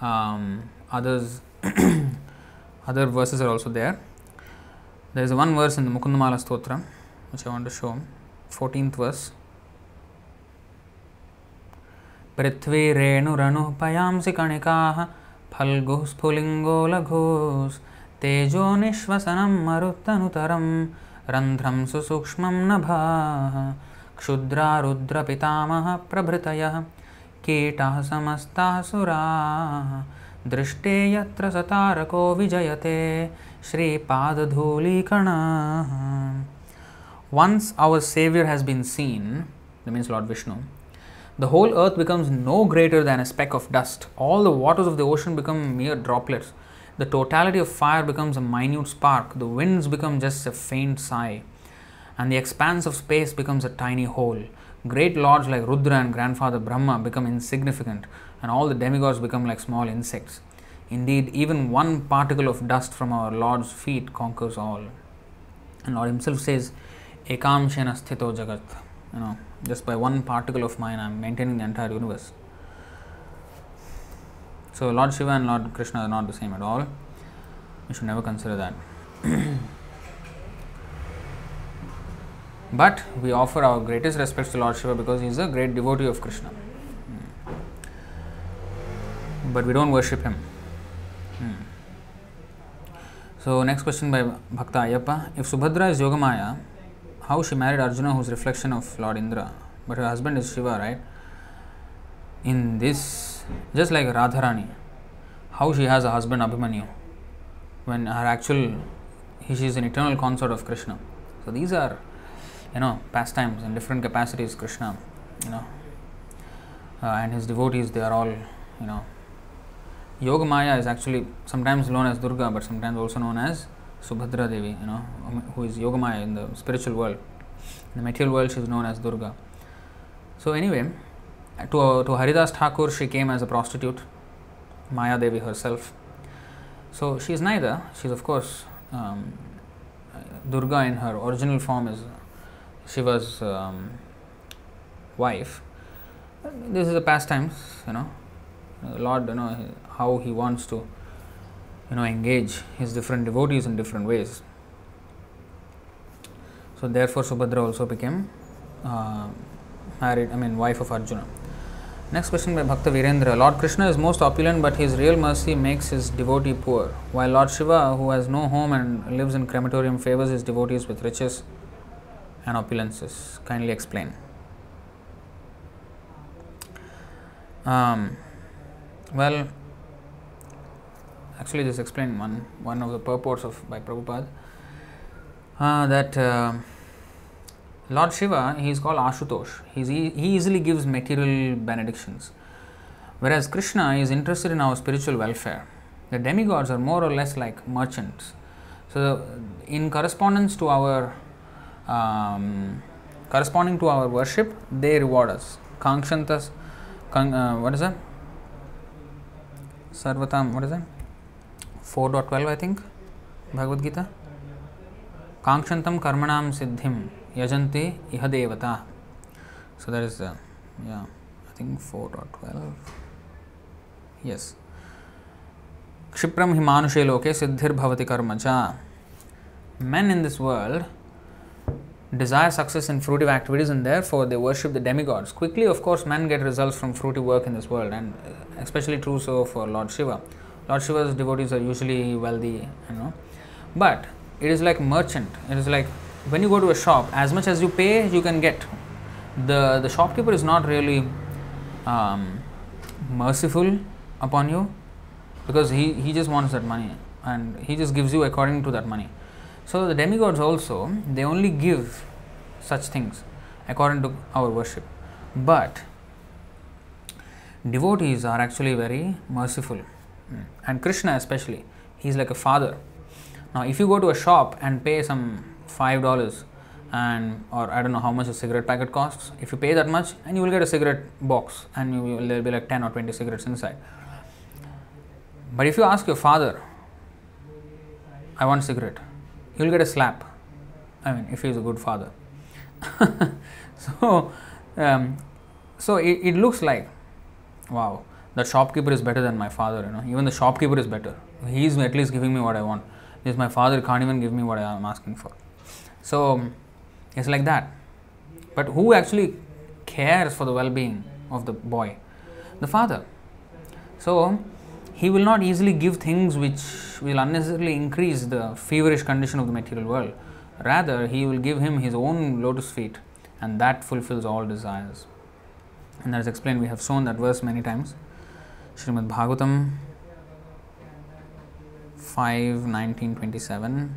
um, others other verses are also there. There is one verse in the Mukundamala Stotra which I want to show, fourteenth verse. Prithvi renu ranu payamsi kanikaha phalgu spulingo laghus tejo nishvasanam maruttanutaram randhram susukshmam nabhaha kshudra rudra pitamaha prabhritaya keetaha samastah suraha drishte yatra satarako vijayate shri padadhuli kanaha. Once our Savior has been seen, that means Lord Vishnu, the whole earth becomes no greater than a speck of dust. All the waters of the ocean become mere droplets. The totality of fire becomes a minute spark. The winds become just a faint sigh. And the expanse of space becomes a tiny hole. Great lords like Rudra and Grandfather Brahma become insignificant. And all the demigods become like small insects. Indeed, even one particle of dust from our Lord's feet conquers all. And Lord himself says, Ekam shena sthito jagat. You know, just by one particle of mine, I am maintaining the entire universe. So Lord Shiva and Lord Krishna are not the same at all. We should never consider that. But we offer our greatest respects to Lord Shiva because he is a great devotee of Krishna. Hmm. But we don't worship him. Hmm. So next question by Bhakta Ayappa. If Subhadra is Yogamaya, how she married Arjuna, who is reflection of Lord Indra, but her husband is Shiva, right? In this, just like Radharani, how she has a husband Abhimanyu, when her actual, he, she is an eternal consort of Krishna. So these are, you know, pastimes in different capacities. Krishna, you know, uh, and his devotees, they are all, you know, Yogamaya is actually sometimes known as Durga, but sometimes also known as Subhadra Devi, you know, who is Yogamaya in the spiritual world. In the material world, she is known as Durga. So anyway, to, uh, to Haridas Thakur, she came as a prostitute, Maya Devi herself. So she is neither. She is, of course, um, Durga in her original form is Shiva's um, wife. This is the past times, you know, Lord, you know, how he wants to, you know, engage his different devotees in different ways. So therefore, Subhadra also became uh, married, I mean, wife of Arjuna. Next question by Bhakta Virendra. Lord Krishna is most opulent, but his real mercy makes his devotee poor, while Lord Shiva, who has no home and lives in crematorium, favors his devotees with riches and opulences. Kindly explain. Um, well, actually, this explained one one of the purports of by Prabhupada uh, that uh, Lord Shiva, he is called Ashutosh. He's, he he easily gives material benedictions, whereas Krishna is interested in our spiritual welfare. The demigods are more or less like merchants. So, in correspondence to our um, corresponding to our worship, they reward us. Kankshantas. Uh, what is that? Sarvatam, what is that? four point twelve, I think, Bhagavad Gita. Kankshantam karmanam siddhim yajanti iha devata. So that is, uh, yeah, I think four point twelve. Yes. Kshipram himanushe loke siddhir bhavati karma cha. Men in this world desire success in fruitive activities, and therefore they worship the demigods. Quickly, of course, men get results from fruitive work in this world, and especially true so for Lord Shiva. Lord Shiva's devotees are usually wealthy, you know. But it is like merchant. It is like when you go to a shop, as much as you pay, you can get. The, the shopkeeper is not really um, merciful upon you, because he, he just wants that money, and he just gives you according to that money. So the demigods also, they only give such things according to our worship. But devotees are actually very merciful, and Krishna especially, he is like a father. Now if you go to a shop and pay some five dollars, and or I don't know how much a cigarette packet costs, if you pay that much, and you will get a cigarette box, and you will, there will be like ten or twenty cigarettes inside. But if you ask your father, I want a cigarette, you will get a slap, I mean, if he is a good father. so um, so it, it looks like, wow, the shopkeeper is better than my father, you know. Even the shopkeeper is better. He is at least giving me what I want. This my father can't even give me what I am asking for. So it's like that. But who actually cares for the well-being of the boy? The father. So he will not easily give things which will unnecessarily increase the feverish condition of the material world. Rather, he will give him his own lotus feet, and that fulfills all desires. And that is explained. We have shown that verse many times. Srimad Bhagavatam five nineteen twenty-seven.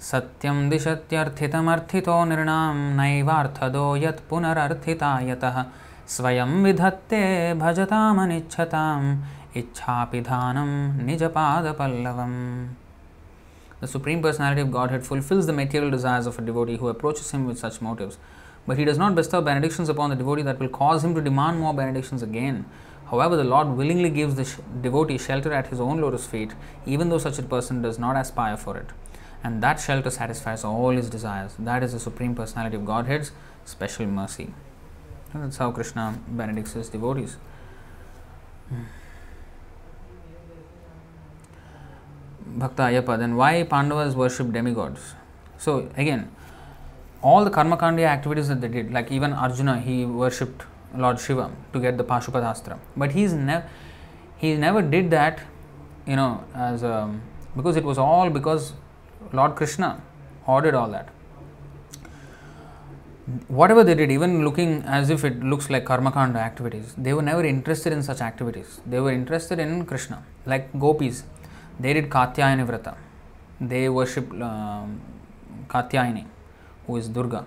Satyam dishatyarthitam arthito nirnam naivarthado yat punararthita yataha svayam vidhatte bhajatam anichatam ichhapidhanam nijapada pallavam. The Supreme Personality of Godhead fulfills the material desires of a devotee who approaches him with such motives. But he does not bestow benedictions upon the devotee that will cause him to demand more benedictions again. However, the Lord willingly gives the sh- devotee shelter at his own lotus feet, even though such a person does not aspire for it. And that shelter satisfies all his desires. That is the Supreme Personality of Godhead's special mercy. And that's how Krishna benedicts his devotees. Bhakta Ayappa, then why Pandavas worship demigods? So again, all the karmakandiya activities that they did, like even Arjuna, he worshipped Lord Shiva to get the Pashupadastra. But he's never, he never did that, you know, as a, because it was all because Lord Krishna ordered all that. Whatever they did, even looking as if it looks like karmakanda activities, they were never interested in such activities. They were interested in Krishna. Like Gopis, they did Katyayani Vrata. They worshipped uh, Katyayani, who is Durga,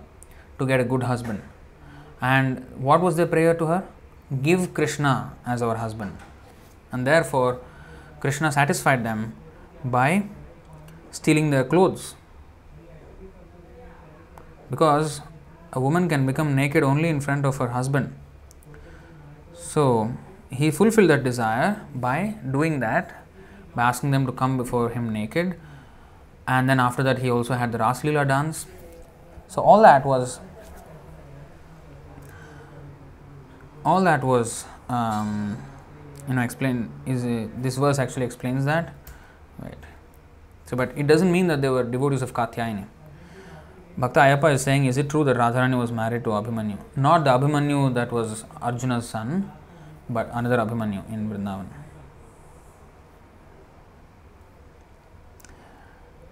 to get a good husband. And what was their prayer to her? give Krishna as our husband. And therefore, Krishna satisfied them by stealing their clothes. Because a woman can become naked only in front of her husband. So, he fulfilled that desire by doing that, by asking them to come before him naked. And then after that, he also had the Ras Leela dance. So, all that was all that was um, you know explained. Is uh, this verse actually explains that, right? So, but it doesn't mean that they were devotees of Katyayani. Bhakta Ayappa is saying, is it true that Radharani was married to Abhimanyu? Not the Abhimanyu that was Arjuna's son, but another Abhimanyu in Vrindavan.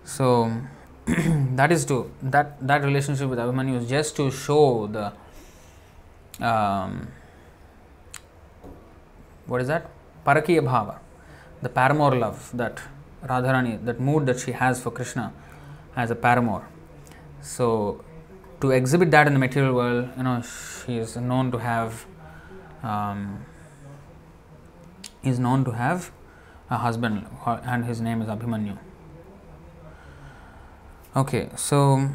So, that is to that that relationship with Abhimanyu is just to show the um, what is that? Parakiya bhava, the paramour love that Radharani, that mood that she has for Krishna as a paramour. So, to exhibit that in the material world, you know, she is known to have, um, is known to have a husband, and his name is Abhimanyu. Okay, so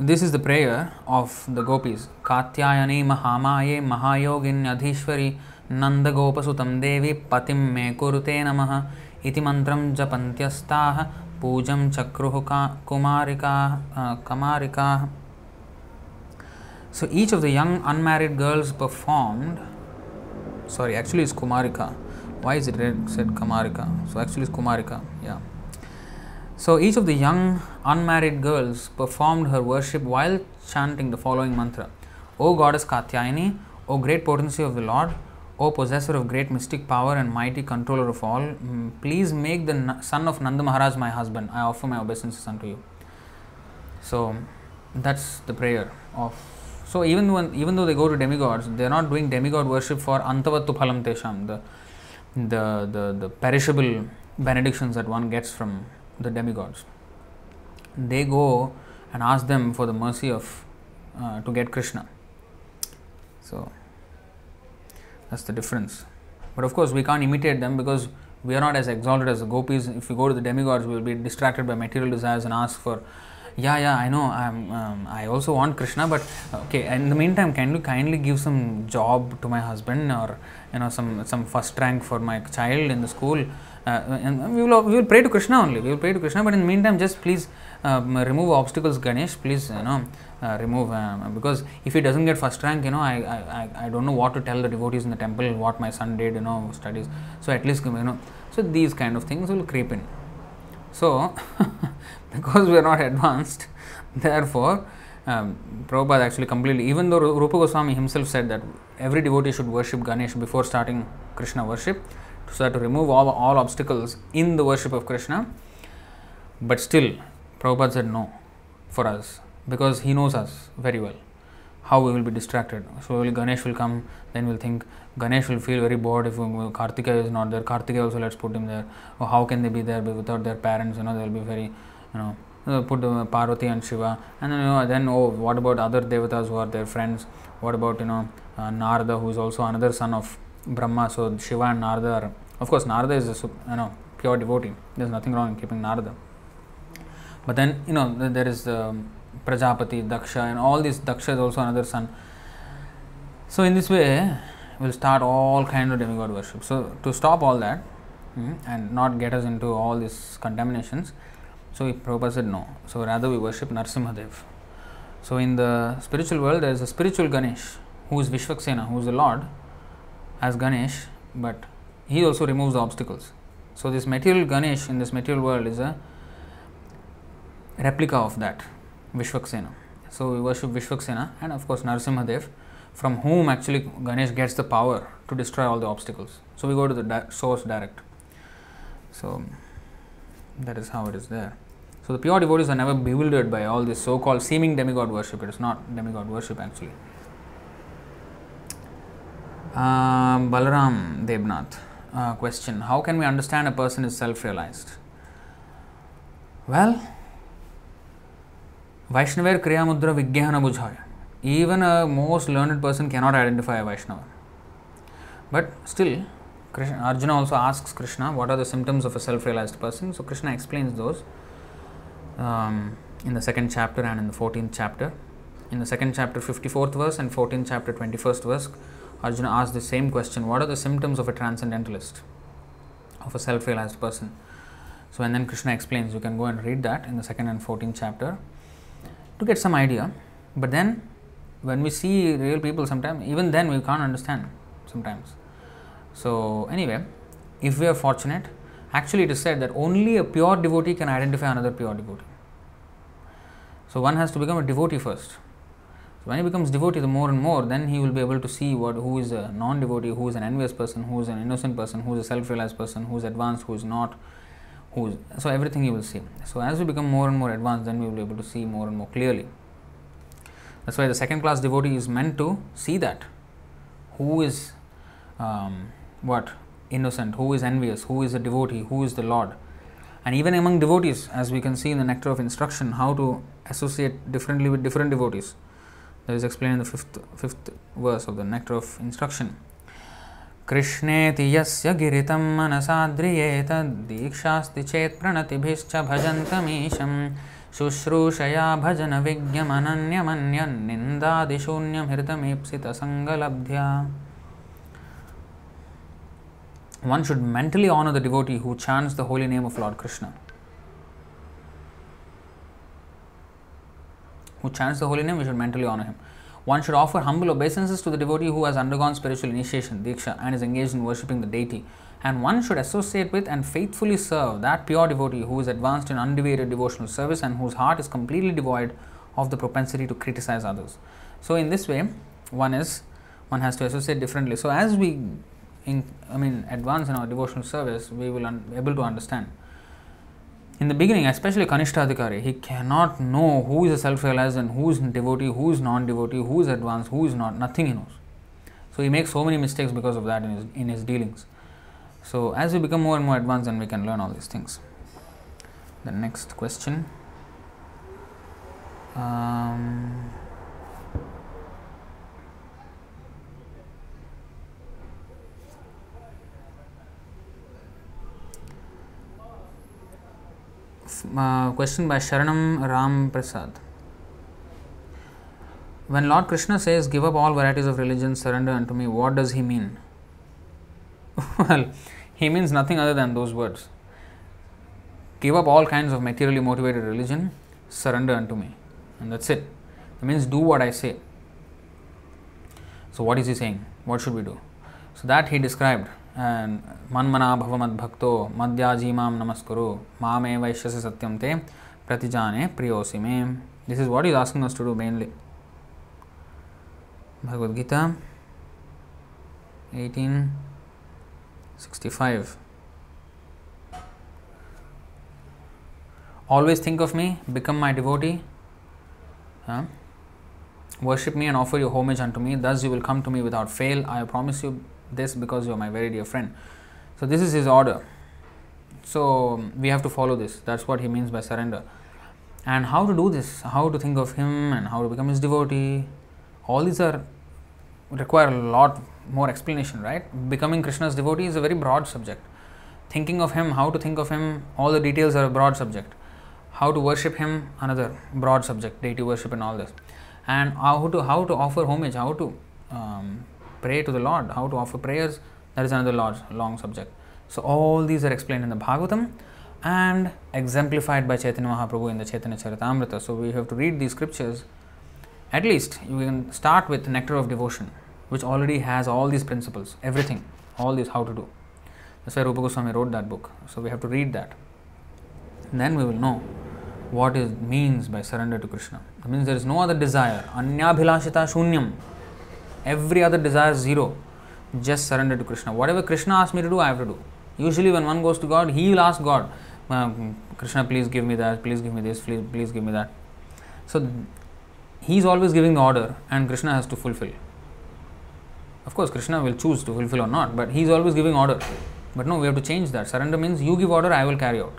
this is the prayer of the Gopis. Katyayani Mahamaye Mahayogin Adhishwari Nanda Gopasutam Devi Patim Me Kurute Namaha Iti Mantram Japantyastaha Pujam Chakruhu Kumarika uh, Kamarika. So each of the young unmarried girls performed, sorry, actually it's Kumarika. Why is it read, said Kamarika? So actually it's Kumarika, yeah. So each of the young unmarried girls performed her worship while chanting the following mantra. O Goddess Katyayani, O Great Potency of the Lord, O Possessor of Great Mystic Power and Mighty Controller of all, please make the son of Nanda Maharaj my husband. I offer my obeisances unto you. So that's the prayer of. So even when even though they go to demigods, they are not doing demigod worship for Antavattu Phalam Tesham, the the the the perishable benedictions that one gets from the demigods. They go and ask them for the mercy of uh, to get Krishna. So that's the difference. But of course, we can't imitate them because we are not as exalted as the gopis. If we go to the demigods, we will be distracted by material desires and ask for, yeah, yeah, I know, I'm, um, I also want Krishna, but okay. In the meantime, can you kindly give some job to my husband, or you know, some some first rank for my child in the school? Uh, and we will we will pray to Krishna only. We will pray to Krishna, but in the meantime, just please um, remove obstacles, Ganesh. Please, you know, uh, remove um, because if he doesn't get first rank, you know, I, I I don't know what to tell the devotees in the temple what my son did, you know, studies. So at least, you know, so these kind of things will creep in. So because we are not advanced, therefore, um, Prabhupada actually completely. Even though Rupa Goswami himself said that every devotee should worship Ganesh before starting Krishna worship, so that to remove all, all obstacles in the worship of Krishna. But still, Prabhupada said no for us, because he knows us very well, how we will be distracted. So Ganesh will come, then we'll think, Ganesh will feel very bored if Kartika is not there. Kartika also, let's put him there. Or how can they be there without their parents? You know, they'll be very, you know, put Parvati and Shiva. And then, you know, then, oh, what about other devatas who are their friends? What about, you know, uh, Narada, who is also another son of Brahma? So Shiva and Narada are, of course, Narada is a, you know, pure devotee. There's nothing wrong in keeping Narada. But then, you know, there is um, Prajapati, Daksha, and all these. Daksha is also another son. So in this way, we'll start all kind of demigod worship. So to stop all that and not get us into all these contaminations, so Prabhupada said no. So rather we worship Narasimhadev. So in the spiritual world, there is a spiritual Ganesh who is Vishvaksena, who is the Lord, as Ganesh, but he also removes the obstacles. So this material Ganesh in this material world is a replica of that Vishvaksena. So we worship Vishvaksena and of course Narasimhadev, from whom actually Ganesh gets the power to destroy all the obstacles. So we go to the di- source direct. So that is how it is there. So the pure devotees are never bewildered by all this so-called seeming demigod worship. It is not demigod worship actually. Uh, Balaram Debnath, uh, question, how can we understand a person is self-realized? Well, Vaishnava Kriya Mudra Vigyana Bujhaya. Even a most learned person cannot identify a Vaishnava. But still, Krishna, Arjuna also asks Krishna, what are the symptoms of a self-realized person? So Krishna explains those um, in the second chapter and in the fourteenth chapter. In the second chapter, fifty-fourth verse, and fourteenth chapter, twenty-first verse, Arjuna asks the same question: what are the symptoms of a transcendentalist, of a self-realized person? So, and then Krishna explains. You can go and read that in the second and fourteenth chapter to get some idea. But then, when we see real people, sometimes even then we can't understand. Sometimes. So, anyway, if we are fortunate, actually it is said that only a pure devotee can identify another pure devotee. So, one has to become a devotee first. So, when he becomes devotee, the more and more, then he will be able to see what who is a non-devotee, who is an envious person, who is an innocent person, who is a self-realized person, who is advanced, who is not. Who is, so, everything he will see. So, as we become more and more advanced, then we will be able to see more and more clearly. That's why the second-class devotee is meant to see that. Who is um, what? Innocent, who is envious, who is a devotee, who is the Lord. And even among devotees, as we can see in the Nectar of Instruction, how to associate differently with different devotees. That is explained in the fifth, fifth verse of the Nectar of Instruction. Krishneti yasya giritam manasadriyeta dikshasti chet pranatibhischa bhajantamisham Sushrushaya bhajana vigyam ananyam anyan nindadi shunyam hritam ipsita sangalabdhya. One should mentally honor the devotee who chants the holy name of Lord Krishna. Who chants the holy name, we should mentally honor him. One should offer humble obeisances to the devotee who has undergone spiritual initiation, Diksha, and is engaged in worshipping the deity. And one should associate with and faithfully serve that pure devotee who is advanced in undivided devotional service and whose heart is completely devoid of the propensity to criticize others. So, in this way, one is one has to associate differently. So, as we, in, I mean, advance in our devotional service, we will un- able to understand. In the beginning, especially Kanishtadhikari, he cannot know who is a self-realized and who is devotee, who is non-devotee, who is advanced, who is not. Nothing he knows. So, he makes so many mistakes because of that in his, in his dealings. So, as we become more and more advanced, then we can learn all these things. The next question. Um, Uh, question by Sharanam Ram Prasad. When Lord Krishna says, "Give up all varieties of religion, surrender unto me," what does he mean? Well, he means nothing other than those words. Give up all kinds of materially motivated religion, surrender unto me. And that's it. It means do what I say. So, what is he saying? What should we do? So, that he described. And manmana bhavamad bhakto madhyaji mam namaskuru mame vaishyasi satyam te pratijane priyosime. This is what he is asking us to do mainly. Bhagavad Gita eighteen sixty-five. Always think of me, become my devotee, huh? Worship me and offer your homage unto me. Thus you will come to me without fail. I promise you this because you are my very dear friend. So, this is his order. So, we have to follow this. That's what he means by surrender. And how to do this, how to think of him and how to become his devotee, all these are require a lot more explanation, right? Becoming Krishna's devotee is a very broad subject. Thinking of him, how to think of him, all the details are a broad subject. How to worship him, another broad subject, deity worship and all this. And how to how to offer homage, how to um, pray to the Lord, how to offer prayers, that is another large, long subject. So, all these are explained in the Bhagavatam and exemplified by Chaitanya Mahaprabhu in the Chaitanya Charitamrita. So, we have to read these scriptures. At least, you can start with Nectar of Devotion, which already has all these principles, everything, all these how to do. That's why Rupa Goswami wrote that book. So, we have to read that. And then we will know what it means by surrender to Krishna. It means there is no other desire. Anyabhilashita shunyam. Every other desire is zero. Just surrender to Krishna. Whatever Krishna asks me to do, I have to do. Usually when one goes to God, he will ask God, Krishna, please give me that, please give me this, please, please give me that. So, he is always giving the order and Krishna has to fulfill. Of course, Krishna will choose to fulfill or not, but he is always giving order. But no, we have to change that. Surrender means you give order, I will carry out.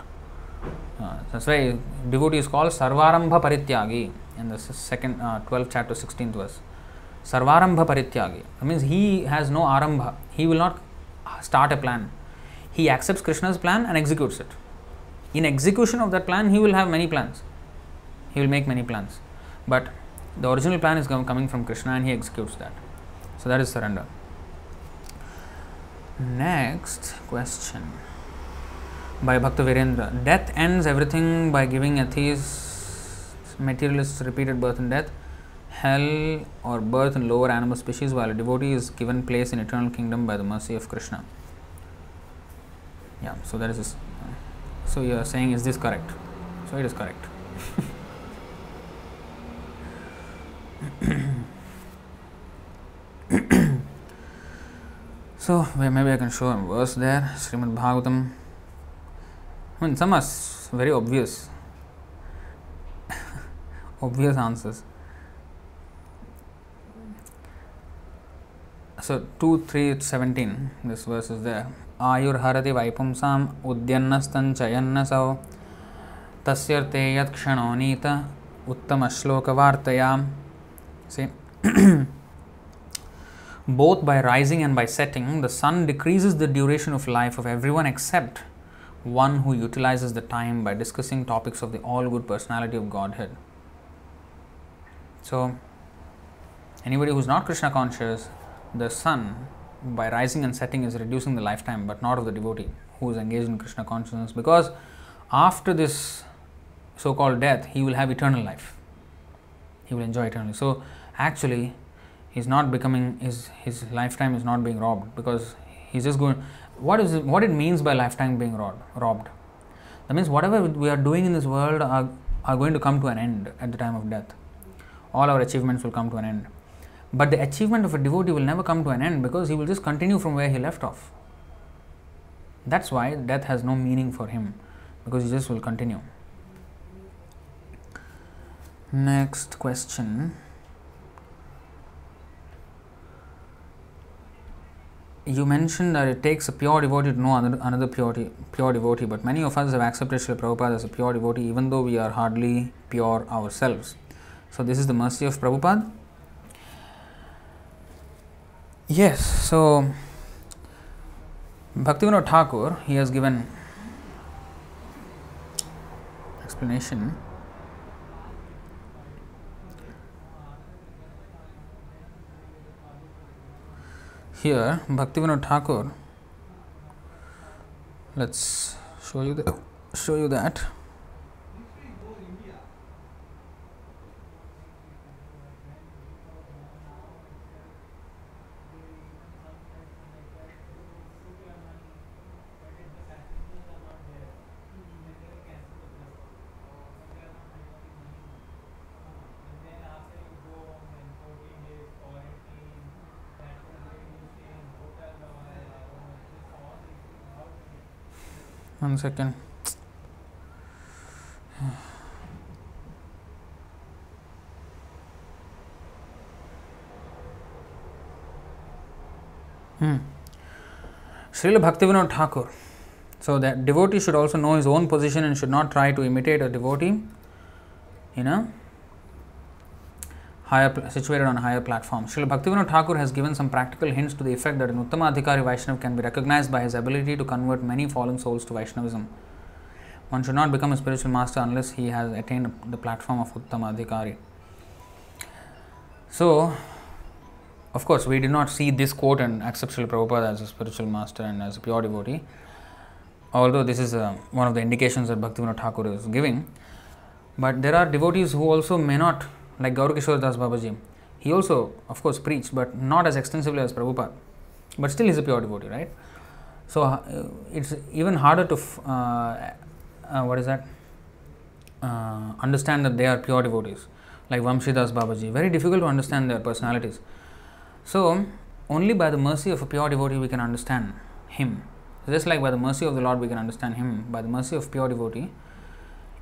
Uh, that's why devotee is called Sarvarambha Parityagi in the second, uh, twelfth chapter, sixteenth verse. Sarvarambha Parityagi. That means he has no arambha. He will not start a plan. He accepts Krishna's plan and executes it. In execution of that plan, he will have many plans. He will make many plans. But the original plan is coming from Krishna and he executes that. So that is surrender. Next question by Bhakta Virendra. Death ends everything by giving atheists, materialists repeated birth and death, hell or birth in lower animal species, while a devotee is given place in eternal kingdom by the mercy of Krishna. Yeah, so that is this. So you are saying, is this correct? So it is correct. So maybe I can show a verse there, Srimad Bhagavatam. I mean, some are very obvious, obvious answers. So two, three, seventeen, this verse is there. Ayur harati vaipumsam udyanastan chayannasav tasyarte yat kshanonita uttama shloka vartayam. See, both by rising and by setting, the sun decreases the duration of life of everyone except one who utilizes the time by discussing topics of the all-good personality of Godhead. So, anybody who is not Krishna conscious, the sun by rising and setting is reducing the lifetime, but not of the devotee who is engaged in Krishna consciousness, because after this so-called death, he will have eternal life. He will enjoy eternally. So actually, he's not becoming his his lifetime is not being robbed, because he's just going. What is what it means by lifetime being robbed? Robbed. That means whatever we are doing in this world are are going to come to an end at the time of death. All our achievements will come to an end. But the achievement of a devotee will never come to an end, because he will just continue from where he left off. That's why death has no meaning for him, because he just will continue. Next question. You mentioned that it takes a pure devotee to know another, another purity, pure devotee, but many of us have accepted Srila Prabhupada as a pure devotee, even though we are hardly pure ourselves. So this is the mercy of Prabhupada? Yes, so Bhaktivinoda Thakur, he has given explanation. Here, Bhaktivinoda Thakur, let's show you the, show you that. One second. Hmm. Srila Bhaktivinoda Thakur. So that devotee should also know his own position and should not try to imitate a devotee in a higher, situated on a higher platform. Srila Bhaktivinoda Thakur has given some practical hints to the effect that an Uttama Adhikari Vaishnav can be recognized by his ability to convert many fallen souls to Vaishnavism. One should not become a spiritual master unless he has attained the platform of Uttama Adhikari. So, of course, we did not see this quote and accept Srila Prabhupada as a spiritual master and as a pure devotee, although this is uh, one of the indications that Bhaktivinoda Thakur is giving. But there are devotees who also may not, like Gaurakishore Das Babaji, he also, of course, preached, but not as extensively as Prabhupada. But still, he's a pure devotee, right? So uh, it's even harder to, uh, uh, what is that? Uh, understand that they are pure devotees, like Vamshi Das Babaji. Very difficult to understand their personalities. So only by the mercy of a pure devotee we can understand him. Just like by the mercy of the Lord we can understand him, by the mercy of pure devotee,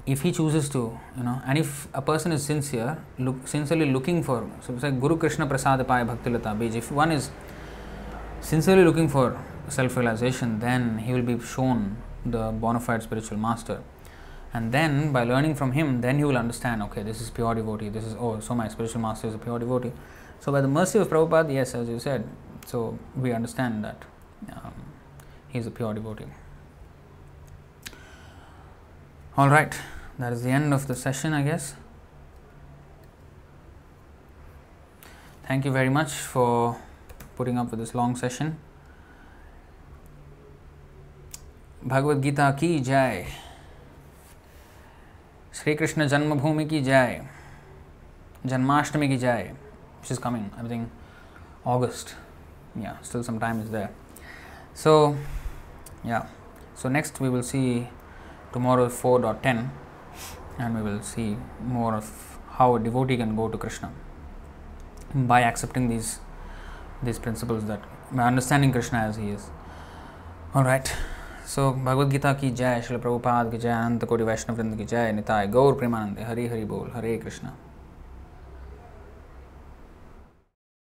if he chooses to, you know, and if a person is sincere, look, sincerely looking for, so it's like Guru Krishna Prasadapaya Bhaktilata Bij, if one is sincerely looking for self-realization, then he will be shown the bona fide spiritual master. And then, by learning from him, then he will understand, okay, this is pure devotee, this is, oh, so my spiritual master is a pure devotee. So by the mercy of Prabhupada, yes, as you said, so we understand that um, he is a pure devotee. All right, that is the end of the session, I guess. Thank you very much for putting up with this long session. Bhagavad Gita ki jai. Sri Krishna Janmabhumi ki jai. Janmashtami ki jai, which is coming, I think, August. Yeah, still some time is there. So, yeah. So next we will see tomorrow four point ten, and we will see more of how a devotee can go to Krishna by accepting these these principles, that by understanding Krishna as he is. All right. So Bhagavad Gita ki jai, Srila Prabhupada ki jai, Ananta Koti Vaishnava Vrinda ki jai, Nitai Gaur Premanande, Hari Hari Bol, Hare Krishna.